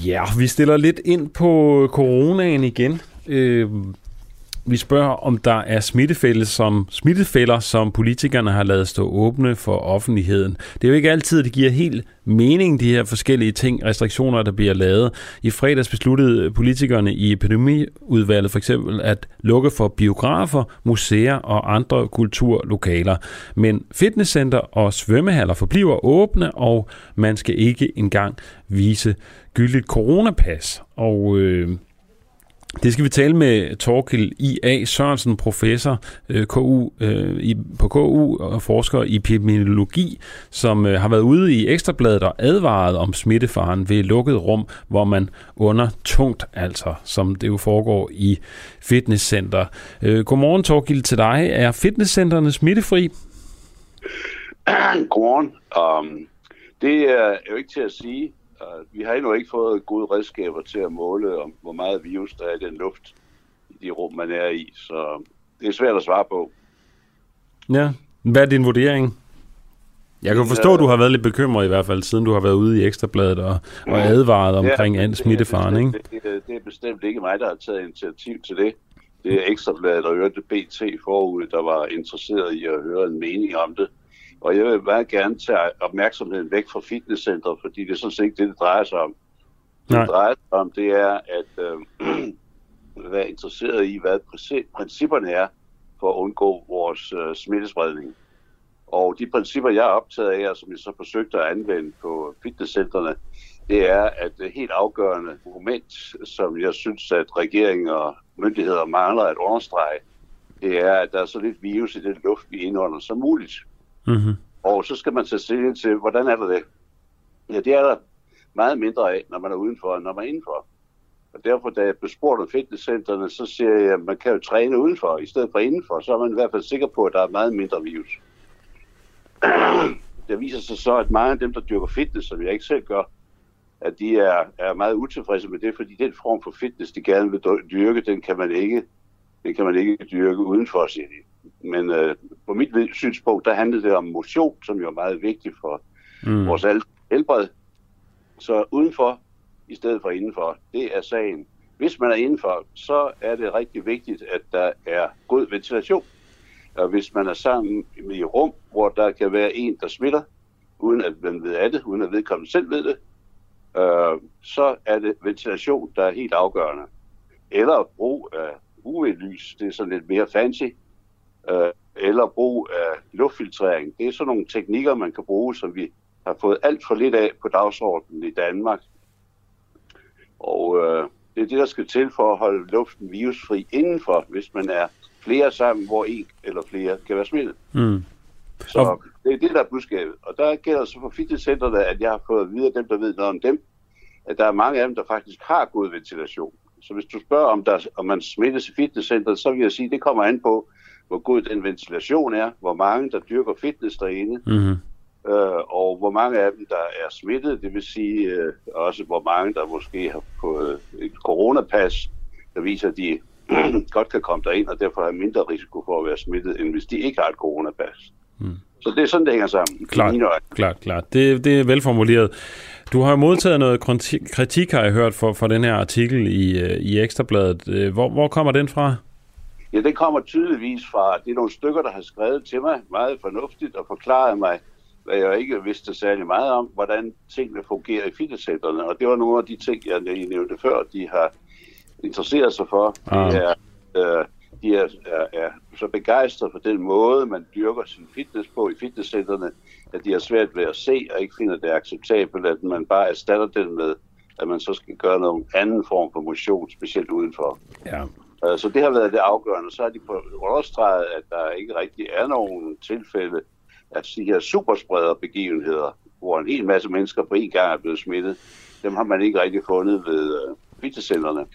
Ja, vi stiller lidt ind på coronaen igen. Vi spørger, om der er smittefælder, som politikerne har lavet stå åbne for offentligheden. Det er jo ikke altid, det giver helt mening, de her forskellige ting, restriktioner, der bliver lavet. I fredags besluttede politikerne i epidemiudvalget for eksempel at lukke for biografer, museer og andre kulturlokaler. Men fitnesscenter og svømmehaller forbliver åbne, og man skal ikke engang vise gyldigt coronapas. Og det skal vi tale med Tørkild I.A. Sørensen, professor på KU og forsker i epidemiologi, som har været ude i Ekstrabladet og advaret om smittefaren ved lukket rum, hvor man under tungt, altså som det jo foregår i fitnesscenter. Godmorgen Tørkild til dig. Er fitnesscenterne smittefri? Godmorgen. Det er jo ikke til at sige. Vi har endnu ikke fået gode redskaber til at måle, om hvor meget virus der er i den luft i de rum, man er i. Så det er svært at svare på. Ja, hvad er din vurdering? Jeg kan forstå, at du har været lidt bekymret i hvert fald, siden du har været ude i Ekstrabladet og advaret omkring smittefaren, ikke? Det er bestemt ikke mig, der har taget initiativ til det. Det er Ekstrabladet og hørte BT forud, der var interesseret i at høre en mening om det. Og jeg vil meget gerne tage opmærksomheden væk fra fitnesscenteret, fordi det er sådan set ikke det drejer sig om. Det drejer sig om, det er at være interesseret i, hvad principperne er for at undgå vores smittespredning. Og de principper, jeg er optaget af, og som jeg så forsøgte at anvende på fitnesscentrene, det er et helt afgørende moment, som jeg synes, at regeringen og myndigheder mangler at understrege, det er, at der er så lidt virus i den luft, vi indånder som muligt. Mm-hmm. Og så skal man tage stilling til, hvordan er der det? Ja, det er der meget mindre af, når man er udenfor, end når man er indenfor. Og derfor, da jeg bespurgte fitnesscenterne, så siger jeg, at man kan jo træne udenfor i stedet for indenfor. Så er man i hvert fald sikker på, at der er meget mindre virus. Det viser sig så, at mange af dem, der dyrker fitness, som jeg ikke selv gør, at de er meget utilfredse med det, fordi den form for fitness, de gerne vil dyrke, den kan man ikke dyrke udenfor, siger de. Men på mit synspunkt, der handlede det om motion, som jo er meget vigtigt for vores helbred. Så udenfor, i stedet for indenfor, det er sagen. Hvis man er indenfor, så er det rigtig vigtigt, at der er god ventilation. Og hvis man er sammen i rum, hvor der kan være en, der smitter, uden at man ved af det, uden at vedkommende selv ved det, så er det ventilation, der er helt afgørende. Eller brug af UV-lys, det er sådan lidt mere fancy, eller brug af luftfiltrering. Det er sådan nogle teknikker, man kan bruge, som vi har fået alt for lidt af på dagsordenen i Danmark. Og det er det, der skal til for at holde luften virusfri indenfor, hvis man er flere sammen, hvor en eller flere kan være smittet. Så det er det, der er budskabet. Og der gælder så for fitnesscenterne, at jeg har fået at vide af dem, der ved noget om dem, at der er mange af dem, der faktisk har god ventilation. Så hvis du spørger, om man smittes i fitnesscenteret, så vil jeg sige, at det kommer an på, hvor god den ventilation er, hvor mange, der dyrker fitness derinde, og hvor mange af dem, der er smittet, det vil sige også, hvor mange, der måske har fået et coronapas, der viser, at de godt kan komme derind, og derfor har mindre risiko for at være smittet, end hvis de ikke har et coronapas. Mm. Så det er sådan, det hænger sammen. Klart. Det er velformuleret. Du har modtaget noget kritik, har jeg hørt, for den her artikel i Ekstrabladet. Hvor kommer den fra? Ja, den kommer tydeligvis fra, det er nogle stykker, der har skrevet til mig meget fornuftigt og forklaret mig, hvad jeg ikke vidste særlig meget om, hvordan tingene fungerer i fitnesscentrene. Og det var nogle af de ting, jeg nævnte før, de har interesseret sig for. De er så begejstrede for den måde, man dyrker sin fitness på i fitnesscentrene, at de har svært ved at se og ikke finder det acceptabelt, at man bare erstatter den med, at man så skal gøre nogen anden form for motion, specielt udenfor. Ja. Så det har været det afgørende. Så har de understreget, at der ikke rigtig er nogen tilfælde af de her supersprederbegivenheder, hvor en hel masse mennesker på en gang er blevet smittet. Dem har man ikke rigtig fundet ved fitnesscentrene.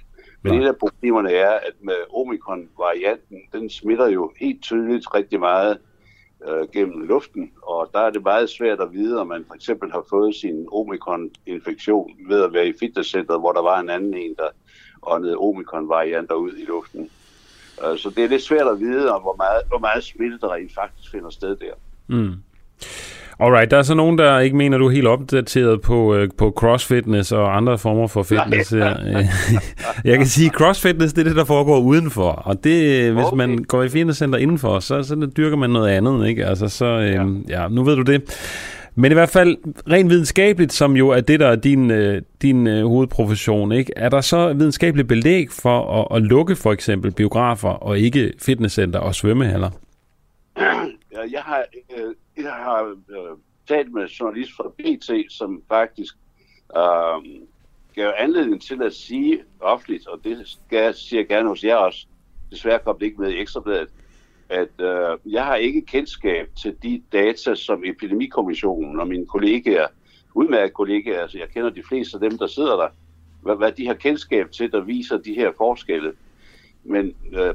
Men et af problemerne er, at med Omikron-varianten, den smitter jo helt tydeligt rigtig meget gennem luften, og der er det meget svært at vide, om man for eksempel har fået sin Omikron-infektion ved at være i fitnesscenteret, hvor der var en anden en, der åndede Omikron-varianter ud i luften. Så det er lidt svært at vide, om hvor meget smitte der rent faktisk finder sted der. Mm. Alright, der er så nogen, der ikke mener, du er helt opdateret på crossfitness og andre former for fitness. Jeg kan sige, at crossfitness det er det, der foregår udenfor. Og det, hvis man går i fitnesscenter indenfor, så dyrker man noget andet, ikke? Altså, ja, nu ved du det. Men i hvert fald rent videnskabeligt, som jo er det, der er din hovedprofession, ikke? Er der så videnskabeligt belæg for at lukke for eksempel biografer og ikke fitnesscenter og svømmehaller? Jeg har talt med en journalist fra BT, som faktisk gav anledning til at sige offentligt, og det siger jeg gerne hos jer også, desværre kom det ikke med i Ekstrabladet, at jeg har ikke kendskab til de data, som Epidemikommissionen og mine kollegaer, udmærkede kollegaer, så jeg kender de fleste af dem, der sidder der, hvad de har kendskab til, der viser de her forskelle. Men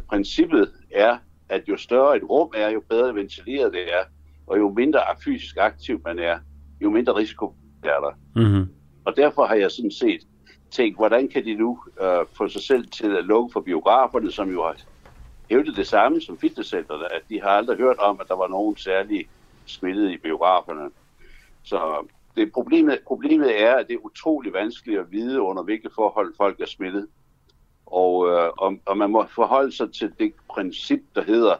princippet er, at jo større et rum er, jo bedre ventileret det er, og jo mindre fysisk aktiv man er, jo mindre risiko er der. Mm-hmm. Og derfor har jeg sådan set tænkt, hvordan kan de nu få sig selv til at lukke for biograferne, som jo har hævdet det samme som fitnesscenterne, at de har aldrig hørt om, at der var nogen særlig smittede i biograferne. Så det problemet er, at det er utrolig vanskeligt at vide, under hvilke forhold folk er smittet. Og man må forholde sig til det princip, der hedder,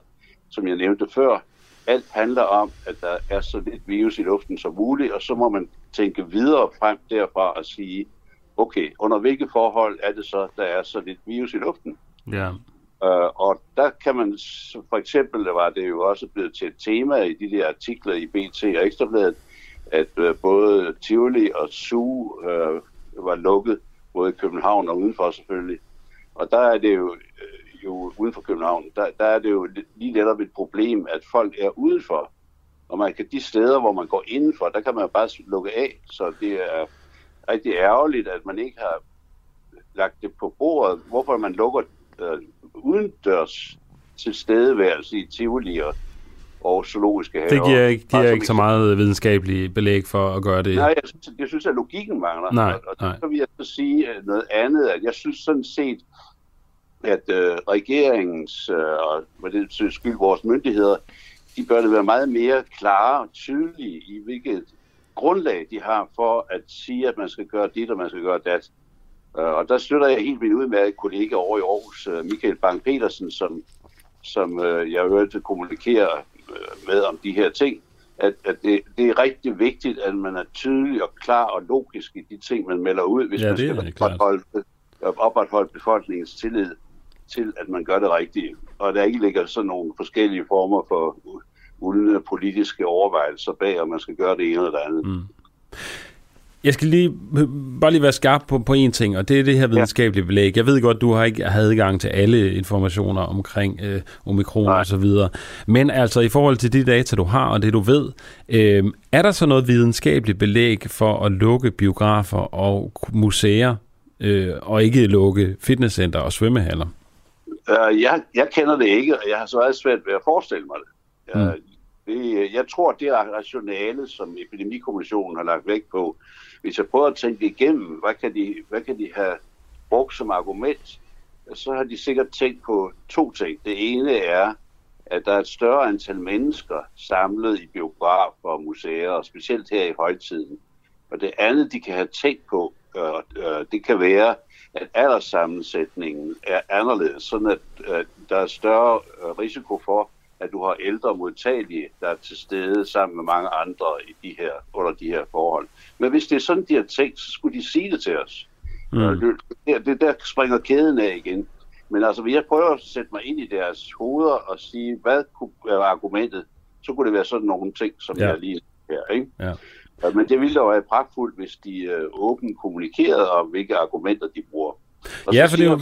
som jeg nævnte før, alt handler om, at der er så lidt virus i luften som muligt, og så må man tænke videre frem derfra og sige, okay, under hvilke forhold er det så, der er så lidt virus i luften? Yeah. Og der kan man, for eksempel var det jo også blevet til et tema i de der artikler i BT og Ekstrabladet, at både Tivoli og Zoo var lukket, både i København og udenfor selvfølgelig. Og der er det jo uden for København, der er det jo lige netop et problem, at folk er udenfor. Og man kan de steder, hvor man går indenfor, der kan man bare lukke af. Så det er rigtig ærgerligt, at man ikke har lagt det på bordet. Hvorfor man lukker udendørs tilstedeværelse i Tivoli og zoologiske haver. Det giver ikke så meget videnskabeligt belæg for at gøre det. Nej, jeg synes at logikken mangler. Og så vil jeg så sige noget andet, at jeg synes sådan set, at regeringens, og med det skyld vores myndigheder, de bør det være meget mere klare og tydelige i, hvilket grundlag de har for at sige, at man skal gøre dit, og man skal gøre dat. Og der støtter jeg helt vildt ud med en kollega over i Aarhus, Michael Bang-Petersen, som jeg hørte kommunikere med om de her ting, at det er rigtig vigtigt, at man er tydelig og klar og logisk i de ting, man melder ud, hvis man skal opretholde befolkningens tillid til, at man gør det rigtige. Og der ikke ligger sådan nogle forskellige former for udenrigspolitiske overvejelser bag, om man skal gøre det ene eller det andet. Mm. Jeg skal bare lige være skarp på en ting, og det er det her videnskabelige belæg. Jeg ved godt, du har ikke adgang til alle informationer omkring omikron og så videre. Men altså i forhold til de data, du har og det, du ved, er der så noget videnskabeligt belæg for at lukke biografer og museer og ikke lukke fitnesscenter og svømmehaller? Jeg kender det ikke, og jeg har så meget svært ved at forestille mig det. Jeg tror, det er rationale, som Epidemikommissionen har lagt vægt på. Hvis jeg prøver at tænke igennem, hvad kan de have brugt som argument, så har de sikkert tænkt på to ting. Det ene er, at der er et større antal mennesker samlet i biografer og museer, og specielt her i højtiden. Og det andet, de kan have tænkt på, det kan være, at alderssammensætningen er anderledes, sådan at der er større risiko for, at du har ældre modtagelige, der er til stede sammen med mange andre i de her, under de her forhold. Men hvis det er sådan, de har tænkt, så skulle de sige det til os. Det der springer kæden af igen. Men altså, hvis jeg prøver at sætte mig ind i deres hoveder og sige, hvad kunne være argumentet, så kunne det være sådan nogle ting, som jeg lige her, ikke? Ja. Men det ville da være pragtfuldt, hvis de åbent kommunikerede om, hvilke argumenter de bruger. Og ja, for det er jo...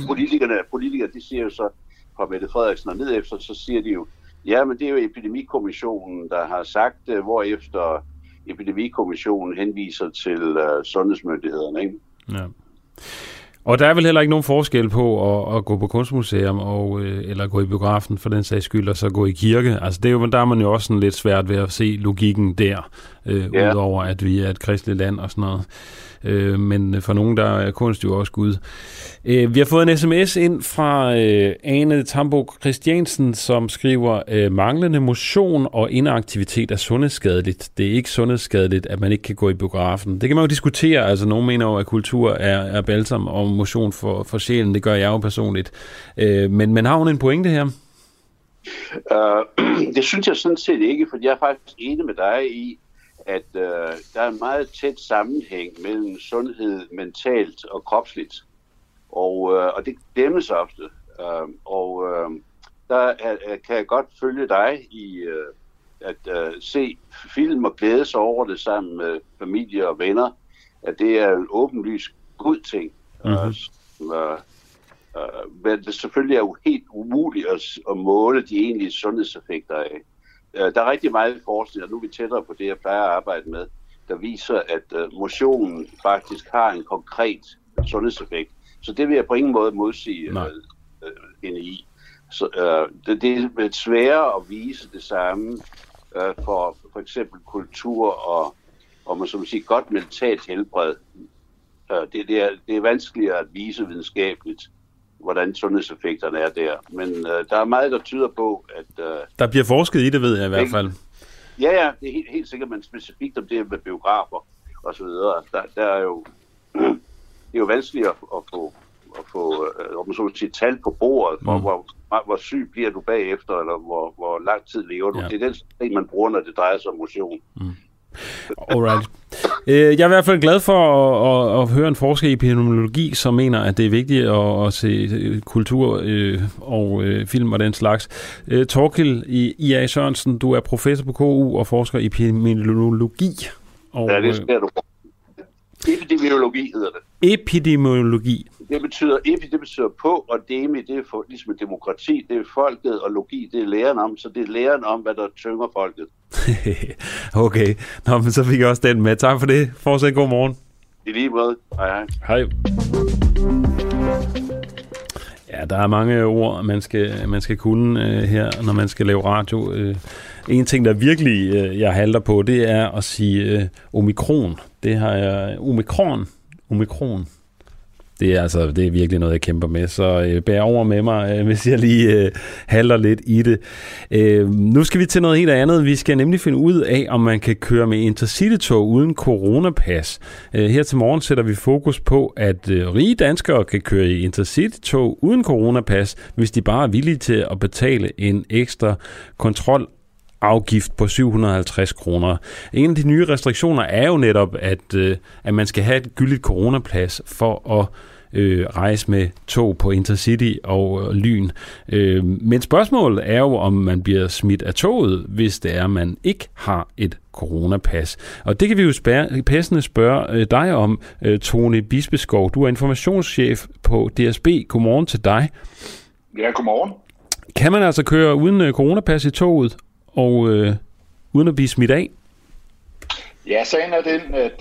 Politikere, de siger jo så, fra Mette Frederiksen og nedefter, så siger de jo, ja, men det er jo Epidemikommissionen, der har sagt det, hvorefter Epidemikommissionen henviser til sundhedsmyndighederne, ikke? Ja. Og der er vel heller ikke nogen forskel på at gå på kunstmuseum og, eller gå i biografen for den sags skyld, og så gå i kirke. Altså, det er jo, der er man jo også sådan lidt svært ved at se logikken der, udover at vi er et kristeligt land og sådan noget. Men for nogen, der er kunst jo også Gud. Vi har fået en sms ind fra Ane Tambo Christiansen, som skriver, manglende motion og inaktivitet er sundhedsskadeligt. Det er ikke sundhedsskadeligt, at man ikke kan gå i biografen. Det kan man jo diskutere. Altså, nogen mener jo, at kultur er balsam og motion for sjælen. Det gør jeg jo personligt. Men har hun en pointe her? Det synes jeg sådan set ikke, for jeg er faktisk enig med dig i, at der er en meget tæt sammenhæng mellem sundhed mentalt og kropsligt. Og det glemmes ofte. Kan jeg godt følge dig i at se film og glæde sig over det sammen med familie og venner, at det er en åbenlyst god ting. Men det selvfølgelig er jo helt umuligt at måle de egentlige sundhedseffekter af. Der er rigtig meget forskning, og nu er vi tættere på det, jeg plejer at arbejde med, der viser, at motionen faktisk har en konkret sundhedseffekt. Så det vil jeg på ingen måde modsige hende i. Så, det er sværere at vise det samme for eksempel kultur og man, som man siger, godt mentalt helbred. Det er vanskeligere at vise videnskabeligt, hvordan sundhedseffekterne er der. Men der er meget, der tyder på, at... der bliver forsket i det, ved jeg i hvert fald. Ja, det er helt sikkert, men specifikt om det med biografer og så videre. Der er jo... det er jo vanskeligt at få tal på bordet for, hvor syg bliver du bagefter, eller hvor lang tid lever du. Ja. Det er den ting, man bruger, når det drejer sig om motion. Alright. Jeg er i hvert fald glad for at høre en forsker i epidemiologi, som mener, at det er vigtigt at se kultur og film og den slags. Thorkild I.A. Sørensen, du er professor på KU og forsker i epidemiologi. Ja, det sker du. Epidemiologi hedder det. Epidemiologi. Det betyder på, og demi, det er for, ligesom demokrati, det er folket, og logi, det er læren om. Så det er læren om, hvad der tynger folket. Okay. Nå, men så fik jeg også den med. Tak for det. Fortsæt god morgen. I lige måde. Hej. Hej. Ja, der er mange ord, man skal kunne her, når man skal lave radio. En ting, der virkelig jeg halter på, det er at sige omikron. Det har jeg... Omikron. Det er virkelig noget, jeg kæmper med, så bær over med mig, hvis jeg lige halter lidt i det. Nu skal vi til noget helt andet. Vi skal nemlig finde ud af, om man kan køre med Intercity-tog uden coronapas. Her til morgen sætter vi fokus på, at rige danskere kan køre i Intercity-tog uden coronapas, hvis de bare er villige til at betale en ekstra kontrolafgift på 750 kroner. En af de nye restriktioner er jo netop, at man skal have et gyldigt coronapas for at rejse med tog på Intercity og lyn. Men spørgsmålet er jo, om man bliver smidt af toget, hvis det er, man ikke har et coronapas. Og det kan vi jo passende spørge dig om, Tony Bispeskov. Du er informationschef på DSB. Godmorgen til dig. Ja, godmorgen. Kan man altså køre uden coronapas i toget og uden at blive smidt af? Ja, sagen er den, at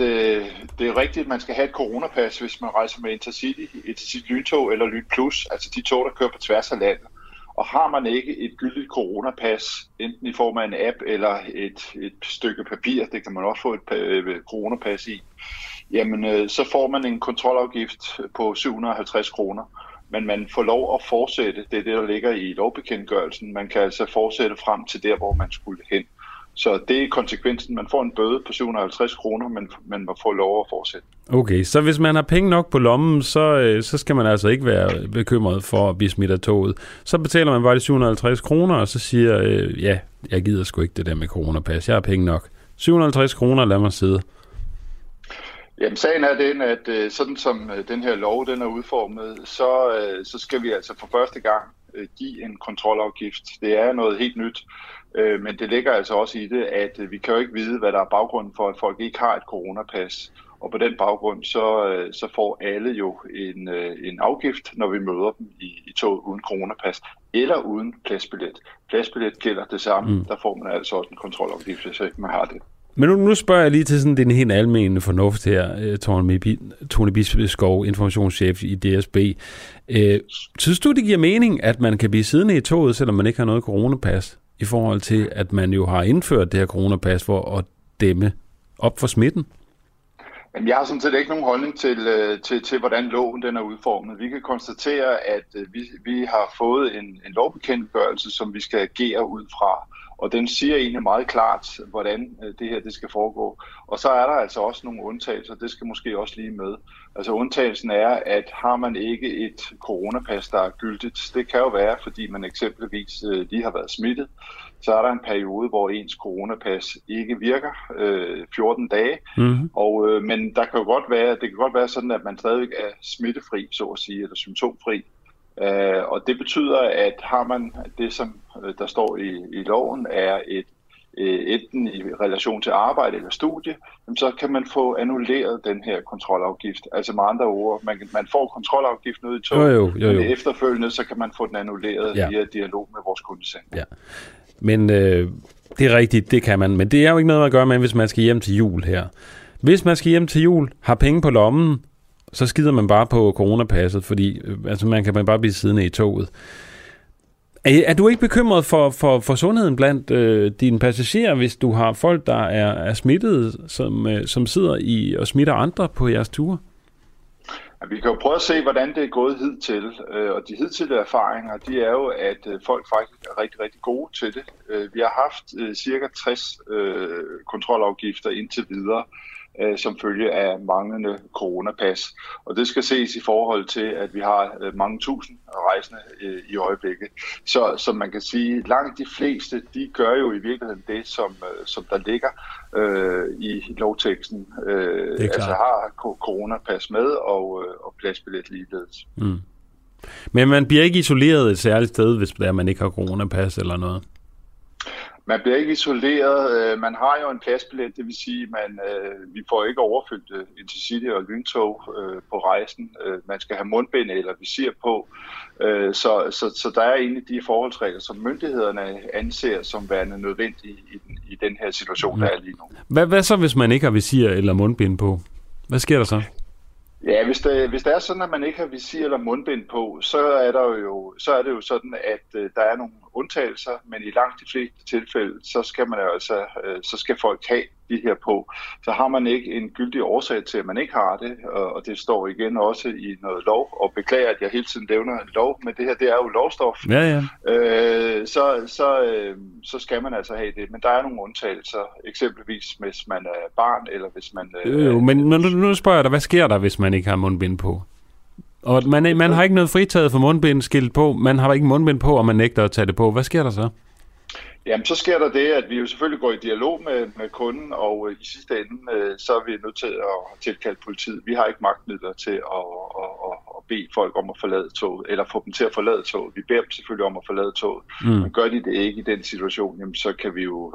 det er rigtigt, at man skal have et coronapas, hvis man rejser med Intercity lyntog eller Lyn Plus, altså de tog, der kører på tværs af landet. Og har man ikke et gyldigt coronapas, enten i form af en app eller et stykke papir, det kan man også få et coronapas i, jamen så får man en kontrolafgift på 750 kroner. Men man får lov at fortsætte, det er det, der ligger i lovbekendtgørelsen, man kan altså fortsætte frem til der, hvor man skulle hen. Så det er konsekvensen. Man får en bøde på 750 kroner, men man får lov at fortsætte. Okay, så hvis man har penge nok på lommen, så skal man altså ikke være bekymret for at blive smidt af toget. Så betaler man bare de 750 kroner, og så siger, ja, jeg gider sgu ikke det der med coronapas, jeg har penge nok. 750 kroner, lad mig sidde. Jamen, sagen er den, at sådan som den her lov den er udformet, så skal vi altså for første gang give en kontrolafgift. Det er noget helt nyt, men det ligger altså også i det, at vi kan jo ikke vide, hvad der er baggrunden for, at folk ikke har et coronapas. Og på den baggrund, så får alle jo en afgift, når vi møder dem i toget uden coronapas eller uden pladsbillet. Pladsbillet gælder det samme. Der får man altså også en kontrolafgift, hvis ikke man har det. Men nu spørger jeg lige til sådan den helt almene fornuft her, Tony Bispeskov, informationschef i DSB. Synes du, det giver mening, at man kan blive siddende i toget, selvom man ikke har noget coronapas, i forhold til, at man jo har indført det her coronapas for at dæmme op for smitten? Jamen, jeg har sådan set ikke nogen holdning til hvordan loven den er udformet. Vi kan konstatere, at vi har fået en lovbekendtgørelse, som vi skal agere ud fra. Og den siger egentlig meget klart, hvordan det her det skal foregå. Og så er der altså også nogle undtagelser, det skal måske også lige med. Altså undtagelsen er, at har man ikke et coronapas, der er gyldigt, det kan jo være, fordi man eksempelvis lige har været smittet, så er der en periode, hvor ens coronapas ikke virker, 14 dage. Mm-hmm. Men der kan jo godt være, det kan godt være sådan, at man stadig er smittefri, så at sige, eller symptomfri. Og det betyder, at har man det, som der står i loven, er enten i relation til arbejde eller studie, så kan man få annulleret den her kontrolafgift. Altså med andre ord, man får kontrolafgiften ud i toget, jo. Men efterfølgende så kan man få den annulleret via dialog med vores kundecenter. Ja. Men det er rigtigt, det kan man. Men det er jo ikke noget at gøre med, hvis man skal hjem til jul her. Hvis man skal hjem til jul, har penge på lommen, så skider man bare på coronapasset, fordi altså man kan bare blive siddende i toget. Er du ikke bekymret for sundheden blandt dine passagerer, hvis du har folk, der er smittet, som sidder i og smitter andre på jeres ture? Vi kan jo prøve at se, hvordan det er gået hidtil, og de hidtidige erfaringer, de er jo, at folk faktisk er rigtig, rigtig gode til det. Vi har haft cirka 60 kontrolafgifter indtil videre, som følge af manglende coronapas. Og det skal ses i forhold til, at vi har mange tusind rejsende i øjeblikket. Så som man kan sige, langt de fleste, de gør jo i virkeligheden det, som der ligger i lovteksten. Altså har coronapas med og pladsbillet ligeledes. Mm. Men man bliver ikke isoleret et særligt sted, hvis man ikke har coronapas eller noget? Man bliver ikke isoleret. Man har jo en pladsbillet, det vil sige, at vi får ikke overfyldt Intercity og lyntog på rejsen. Man skal have mundbind eller visir på. Så der er egentlig de forholdsregler, som myndighederne anser som værende nødvendige i den her situation, der er lige nu. Hvad så, hvis man ikke har visir eller mundbind på? Hvad sker der så? Ja, hvis det er sådan, at man ikke har visir eller mundbind på, så er det jo sådan, at der er nogle undtagelser, men i langt de fleste tilfælde, så skal folk have de her på. Så har man ikke en gyldig årsag til, at man ikke har det, og det står igen også i noget lov, og beklager, at jeg hele tiden nævner en lov, men det her, det er jo lovstof. Ja. Så skal man altså have det, men der er nogle undtagelser, eksempelvis hvis man er barn, eller hvis man... Men nu spørger jeg dig, hvad sker der, hvis man ikke har mundbind på? Og man har ikke noget fritaget for mundbindskilt på, man har ikke mundbind på, og man nægter at tage det på. Hvad sker der så? Jamen, så sker der det, at vi jo selvfølgelig går i dialog med kunden, og i sidste ende, så er vi nødt til at tilkalde politiet. Vi har ikke magtmidler til at bede folk om at forlade toget, eller få dem til at forlade toget. Vi beder dem selvfølgelig om at forlade toget, men gør de det ikke i den situation, jamen, så kan vi jo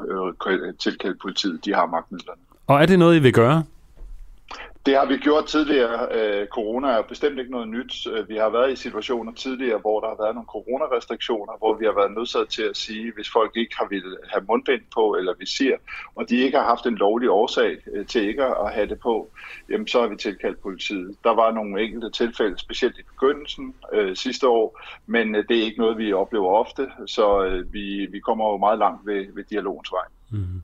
tilkalde politiet, de har magtmidlerne. Og er det noget, I vil gøre? Det har vi gjort tidligere. Corona er bestemt ikke noget nyt. Vi har været i situationer tidligere, hvor der har været nogle coronarestriktioner, hvor vi har været nødsaget til at sige, hvis folk ikke har ville have mundbind på eller visir, og de ikke har haft en lovlig årsag til ikke at have det på, jamen så har vi tilkaldt politiet. Der var nogle enkelte tilfælde, specielt i begyndelsen sidste år, men det er ikke noget, vi oplever ofte, så vi kommer jo meget langt ved dialogens vej. Mm-hmm.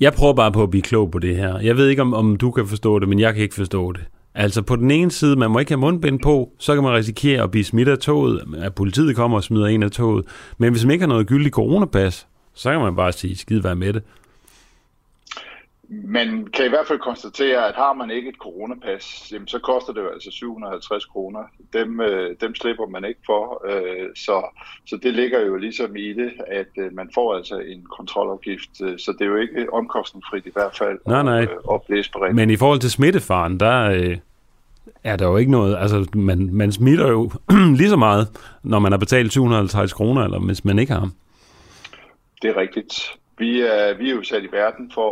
Jeg prøver bare på at blive klog på det her. Jeg ved ikke, om du kan forstå det, men jeg kan ikke forstå det. Altså på den ene side, man må ikke have mundbind på, så kan man risikere at blive smidt af toget, at politiet kommer og smider en af toget. Men hvis man ikke har noget gyldigt coronapas, så kan man bare sige, skide være med det. Man kan i hvert fald konstatere, at har man ikke et coronapas, jamen så koster det jo altså 750 kroner. Dem slipper man ikke for, så det ligger jo ligesom i det, at man får altså en kontrolafgift. Så det er jo ikke omkostningsfrit i hvert fald. Nej. At men i forhold til smittefaren, der er der jo ikke noget. Altså man smitter jo lige så meget, når man har betalt 750 kroner, eller hvis man ikke har. Det er rigtigt. Vi er jo sat i verden for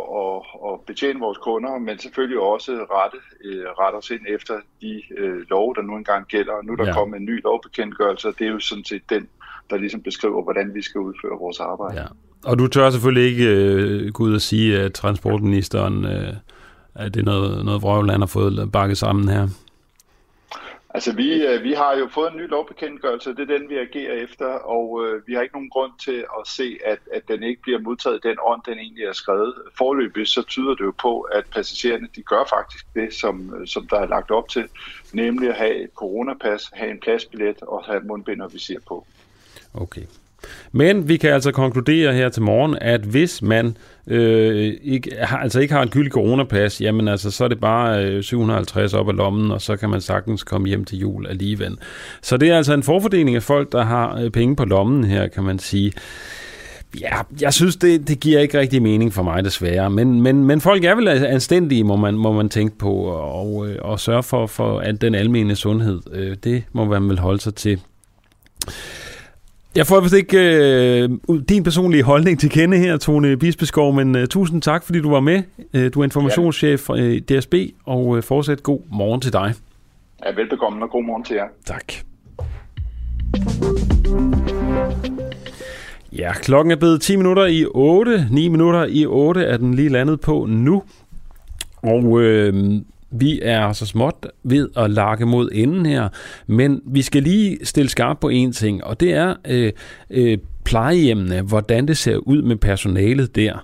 at betjene vores kunder, men selvfølgelig også rette os ind efter de love, der nu engang gælder. Og nu der kommer en ny lovbekendtgørelse, og det er jo sådan set den, der ligesom beskriver, hvordan vi skal udføre vores arbejde. Ja. Og du tør selvfølgelig ikke gå ud og sige, at transportministeren, at det er noget vrøvl, han har fået bakket sammen her? Altså, vi har jo fået en ny lovbekendtgørelse, det er den, vi agerer efter, og vi har ikke nogen grund til at se, at den ikke bliver modtaget den ånd, den egentlig er skrevet. Foreløbig så tyder det jo på, at passagererne, de gør faktisk det, som der er lagt op til, nemlig at have et coronapas, have en pladsbillet og have mundbind og visir på. Okay. Men vi kan altså konkludere her til morgen, at hvis man ikke har et gyldigt coronapas, jamen altså, så er det bare 750 op ad lommen, og så kan man sagtens komme hjem til jul alligevel. Så det er altså en forfordeling af folk, der har penge på lommen her, kan man sige. Ja, jeg synes, det giver ikke rigtig mening for mig, desværre. Men folk er vel anstændige, må man tænke på, og sørge for den almene sundhed. Det må man vel holde sig til. Jeg får vist ikke din personlige holdning til kende her, Tony Bispeskov, men tusind tak, fordi du var med. Du er informationschef i DSB, og fortsat god morgen til dig. Ja, velbekomme og god morgen til jer. Tak. Ja, klokken er blevet 7:50. 7:50 er den lige landet på nu, og... Vi er så småt ved at lakke mod enden her, men vi skal lige stille skarpt på en ting, og det er plejehjemmene, hvordan det ser ud med personalet der.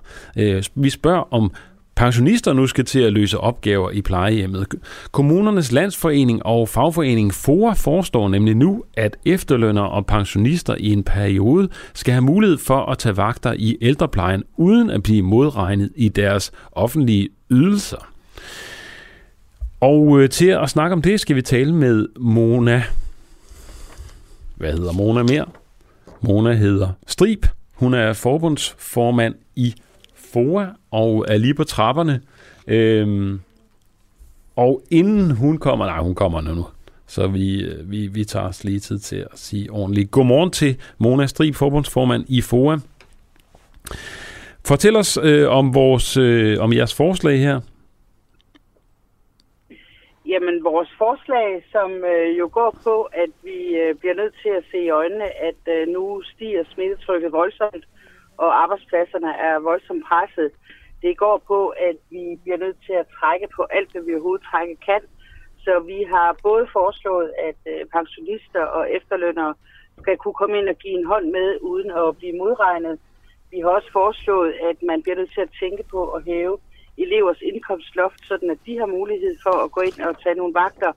Vi spørger, om pensionister nu skal til at løse opgaver i plejehjemmet. Kommunernes Landsforening og fagforeningen FOA forestår nemlig nu, at efterlønnere og pensionister i en periode skal have mulighed for at tage vagter i ældreplejen, uden at blive modregnet i deres offentlige ydelser. Og til at snakke om det, skal vi tale med Mona. Hvad hedder Mona mere? Mona hedder Strib. Hun er forbundsformand i FOA og er lige på trapperne. Og inden hun kommer... Nej, hun kommer nu. Så vi tager os lige tid til at sige ordentligt godmorgen til Mona Strib, forbundsformand i FOA. Fortæl os om jeres forslag her. Jamen, vores forslag, som jo går på, at vi bliver nødt til at se i øjnene, at nu stiger smittetrykket voldsomt, og arbejdspladserne er voldsomt presset. Det går på, at vi bliver nødt til at trække på alt, hvad vi overhovedet trække kan. Så vi har både foreslået, at pensionister og efterlønnere skal kunne komme ind og give en hånd med, uden at blive modregnet. Vi har også foreslået, at man bliver nødt til at tænke på at hæve elevers indkomstloft, sådan at de har mulighed for at gå ind og tage nogle vagter.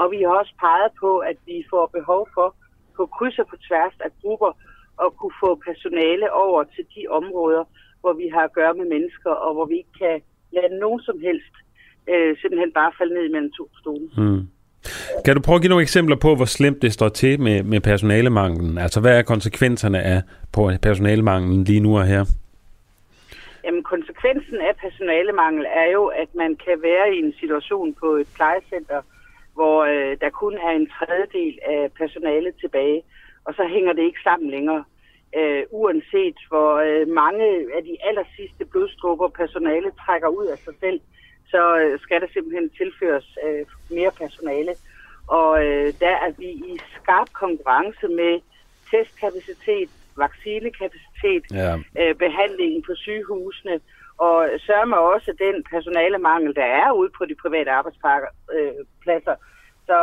Og vi har også peget på, at vi får behov for på kryds og på tværs af grupper at kunne få personale over til de områder, hvor vi har at gøre med mennesker, og hvor vi ikke kan lade nogen som helst simpelthen bare falde ned mellem to stole. Mm. Kan du prøve at give nogle eksempler på, hvor slemt det står til med personalemanglen? Altså, hvad er konsekvenserne af på personalemanglen lige nu og her? Jamen, konsekvensen af personalemangel er jo, at man kan være i en situation på et plejecenter, hvor der kun er en tredjedel af personalet tilbage, og så hænger det ikke sammen længere. Uanset hvor mange af de allersidste blodstrupper personalet trækker ud af sig selv, så skal der simpelthen tilføres mere personale. Og der er vi i skarp konkurrence med testkapacitet, vaccinekapacitet, behandlingen på sygehusene, og sørger med også den personalemangel, der er ude på de private arbejdspladser. Så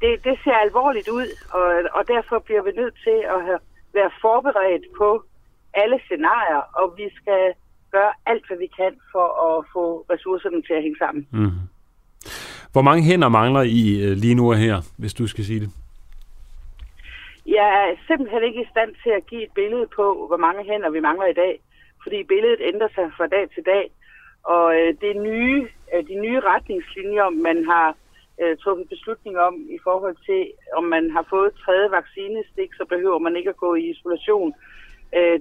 det ser alvorligt ud, og derfor bliver vi nødt til at være forberedt på alle scenarier, og vi skal gøre alt, hvad vi kan for at få ressourcerne til at hænge sammen. Mm. Hvor mange hænder mangler I lige nu og her, hvis du skal sige det? Jeg er simpelthen ikke i stand til at give et billede på, hvor mange hænder vi mangler i dag, fordi billedet ændrer sig fra dag til dag, og de nye retningslinjer, man har truffet beslutning om i forhold til, om man har fået tredje vaccinestik, så behøver man ikke at gå i isolation.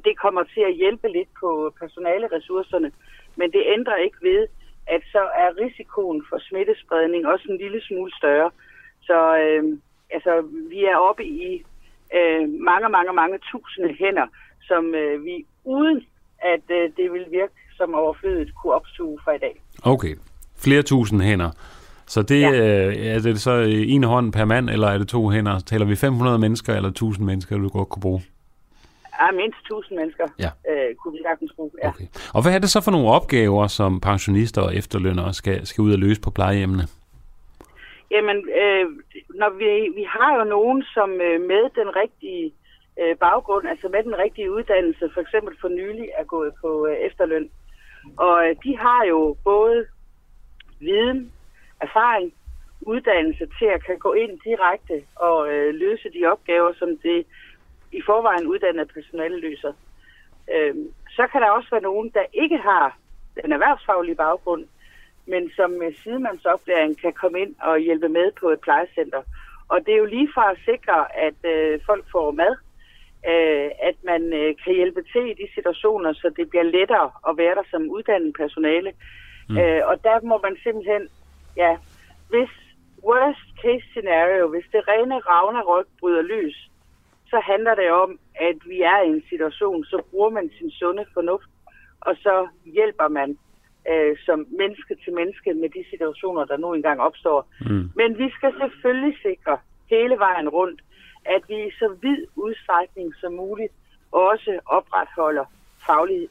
Det kommer til at hjælpe lidt på personaleressourcerne, men det ændrer ikke ved, at så er risikoen for smittespredning også en lille smule større. Så vi er oppe i mange tusinde hænder, som vi uden at det vil virke som overflødigt kunne opsuge fra i dag. Okay, flere tusind hænder. Så det, er det så en hånd per mand, eller er det to hænder? Taler vi 500 mennesker eller 1000 mennesker, du godt kunne bruge? Ja, mindst 1000 mennesker kunne vi sagtens bruge. Ja. Okay. Og hvad er det så for nogle opgaver, som pensionister og efterlønnere skal ud og løse på plejehjemmene? Jamen, når vi har jo nogen, som med den rigtige baggrund, altså med den rigtige uddannelse, for eksempel for nylig er gået på efterløn. Og de har jo både viden, erfaring, uddannelse til at kan gå ind direkte og løse de opgaver, som det i forvejen uddannede personale løser. Så kan der også være nogen, der ikke har den erhvervsfaglige baggrund, men som med sidemandsoplæring kan komme ind og hjælpe med på et plejecenter. Og det er jo lige for at sikre, at folk får mad, at man kan hjælpe til i de situationer, så det bliver lettere at være der som uddannet personale. Mm. Og der må man simpelthen, hvis worst case scenario, hvis det rene ragnarok bryder løs, så handler det om, at vi er i en situation, så bruger man sin sunde fornuft, og så hjælper man som menneske til menneske med de situationer, der nu engang opstår. Mm. Men vi skal selvfølgelig sikre hele vejen rundt, at vi i så vid udstrækning som muligt også opretholder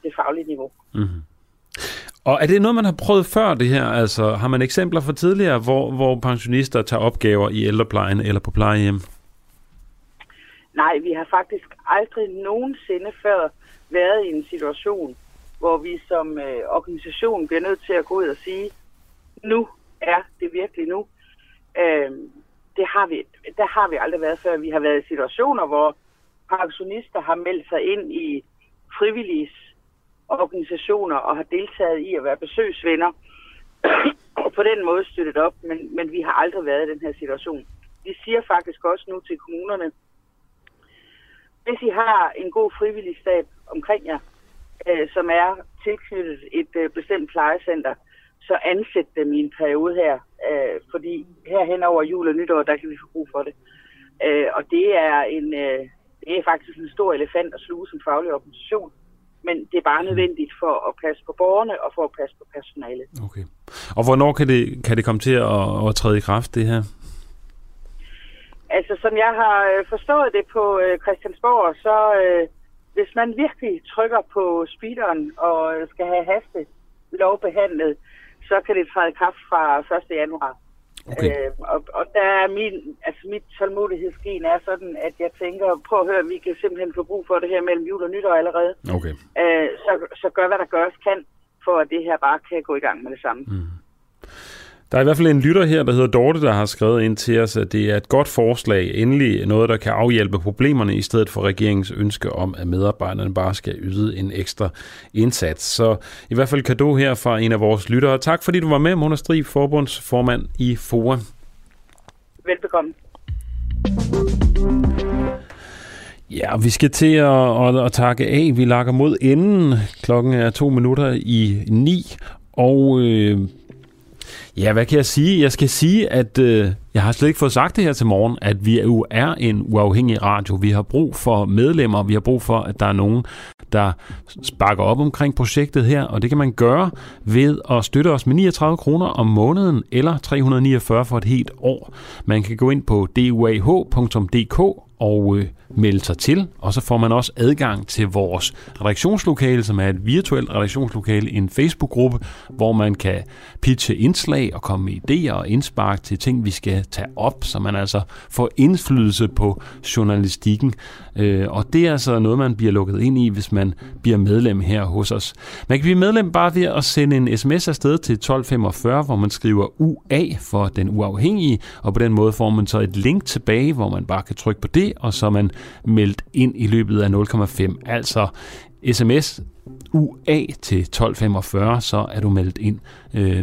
det faglige niveau. Mm. Og er det noget, man har prøvet før det her? Altså, har man eksempler fra tidligere, hvor pensionister tager opgaver i ældreplejen eller på plejehjem? Nej, vi har faktisk aldrig nogensinde før været i en situation, hvor vi som organisation bliver nødt til at gå ud og sige, nu er det virkelig nu. Der har vi aldrig været før. Vi har været i situationer, hvor pensionister har meldt sig ind i frivillige organisationer og har deltaget i at være besøgsvenner og på den måde støttet op, men vi har aldrig været i den her situation. Vi siger faktisk også nu til kommunerne, hvis I har en god frivillig stab omkring jer, som er tilknyttet et bestemt plejecenter, så ansæt dem i en periode her, fordi her hen over jul og nytår, der kan vi få brug for det. Og det er faktisk en stor elefant at sluge som faglig organisation, men det er bare nødvendigt for at passe på borgerne og for at passe på personalet. Okay. Og hvornår kan det komme til at træde i kraft, det her? Altså, som jeg har forstået det på Christiansborg, så hvis man virkelig trykker på speederen og skal have hastelov behandlet, så kan det træde i kraft fra 1. januar. Okay. Og der er mit tålmodighedsgen er sådan, at jeg tænker, prøv at høre, vi kan simpelthen få brug for det her mellem jul og nytår allerede. Okay. Så gør, hvad der gøres kan, for at det her bare kan gå i gang med det samme. Mm. Der er i hvert fald en lytter her, der hedder Dorte, der har skrevet ind til os, at det er et godt forslag, endelig noget, der kan afhjælpe problemerne, i stedet for regeringens ønske om, at medarbejderne bare skal yde en ekstra indsats. Så i hvert fald cadeau her fra en af vores lyttere. Tak fordi du var med, Mona Strib, forbundsformand i FOA. Velbekomme. Ja, vi skal til at takke af. Vi lakker mod enden. Klokken er 8:52. Og Ja, hvad kan jeg sige? Jeg skal sige, at jeg har slet ikke fået sagt det her til morgen, at vi jo er en uafhængig radio. Vi har brug for medlemmer, vi har brug for, at der er nogen, der sparker op omkring projektet her, og det kan man gøre ved at støtte os med 39 kroner om måneden, eller 349 for et helt år. Man kan gå ind på duah.dk og melde sig til, og så får man også adgang til vores redaktionslokale, som er et virtuelt redaktionslokale, en Facebook-gruppe, hvor man kan pitche indslag og komme med idéer og indspark til ting, vi skal tage op, så man altså får indflydelse på journalistikken. Og det er altså noget, man bliver lukket ind i, hvis man bliver medlem her hos os. Man kan blive medlem bare ved at sende en sms afsted til 1245, hvor man skriver UA for den uafhængige, og på den måde får man så et link tilbage, hvor man bare kan trykke på det, og så man meldt ind i løbet af 0,5. Altså sms UA til 1245, så er du meldt ind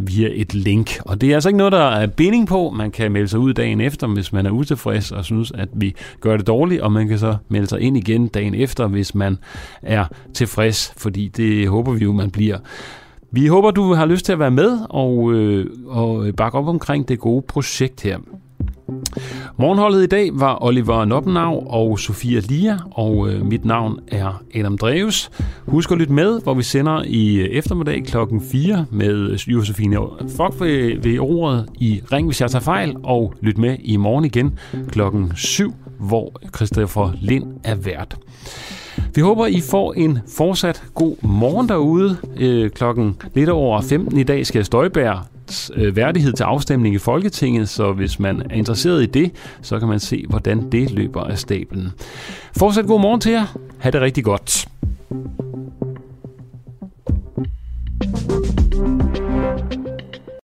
via et link. Og det er altså ikke noget, der er binding på. Man kan melde sig ud dagen efter, hvis man er utilfreds og synes, at vi gør det dårligt, og man kan så melde sig ind igen dagen efter, hvis man er tilfreds, fordi det håber vi jo, man bliver. Vi håber, du har lyst til at være med og bakke op omkring det gode projekt her. Morgenholdet i dag var Oliver Noppenau og Sofia Lia, og mit navn er Adam Dreves. Husk at lytte med, hvor vi sender i eftermiddag klokken 4 med Josefine Fogt ved ordet i Ring, hvis jeg tager fejl, og lyt med i morgen igen klokken 7, hvor Christoffer Lind er vært. Vi håber, I får en fortsat god morgen derude. Klokken lidt over 15 i dag skal Støjberg værdighed til afstemning i Folketinget, så hvis man er interesseret i det, så kan man se, hvordan det løber af stablen. Fortsat god morgen til jer. Ha' det rigtig godt.